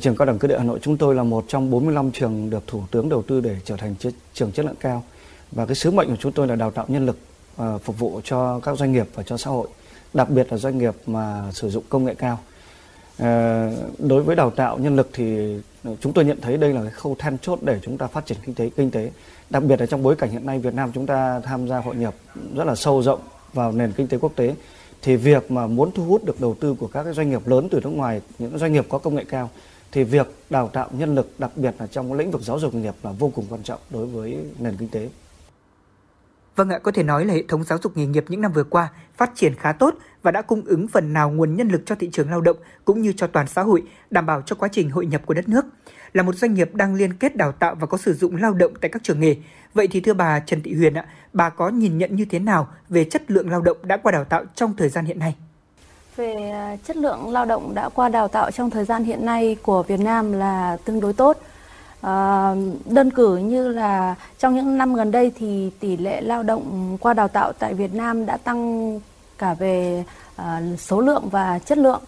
Trường Cao đẳng Cơ điện Hà Nội chúng tôi là một trong 45 trường được Thủ tướng đầu tư để trở thành trường chất lượng cao. Và cái sứ mệnh của chúng tôi là đào tạo nhân lực phục vụ cho các doanh nghiệp và cho xã hội, đặc biệt là doanh nghiệp mà sử dụng công nghệ cao. Đối với đào tạo nhân lực thì chúng tôi nhận thấy đây là cái khâu then chốt để chúng ta phát triển kinh tế. Đặc biệt là trong bối cảnh hiện nay Việt Nam chúng ta tham gia hội nhập rất là sâu rộng vào nền kinh tế quốc tế. Thì việc mà muốn thu hút được đầu tư của các cái doanh nghiệp lớn từ nước ngoài, những doanh nghiệp có công nghệ cao, thì việc đào tạo nhân lực, đặc biệt là trong lĩnh vực giáo dục nghề nghiệp là vô cùng quan trọng đối với nền kinh tế. Vâng ạ, có thể nói là hệ thống giáo dục nghề nghiệp những năm vừa qua phát triển khá tốt và đã cung ứng phần nào nguồn nhân lực cho thị trường lao động cũng như cho toàn xã hội, đảm bảo cho quá trình hội nhập của đất nước. Là một doanh nghiệp đang liên kết đào tạo và có sử dụng lao động tại các trường nghề. Vậy thì thưa bà Trần Thị Huyền ạ, bà có nhìn nhận như thế nào về chất lượng lao động đã qua đào tạo trong thời gian hiện nay? Về chất lượng lao động đã qua đào tạo trong thời gian hiện nay của Việt Nam là tương đối tốt. Đơn cử như là trong những năm gần đây thì tỷ lệ lao động qua đào tạo tại Việt Nam đã tăng cả về số lượng và chất lượng,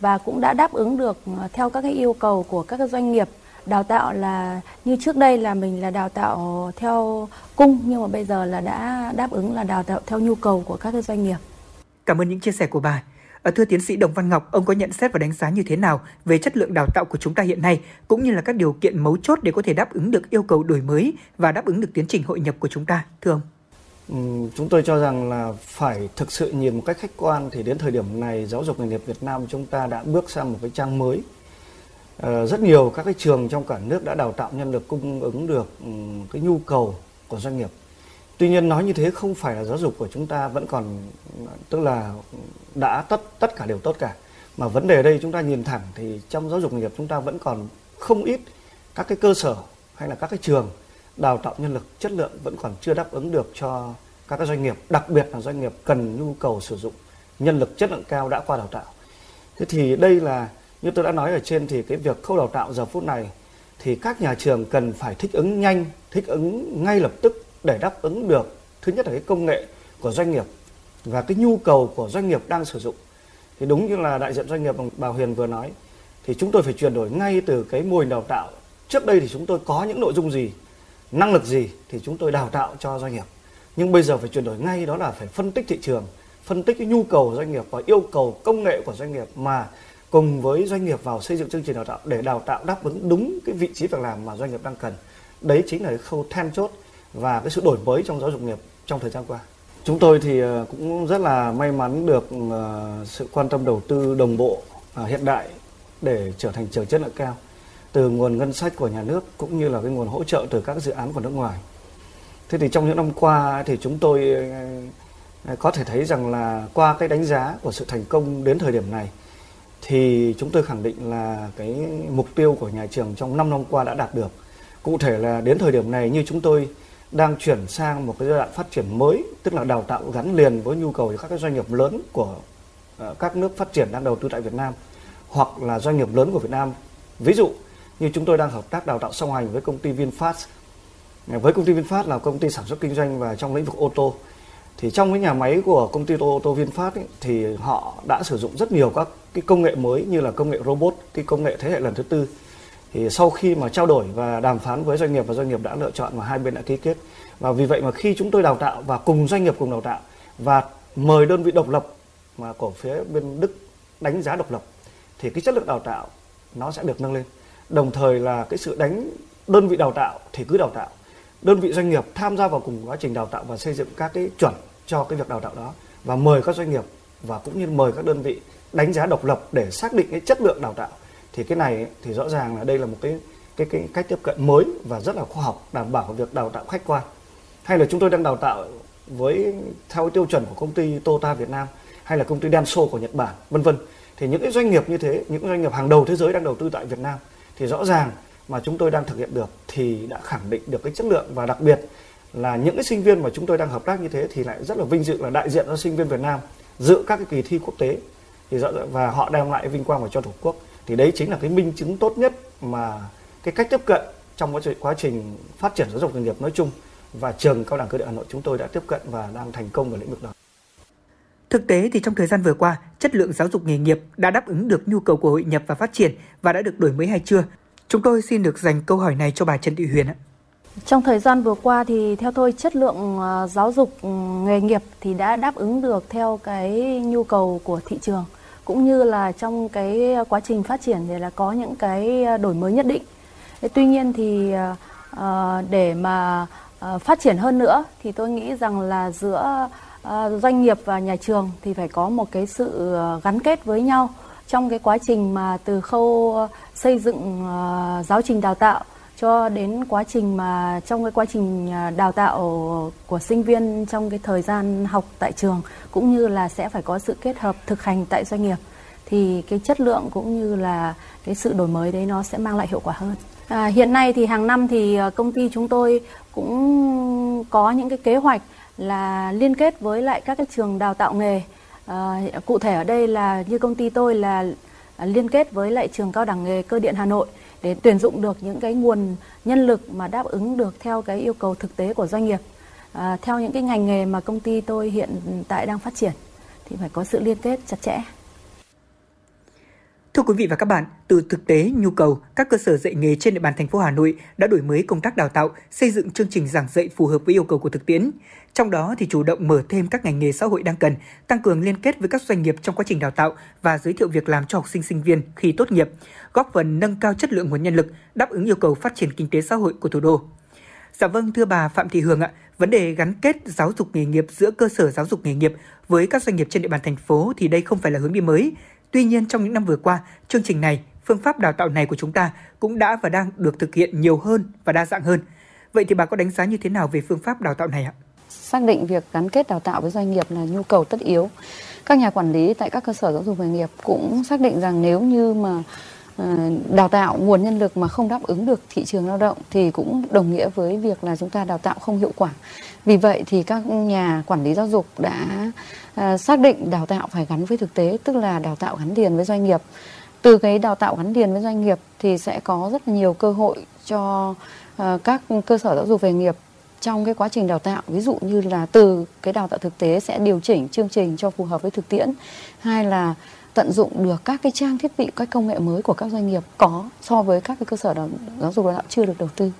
và cũng đã đáp ứng được theo các cái yêu cầu của các doanh nghiệp. Đào tạo là như trước đây là mình là đào tạo theo cung, nhưng mà bây giờ là đã đáp ứng là đào tạo theo nhu cầu của các cái doanh nghiệp. Cảm ơn những chia sẻ của bà. Thưa tiến sĩ Đồng Văn Ngọc, ông có nhận xét và đánh giá như thế nào về chất lượng đào tạo của chúng ta hiện nay, cũng như là các điều kiện mấu chốt để có thể đáp ứng được yêu cầu đổi mới và đáp ứng được tiến trình hội nhập của chúng ta, thưa ông? Chúng tôi cho rằng là phải thực sự nhìn một cách khách quan thì đến thời điểm này giáo dục nghề nghiệp Việt Nam chúng ta đã bước sang một cái trang mới. Rất nhiều các cái trường trong cả nước đã đào tạo nhân lực cung ứng được cái nhu cầu của doanh nghiệp. Tuy nhiên nói như thế không phải là giáo dục của chúng ta vẫn còn, tức là đã tất cả đều tốt cả. Mà vấn đề đây chúng ta nhìn thẳng thì trong giáo dục nghề nghiệp chúng ta vẫn còn không ít các cái cơ sở hay là các cái trường đào tạo nhân lực chất lượng vẫn còn chưa đáp ứng được cho các cái doanh nghiệp, đặc biệt là doanh nghiệp cần nhu cầu sử dụng nhân lực chất lượng cao đã qua đào tạo. Thế thì đây là như tôi đã nói ở trên thì cái việc khâu đào tạo giờ phút này thì các nhà trường cần phải thích ứng nhanh, thích ứng ngay lập tức để đáp ứng được thứ nhất là cái công nghệ của doanh nghiệp và cái nhu cầu của doanh nghiệp đang sử dụng. Thì đúng như là đại diện doanh nghiệp bà Huyền vừa nói thì chúng tôi phải chuyển đổi ngay từ cái mô hình đào tạo. Trước đây thì chúng tôi có những nội dung gì, năng lực gì thì chúng tôi đào tạo cho doanh nghiệp. Nhưng bây giờ phải chuyển đổi ngay, đó là phải phân tích thị trường, phân tích cái nhu cầu của doanh nghiệp và yêu cầu công nghệ của doanh nghiệp, mà cùng với doanh nghiệp vào xây dựng chương trình đào tạo để đào tạo đáp ứng đúng cái vị trí việc làm mà doanh nghiệp đang cần. Đấy chính là cái khâu then chốt và cái sự đổi mới trong giáo dục nghiệp trong thời gian qua. Chúng tôi thì cũng rất là may mắn được sự quan tâm đầu tư đồng bộ hiện đại để trở thành trường chất lượng cao từ nguồn ngân sách của nhà nước cũng như là cái nguồn hỗ trợ từ các dự án của nước ngoài. Thế thì trong những năm qua thì chúng tôi có thể thấy rằng là qua cái đánh giá của sự thành công đến thời điểm này thì chúng tôi khẳng định là cái mục tiêu của nhà trường trong 5 năm qua đã đạt được. Cụ thể là đến thời điểm này như chúng tôi đang chuyển sang một cái giai đoạn phát triển mới, tức là đào tạo gắn liền với nhu cầu của các cái doanh nghiệp lớn của các nước phát triển đang đầu tư tại Việt Nam hoặc là doanh nghiệp lớn của Việt Nam. Ví dụ như chúng tôi đang hợp tác đào tạo song hành với công ty VinFast. Với công ty VinFast là công ty sản xuất kinh doanh và trong lĩnh vực ô tô. Thì trong cái nhà máy của công ty ô tô VinFast ấy, thì họ đã sử dụng rất nhiều các cái công nghệ mới như là công nghệ robot, cái công nghệ thế hệ lần thứ tư. Thì sau khi mà trao đổi và đàm phán với doanh nghiệp và doanh nghiệp đã lựa chọn và hai bên đã ký kết. Và vì vậy mà khi chúng tôi đào tạo và cùng doanh nghiệp cùng đào tạo và mời đơn vị độc lập mà của phía bên Đức đánh giá độc lập thì cái chất lượng đào tạo nó sẽ được nâng lên. Đồng thời là cái sự đánh đơn vị đào tạo thì cứ đào tạo. Đơn vị doanh nghiệp tham gia vào cùng quá trình đào tạo và xây dựng các cái chuẩn cho cái việc đào tạo đó và mời các doanh nghiệp và cũng như mời các đơn vị đánh giá độc lập để xác định cái chất lượng đào tạo. Thì cái này thì rõ ràng là đây là một cái cách tiếp cận mới và rất là khoa học, đảm bảo việc đào tạo khách quan. Hay là chúng tôi đang đào tạo với theo tiêu chuẩn của công ty Toyota Việt Nam hay là công ty Denso của Nhật Bản, vân vân. Thì những cái doanh nghiệp như thế, những doanh nghiệp hàng đầu thế giới đang đầu tư tại Việt Nam thì rõ ràng mà chúng tôi đang thực hiện được thì đã khẳng định được cái chất lượng, và đặc biệt là những cái sinh viên mà chúng tôi đang hợp tác như thế thì lại rất là vinh dự là đại diện cho sinh viên Việt Nam dự các cái kỳ thi quốc tế thì rõ ràng, và họ đem lại vinh quang vào cho Tổ quốc. Thì đấy chính là cái minh chứng tốt nhất mà cái cách tiếp cận trong quá trình phát triển giáo dục nghề nghiệp nói chung và trường Cao đẳng Cơ điện Hà Nội chúng tôi đã tiếp cận và đang thành công ở lĩnh vực đó. Thực tế thì trong thời gian vừa qua, chất lượng giáo dục nghề nghiệp đã đáp ứng được nhu cầu của hội nhập và phát triển và đã được đổi mới hay chưa? Chúng tôi xin được dành câu hỏi này cho bà Trần Thị Huyền ạ. Trong thời gian vừa qua thì theo tôi chất lượng giáo dục nghề nghiệp thì đã đáp ứng được theo cái nhu cầu của thị trường, cũng như là trong cái quá trình phát triển thì là có những cái đổi mới nhất định. Tuy nhiên thì để mà phát triển hơn nữa thì tôi nghĩ rằng là giữa doanh nghiệp và nhà trường thì phải có một cái sự gắn kết với nhau trong cái quá trình mà từ khâu xây dựng giáo trình đào tạo cho đến quá trình mà trong cái quá trình đào tạo của sinh viên trong cái thời gian học tại trường, cũng như là sẽ phải có sự kết hợp thực hành tại doanh nghiệp, thì cái chất lượng cũng như là cái sự đổi mới đấy nó sẽ mang lại hiệu quả hơn. Hiện nay thì hàng năm thì công ty chúng tôi cũng có những cái kế hoạch là liên kết với lại các cái trường đào tạo nghề. Cụ thể ở đây là như công ty tôi là liên kết với lại trường cao đẳng nghề Cơ điện Hà Nội để tuyển dụng được những cái nguồn nhân lực mà đáp ứng được theo cái yêu cầu thực tế của doanh nghiệp, theo những cái ngành nghề mà công ty tôi hiện tại đang phát triển thì phải có sự liên kết chặt chẽ. Thưa quý vị và các bạn, từ thực tế nhu cầu, các cơ sở dạy nghề trên địa bàn thành phố Hà Nội đã đổi mới công tác đào tạo, xây dựng chương trình giảng dạy phù hợp với yêu cầu của thực tiễn. Trong đó thì chủ động mở thêm các ngành nghề xã hội đang cần, tăng cường liên kết với các doanh nghiệp trong quá trình đào tạo và giới thiệu việc làm cho học sinh sinh viên khi tốt nghiệp, góp phần nâng cao chất lượng nguồn nhân lực, đáp ứng yêu cầu phát triển kinh tế xã hội của thủ đô. Dạ vâng, thưa bà Phạm Thị Hường ạ, vấn đề gắn kết giáo dục nghề nghiệp giữa cơ sở giáo dục nghề nghiệp với các doanh nghiệp trên địa bàn thành phố thì đây không phải là hướng đi mới. Tuy nhiên, trong những năm vừa qua, chương trình này, phương pháp đào tạo này của chúng ta cũng đã và đang được thực hiện nhiều hơn và đa dạng hơn. Vậy thì bà có đánh giá như thế nào về phương pháp đào tạo này ạ? Xác định việc gắn kết đào tạo với doanh nghiệp là nhu cầu tất yếu. Các nhà quản lý tại các cơ sở giáo dục nghề nghiệp cũng xác định rằng nếu như mà đào tạo nguồn nhân lực mà không đáp ứng được thị trường lao động thì cũng đồng nghĩa với việc là chúng ta đào tạo không hiệu quả. Vì vậy thì các nhà quản lý giáo dục đã xác định đào tạo phải gắn với thực tế, tức là đào tạo gắn liền với doanh nghiệp. Từ cái đào tạo gắn liền với doanh nghiệp thì sẽ có rất là nhiều cơ hội cho các cơ sở giáo dục nghề nghiệp trong cái quá trình đào tạo, ví dụ như là từ cái đào tạo thực tế sẽ điều chỉnh chương trình cho phù hợp với thực tiễn, hay là tận dụng được các cái trang thiết bị, các công nghệ mới của các doanh nghiệp có so với các cái cơ sở giáo dục đào tạo chưa được đầu tư.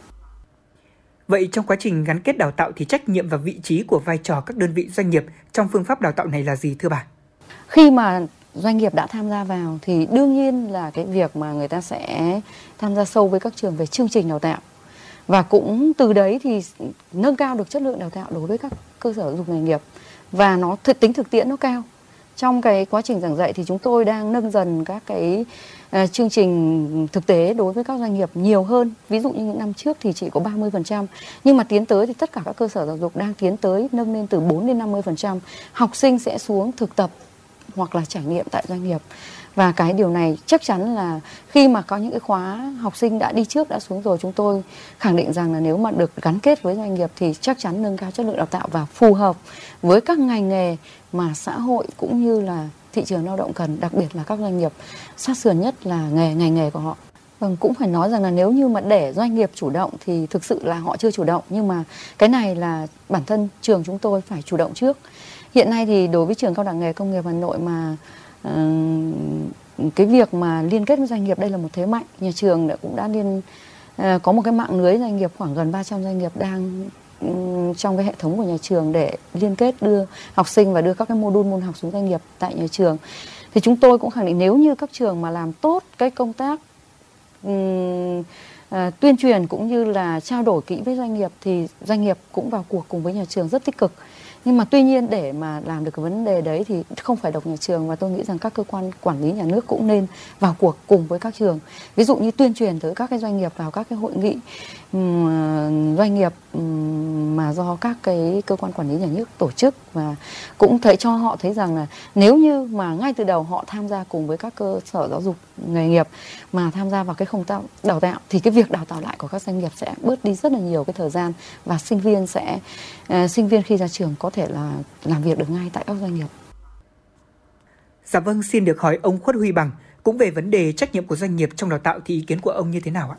Vậy trong quá trình gắn kết đào tạo thì trách nhiệm và vị trí của vai trò các đơn vị doanh nghiệp trong phương pháp đào tạo này là gì thưa bà? Khi mà doanh nghiệp đã tham gia vào thì đương nhiên là cái việc mà người ta sẽ tham gia sâu với các trường về chương trình đào tạo. Và cũng từ đấy thì nâng cao được chất lượng đào tạo đối với các cơ sở giáo dục nghề nghiệp. Và nó tính thực tiễn nó cao. Trong cái quá trình giảng dạy thì chúng tôi đang nâng dần các cái chương trình thực tế đối với các doanh nghiệp nhiều hơn. Ví dụ như những năm trước thì chỉ có 30%, nhưng mà tiến tới thì tất cả các cơ sở giáo dục đang tiến tới nâng lên từ 4-50%. Học sinh sẽ xuống thực tập hoặc là trải nghiệm tại doanh nghiệp. Và cái điều này chắc chắn là khi mà có những cái khóa học sinh đã đi trước, đã xuống rồi, chúng tôi khẳng định rằng là nếu mà được gắn kết với doanh nghiệp thì chắc chắn nâng cao chất lượng đào tạo và phù hợp với các ngành nghề mà xã hội cũng như là thị trường lao động cần, đặc biệt là các doanh nghiệp sát sườn nhất là ngành nghề của họ. Vâng, cũng phải nói rằng là nếu như mà để doanh nghiệp chủ động thì thực sự là họ chưa chủ động, nhưng mà cái này là bản thân trường chúng tôi phải chủ động trước. Hiện nay thì đối với trường Cao đẳng nghề Công nghiệp Hà Nội mà cái việc mà liên kết với doanh nghiệp đây là một thế mạnh. Nhà trường cũng đã có một cái mạng lưới doanh nghiệp khoảng gần 300 doanh nghiệp đang trong cái hệ thống của nhà trường để liên kết đưa học sinh và đưa các cái module môn học xuống doanh nghiệp tại nhà trường. Thì chúng tôi cũng khẳng định nếu như các trường mà làm tốt cái công tác tuyên truyền cũng như là trao đổi kỹ với doanh nghiệp thì doanh nghiệp cũng vào cuộc cùng với nhà trường rất tích cực. Nhưng mà tuy nhiên để mà làm được cái vấn đề đấy thì không phải độc nhà trường, và tôi nghĩ rằng các cơ quan quản lý nhà nước cũng nên vào cuộc cùng với các trường. Ví dụ như tuyên truyền tới các cái doanh nghiệp vào các cái hội nghị doanh nghiệp mà do các cái cơ quan quản lý nhà nước tổ chức, và cũng thấy cho họ thấy rằng là nếu như mà ngay từ đầu họ tham gia cùng với các cơ sở giáo dục nghề nghiệp mà tham gia vào cái không đào tạo thì cái việc đào tạo lại của các doanh nghiệp sẽ bớt đi rất là nhiều cái thời gian, và sinh viên khi ra trường có thể là làm việc được ngay tại các doanh nghiệp. Dạ vâng, xin được hỏi ông Khuất Huy Bằng cũng về vấn đề trách nhiệm của doanh nghiệp trong đào tạo thì ý kiến của ông như thế nào ạ?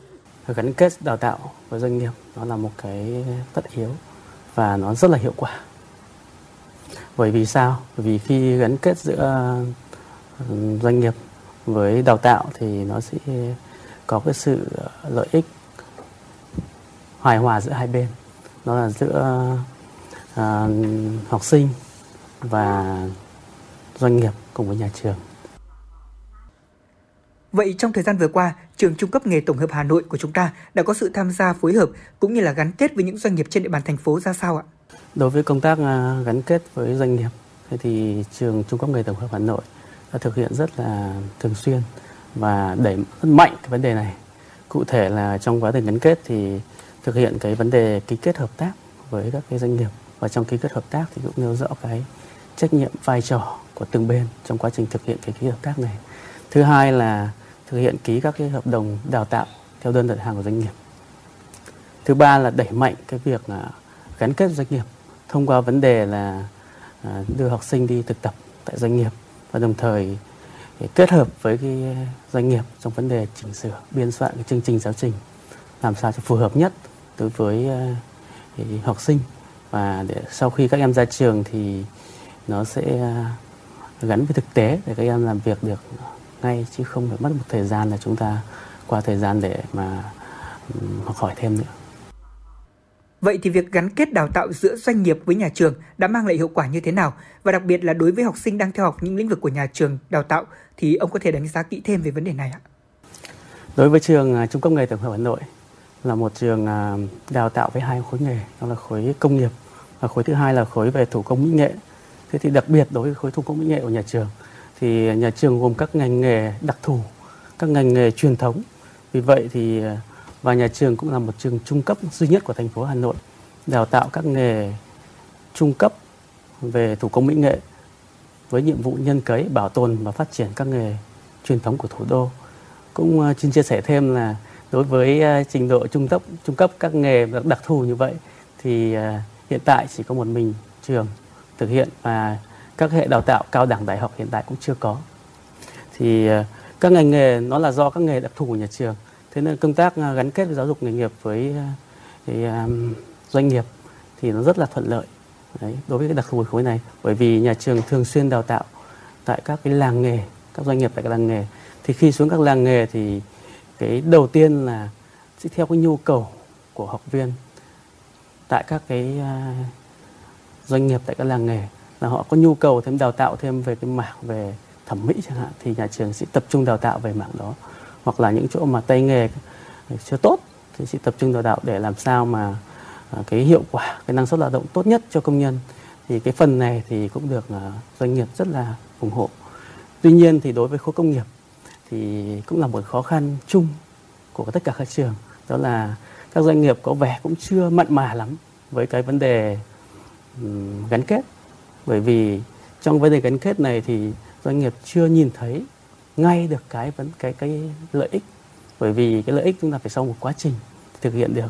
Gắn kết đào tạo với doanh nghiệp nó là một cái tất yếu và nó rất là hiệu quả. Bởi vì sao? Bởi vì khi gắn kết giữa doanh nghiệp với đào tạo thì nó sẽ có cái sự lợi ích hài hòa giữa hai bên. Nó là giữa học sinh và doanh nghiệp cùng với nhà trường. Vậy trong thời gian vừa qua, Trường Trung cấp nghề Tổng hợp Hà Nội của chúng ta đã có sự tham gia phối hợp cũng như là gắn kết với những doanh nghiệp trên địa bàn thành phố ra sao ạ? Đối với công tác gắn kết với doanh nghiệp thì Trường Trung cấp nghề Tổng hợp Hà Nội đã thực hiện rất là thường xuyên và đẩy mạnh cái vấn đề này. Cụ thể là trong quá trình gắn kết thì thực hiện cái vấn đề ký kết hợp tác với các cái doanh nghiệp, và trong ký kết hợp tác thì cũng nêu rõ cái trách nhiệm, vai trò của từng bên trong quá trình thực hiện cái ký hợp tác này. Thứ hai là thực hiện ký các cái hợp đồng đào tạo theo đơn đặt hàng của doanh nghiệp. Thứ ba là đẩy mạnh cái việc gắn kết doanh nghiệp thông qua vấn đề là đưa học sinh đi thực tập tại doanh nghiệp, và đồng thời kết hợp với cái doanh nghiệp trong vấn đề chỉnh sửa, biên soạn cái chương trình giáo trình làm sao cho phù hợp nhất đối với học sinh, và để sau khi các em ra trường thì nó sẽ gắn với thực tế để các em làm việc được ngay, chứ không phải mất một thời gian là chúng ta qua thời gian để mà học hỏi thêm nữa. Vậy thì việc gắn kết đào tạo giữa doanh nghiệp với nhà trường đã mang lại hiệu quả như thế nào? Và đặc biệt là đối với học sinh đang theo học những lĩnh vực của nhà trường đào tạo thì ông có thể đánh giá kỹ thêm về vấn đề này ạ? Đối với trường Trung cấp nghề Tổng hợp Hà Nội là một trường đào tạo với hai khối nghề, đó là khối công nghiệp và khối thứ hai là khối về thủ công mỹ nghệ. Thế thì đặc biệt đối với khối thủ công mỹ nghệ của nhà trường thì nhà trường gồm các ngành nghề đặc thù, các ngành nghề truyền thống. Vì vậy thì và nhà trường cũng là một trường trung cấp duy nhất của thành phố Hà Nội đào tạo các nghề trung cấp về thủ công mỹ nghệ với nhiệm vụ nhân cấy, bảo tồn và phát triển các nghề truyền thống của thủ đô. Cũng xin chia sẻ thêm là đối với trình độ trung cấp các nghề đặc thù như vậy thì hiện tại chỉ có một mình trường thực hiện, và các hệ đào tạo cao đẳng đại học hiện tại cũng chưa có. Thì các ngành nghề nó là do các nghề đặc thù của nhà trường. Thế nên công tác gắn kết với giáo dục nghề nghiệp với doanh nghiệp thì nó rất là thuận lợi. Đấy, đối với cái đặc thù khối này, bởi vì nhà trường thường xuyên đào tạo tại các cái làng nghề, các doanh nghiệp tại các làng nghề. Thì khi xuống các làng nghề thì cái đầu tiên là sẽ theo cái nhu cầu của học viên tại các cái doanh nghiệp tại các làng nghề, là họ có nhu cầu thêm đào tạo thêm về cái mảng về thẩm mỹ chẳng hạn, thì nhà trường sẽ tập trung đào tạo về mảng đó. Hoặc là những chỗ mà tay nghề chưa tốt thì sẽ tập trung đào tạo để làm sao mà cái hiệu quả, cái năng suất lao động tốt nhất cho công nhân. Thì cái phần này thì cũng được doanh nghiệp rất là ủng hộ. Tuy nhiên thì đối với khối công nghiệp thì cũng là một khó khăn chung của tất cả các trường, đó là các doanh nghiệp có vẻ cũng chưa mặn mà lắm với cái vấn đề gắn kết. Bởi vì trong vấn đề gắn kết này thì doanh nghiệp chưa nhìn thấy ngay được cái lợi ích, bởi vì cái lợi ích chúng ta phải sau một quá trình thực hiện được.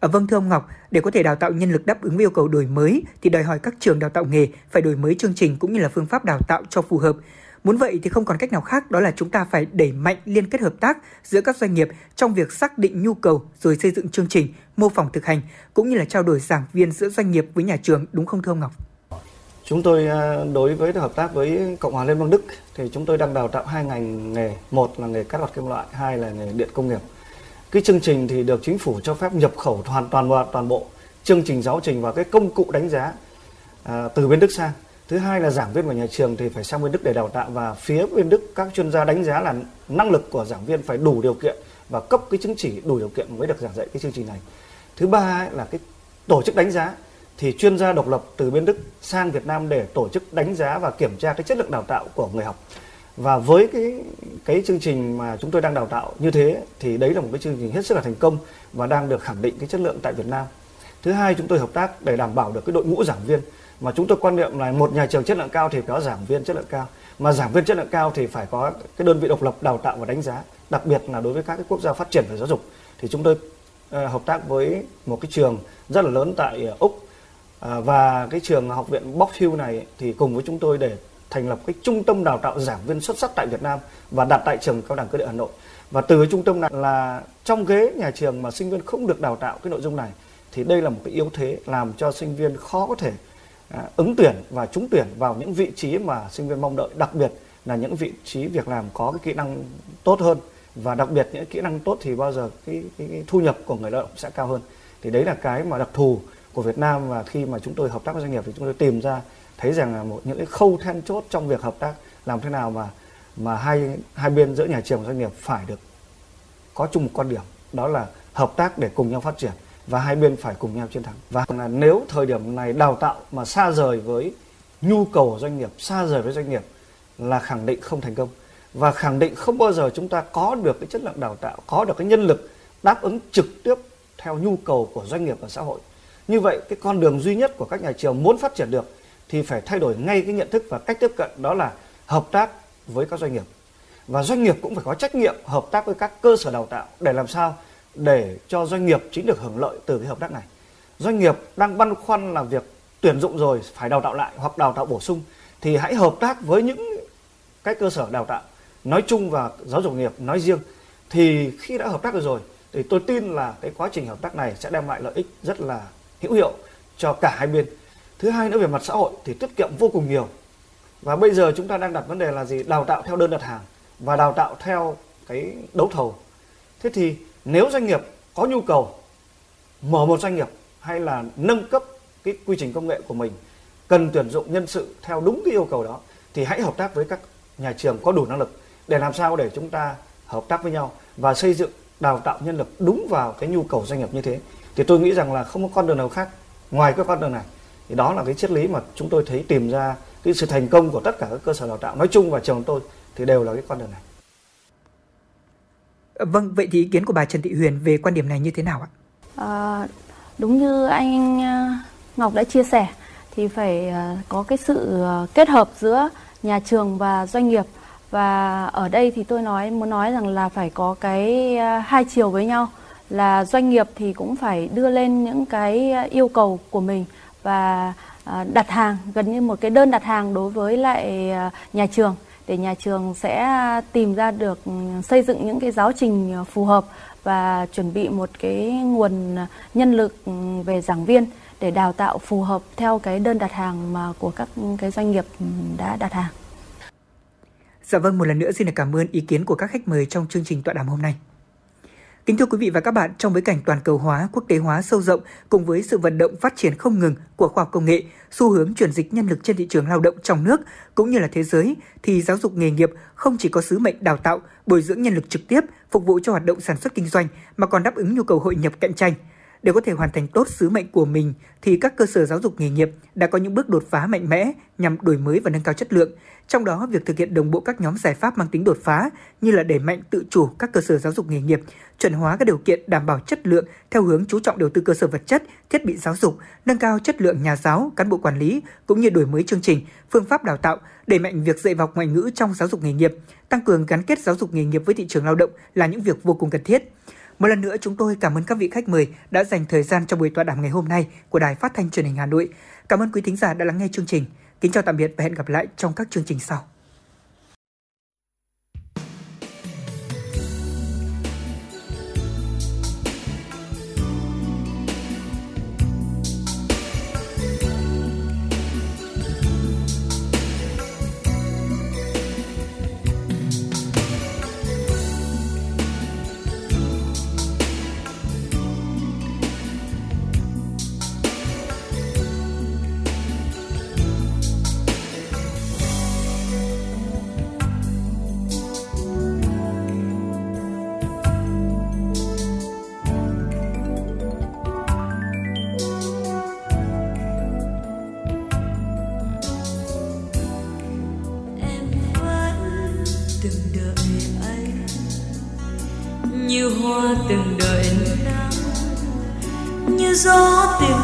Vâng, thưa ông Ngọc, để có thể đào tạo nhân lực đáp ứng với yêu cầu đổi mới thì đòi hỏi các trường đào tạo nghề phải đổi mới chương trình cũng như là phương pháp đào tạo cho phù hợp. Muốn vậy thì không còn cách nào khác, đó là chúng ta phải đẩy mạnh liên kết hợp tác giữa các doanh nghiệp trong việc xác định nhu cầu rồi xây dựng chương trình, mô phỏng thực hành cũng như là trao đổi giảng viên giữa doanh nghiệp với nhà trường, đúng không thưa ông Ngọc? Chúng tôi đối với hợp tác với Cộng hòa Liên bang Đức thì chúng tôi đang đào tạo hai ngành nghề, một là nghề cắt gọt kim loại, hai là nghề điện công nghiệp. Cái chương trình thì được chính phủ cho phép nhập khẩu toàn bộ chương trình giáo trình và cái công cụ đánh giá từ bên Đức sang. Thứ hai là giảng viên của nhà trường thì phải sang bên Đức để đào tạo, và phía bên Đức các chuyên gia đánh giá là năng lực của giảng viên phải đủ điều kiện và cấp cái chứng chỉ đủ điều kiện mới được giảng dạy cái chương trình này. Thứ ba là cái tổ chức đánh giá, thì chuyên gia độc lập từ bên Đức sang Việt Nam để tổ chức đánh giá và kiểm tra cái chất lượng đào tạo của người học. Và với cái chương trình mà chúng tôi đang đào tạo như thế thì đấy là một cái chương trình hết sức là thành công và đang được khẳng định cái chất lượng tại Việt Nam. Thứ hai, chúng tôi hợp tác để đảm bảo được cái đội ngũ giảng viên, mà chúng tôi quan niệm là một nhà trường chất lượng cao thì có giảng viên chất lượng cao, mà giảng viên chất lượng cao thì phải có cái đơn vị độc lập đào tạo và đánh giá. Đặc biệt là đối với các cái quốc gia phát triển về giáo dục thì chúng tôi hợp tác với một cái trường rất là lớn tại Úc, và cái trường học viện Box Hill này thì cùng với chúng tôi để thành lập cái trung tâm đào tạo giảng viên xuất sắc tại Việt Nam và đặt tại trường Cao đẳng Cơ địa Hà Nội. Và từ cái trung tâm này là trong ghế nhà trường mà sinh viên không được đào tạo cái nội dung này thì đây là một cái yếu thế làm cho sinh viên khó có thể ứng tuyển và trúng tuyển vào những vị trí mà sinh viên mong đợi, đặc biệt là những vị trí việc làm có cái kỹ năng tốt hơn, và đặc biệt những kỹ năng tốt thì bao giờ cái thu nhập của người lao động sẽ cao hơn. Thì đấy là cái mà đặc thù của Việt Nam, và khi mà chúng tôi hợp tác với doanh nghiệp thì chúng tôi tìm ra thấy rằng là một những cái khâu then chốt trong việc hợp tác, làm thế nào mà hai bên giữa nhà trường và doanh nghiệp phải được có chung một quan điểm, đó là hợp tác để cùng nhau phát triển và hai bên phải cùng nhau chiến thắng. Và là nếu thời điểm này đào tạo mà xa rời với nhu cầu của doanh nghiệp, xa rời với doanh nghiệp là khẳng định không thành công. và khẳng định không bao giờ chúng ta có được cái chất lượng đào tạo, có được cái nhân lực đáp ứng trực tiếp theo nhu cầu của doanh nghiệp và xã hội. Như vậy cái con đường duy nhất của các nhà trường muốn phát triển được thì phải thay đổi ngay cái nhận thức và cách tiếp cận, đó là hợp tác với các doanh nghiệp. Và doanh nghiệp cũng phải có trách nhiệm hợp tác với các cơ sở đào tạo để làm sao để cho doanh nghiệp chính được hưởng lợi từ cái hợp tác này. Doanh nghiệp đang băn khoăn là việc tuyển dụng rồi phải đào tạo lại hoặc đào tạo bổ sung, thì hãy hợp tác với những cái cơ sở đào tạo nói chung và giáo dục nghiệp nói riêng. Thì khi đã hợp tác rồi thì tôi tin là cái quá trình hợp tác này sẽ đem lại lợi ích rất là hữu hiệu cho cả hai bên. Thứ hai nữa, về mặt xã hội thì tiết kiệm vô cùng nhiều. Và bây giờ chúng ta đang đặt vấn đề là gì? Đào tạo theo đơn đặt hàng và đào tạo theo cái đấu thầu. Thế thì nếu doanh nghiệp có nhu cầu mở một doanh nghiệp hay là nâng cấp cái quy trình công nghệ của mình, cần tuyển dụng nhân sự theo đúng cái yêu cầu đó, thì hãy hợp tác với các nhà trường có đủ năng lực để làm sao để chúng ta hợp tác với nhau và xây dựng đào tạo nhân lực đúng vào cái nhu cầu doanh nghiệp như thế. Thì tôi nghĩ rằng là không có con đường nào khác ngoài cái con đường này. Thì đó là cái triết lý mà chúng tôi thấy tìm ra cái sự thành công của tất cả các cơ sở đào tạo nói chung và trường tôi thì đều là cái con đường này. Vâng, vậy thì ý kiến của bà Trần Thị Huyền về quan điểm này như thế nào ạ? Đúng như anh Ngọc đã chia sẻ thì phải có cái sự kết hợp giữa nhà trường và doanh nghiệp. Và ở đây thì tôi muốn nói rằng là phải có cái hai chiều với nhau, là doanh nghiệp thì cũng phải đưa lên những cái yêu cầu của mình và đặt hàng gần như một cái đơn đặt hàng đối với lại nhà trường, để nhà trường sẽ tìm ra được, xây dựng những cái giáo trình phù hợp và chuẩn bị một cái nguồn nhân lực về giảng viên để đào tạo phù hợp theo cái đơn đặt hàng mà của các cái doanh nghiệp đã đặt hàng. Dạ vâng, một lần nữa xin cảm ơn ý kiến của các khách mời trong chương trình tọa đàm hôm nay. Kính thưa quý vị và các bạn, trong bối cảnh toàn cầu hóa, quốc tế hóa sâu rộng cùng với sự vận động phát triển không ngừng của khoa học công nghệ, xu hướng chuyển dịch nhân lực trên thị trường lao động trong nước cũng như là thế giới, thì giáo dục nghề nghiệp không chỉ có sứ mệnh đào tạo, bồi dưỡng nhân lực trực tiếp phục vụ cho hoạt động sản xuất kinh doanh mà còn đáp ứng nhu cầu hội nhập cạnh tranh. Để có thể hoàn thành tốt sứ mệnh của mình thì các cơ sở giáo dục nghề nghiệp đã có những bước đột phá mạnh mẽ nhằm đổi mới và nâng cao chất lượng. Trong đó, việc thực hiện đồng bộ các nhóm giải pháp mang tính đột phá như là đẩy mạnh tự chủ các cơ sở giáo dục nghề nghiệp, chuẩn hóa các điều kiện đảm bảo chất lượng theo hướng chú trọng đầu tư cơ sở vật chất, thiết bị giáo dục, nâng cao chất lượng nhà giáo, cán bộ quản lý cũng như đổi mới chương trình, phương pháp đào tạo, đẩy mạnh việc dạy và học ngoại ngữ trong giáo dục nghề nghiệp, tăng cường gắn kết giáo dục nghề nghiệp với thị trường lao động là những việc vô cùng cần thiết. Một lần nữa, chúng tôi cảm ơn các vị khách mời đã dành thời gian cho buổi tọa đàm ngày hôm nay của Đài Phát thanh Truyền hình Hà Nội. Cảm ơn quý thính giả đã lắng nghe chương trình. Kính chào tạm biệt và hẹn gặp lại trong các chương trình sau.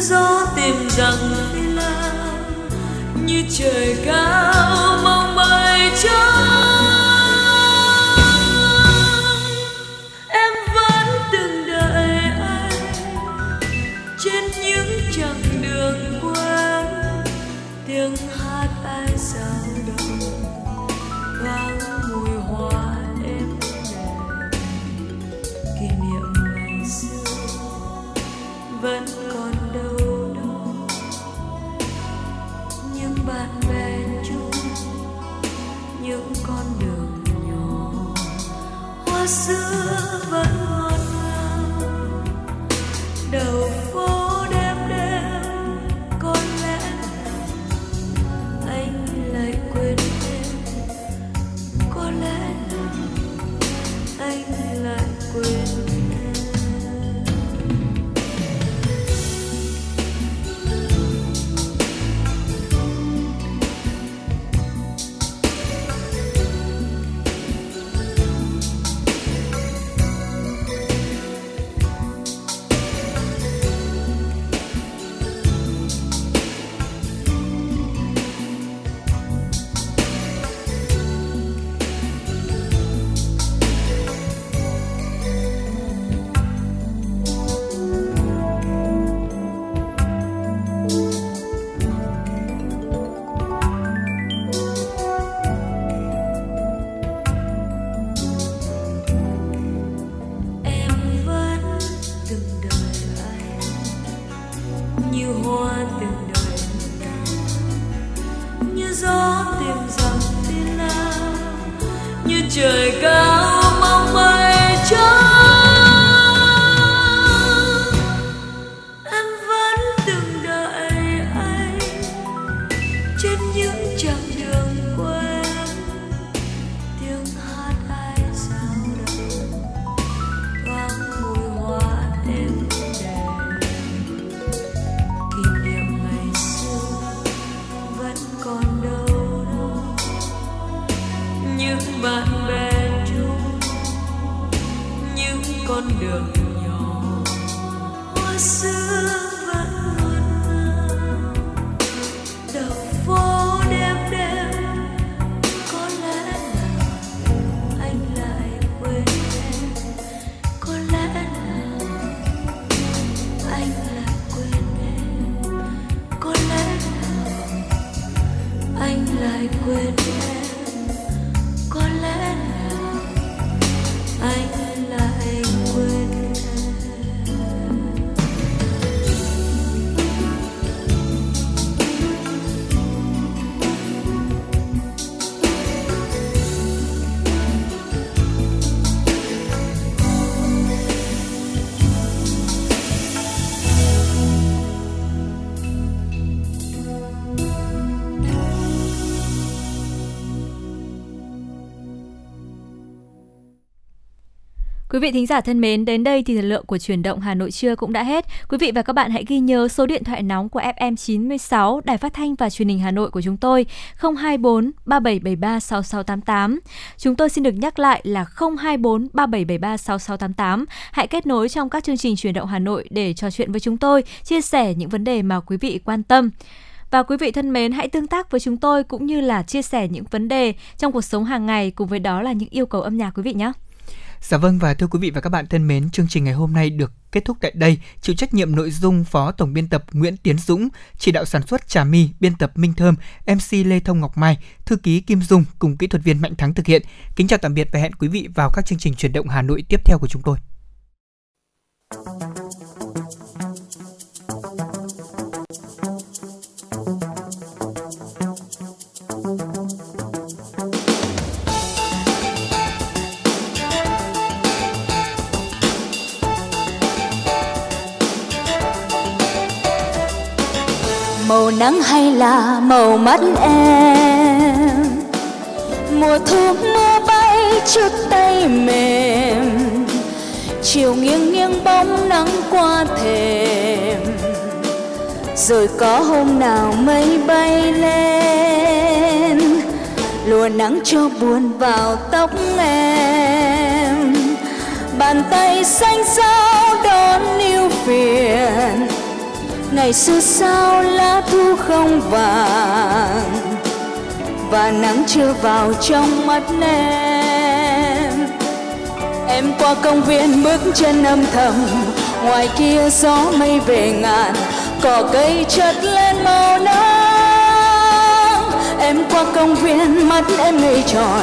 gió tìm rằng phi lao như trời cao mong mây trắng. Em vẫn từng đợi anh trên những chặng đường quê, tiếng hát ai sao đâu vang mùi hoa em đợi. Kỷ niệm ngày xưa vẫn còn đâu đó, những bạn bè chung, những con đường nhỏ hoa xưa vẫn ngọt ngào. Đầu phố đêm đêm có lẽ anh lại quên em, có lẽ anh lại quên. Quý vị thính giả thân mến, đến đây thì thời lượng của Chuyển động Hà Nội trưa cũng đã hết. Quý vị và các bạn hãy ghi nhớ số điện thoại nóng của FM 96 Đài Phát thanh và Truyền hình Hà Nội của chúng tôi: 024 3773 6688. Chúng tôi xin được nhắc lại là 024 3773 6688. Hãy kết nối trong các chương trình Chuyển động Hà Nội để trò chuyện với chúng tôi, chia sẻ những vấn đề mà quý vị quan tâm. Và quý vị thân mến, hãy tương tác với chúng tôi cũng như là chia sẻ những vấn đề trong cuộc sống hàng ngày, cùng với đó là những yêu cầu âm nhạc quý vị nhé. Dạ vâng, và thưa quý vị và các bạn thân mến, chương trình ngày hôm nay được kết thúc tại đây. Chịu trách nhiệm nội dung Phó Tổng biên tập Nguyễn Tiến Dũng, chỉ đạo sản xuất Trà My, biên tập Minh Thơm, MC Lê Thông Ngọc Mai, thư ký Kim Dung cùng kỹ thuật viên Mạnh Thắng thực hiện. Kính chào tạm biệt và hẹn quý vị vào các chương trình Chuyển động Hà Nội tiếp theo của chúng tôi. Màu nắng hay là màu mắt em, mùa thu mưa bay trước tay mềm, chiều nghiêng nghiêng bóng nắng qua thềm, rồi có hôm nào mây bay lên, lùa nắng cho buồn vào tóc em, bàn tay xanh xao đón yêu phiền. Ngày xưa sao lá thu không vàng và nắng chưa vào trong mắt em. Em qua công viên bước chân âm thầm, ngoài kia gió mây về ngàn, cỏ cây chợt lên màu nắng. Em qua công viên mắt em ngây tròn,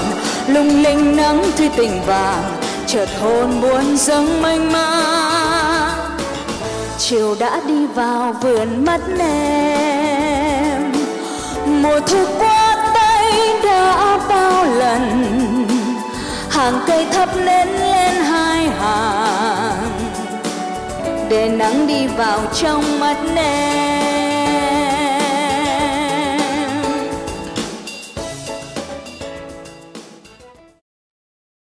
lung linh nắng tươi tình vàng, chợt hồn buồn dâng mênh mang. Chiều đã đi vào vườn mắt em, mùa thu qua tay đã bao lần, hàng cây thấp nến lên hai hàng để nắng đi vào trong mắt em.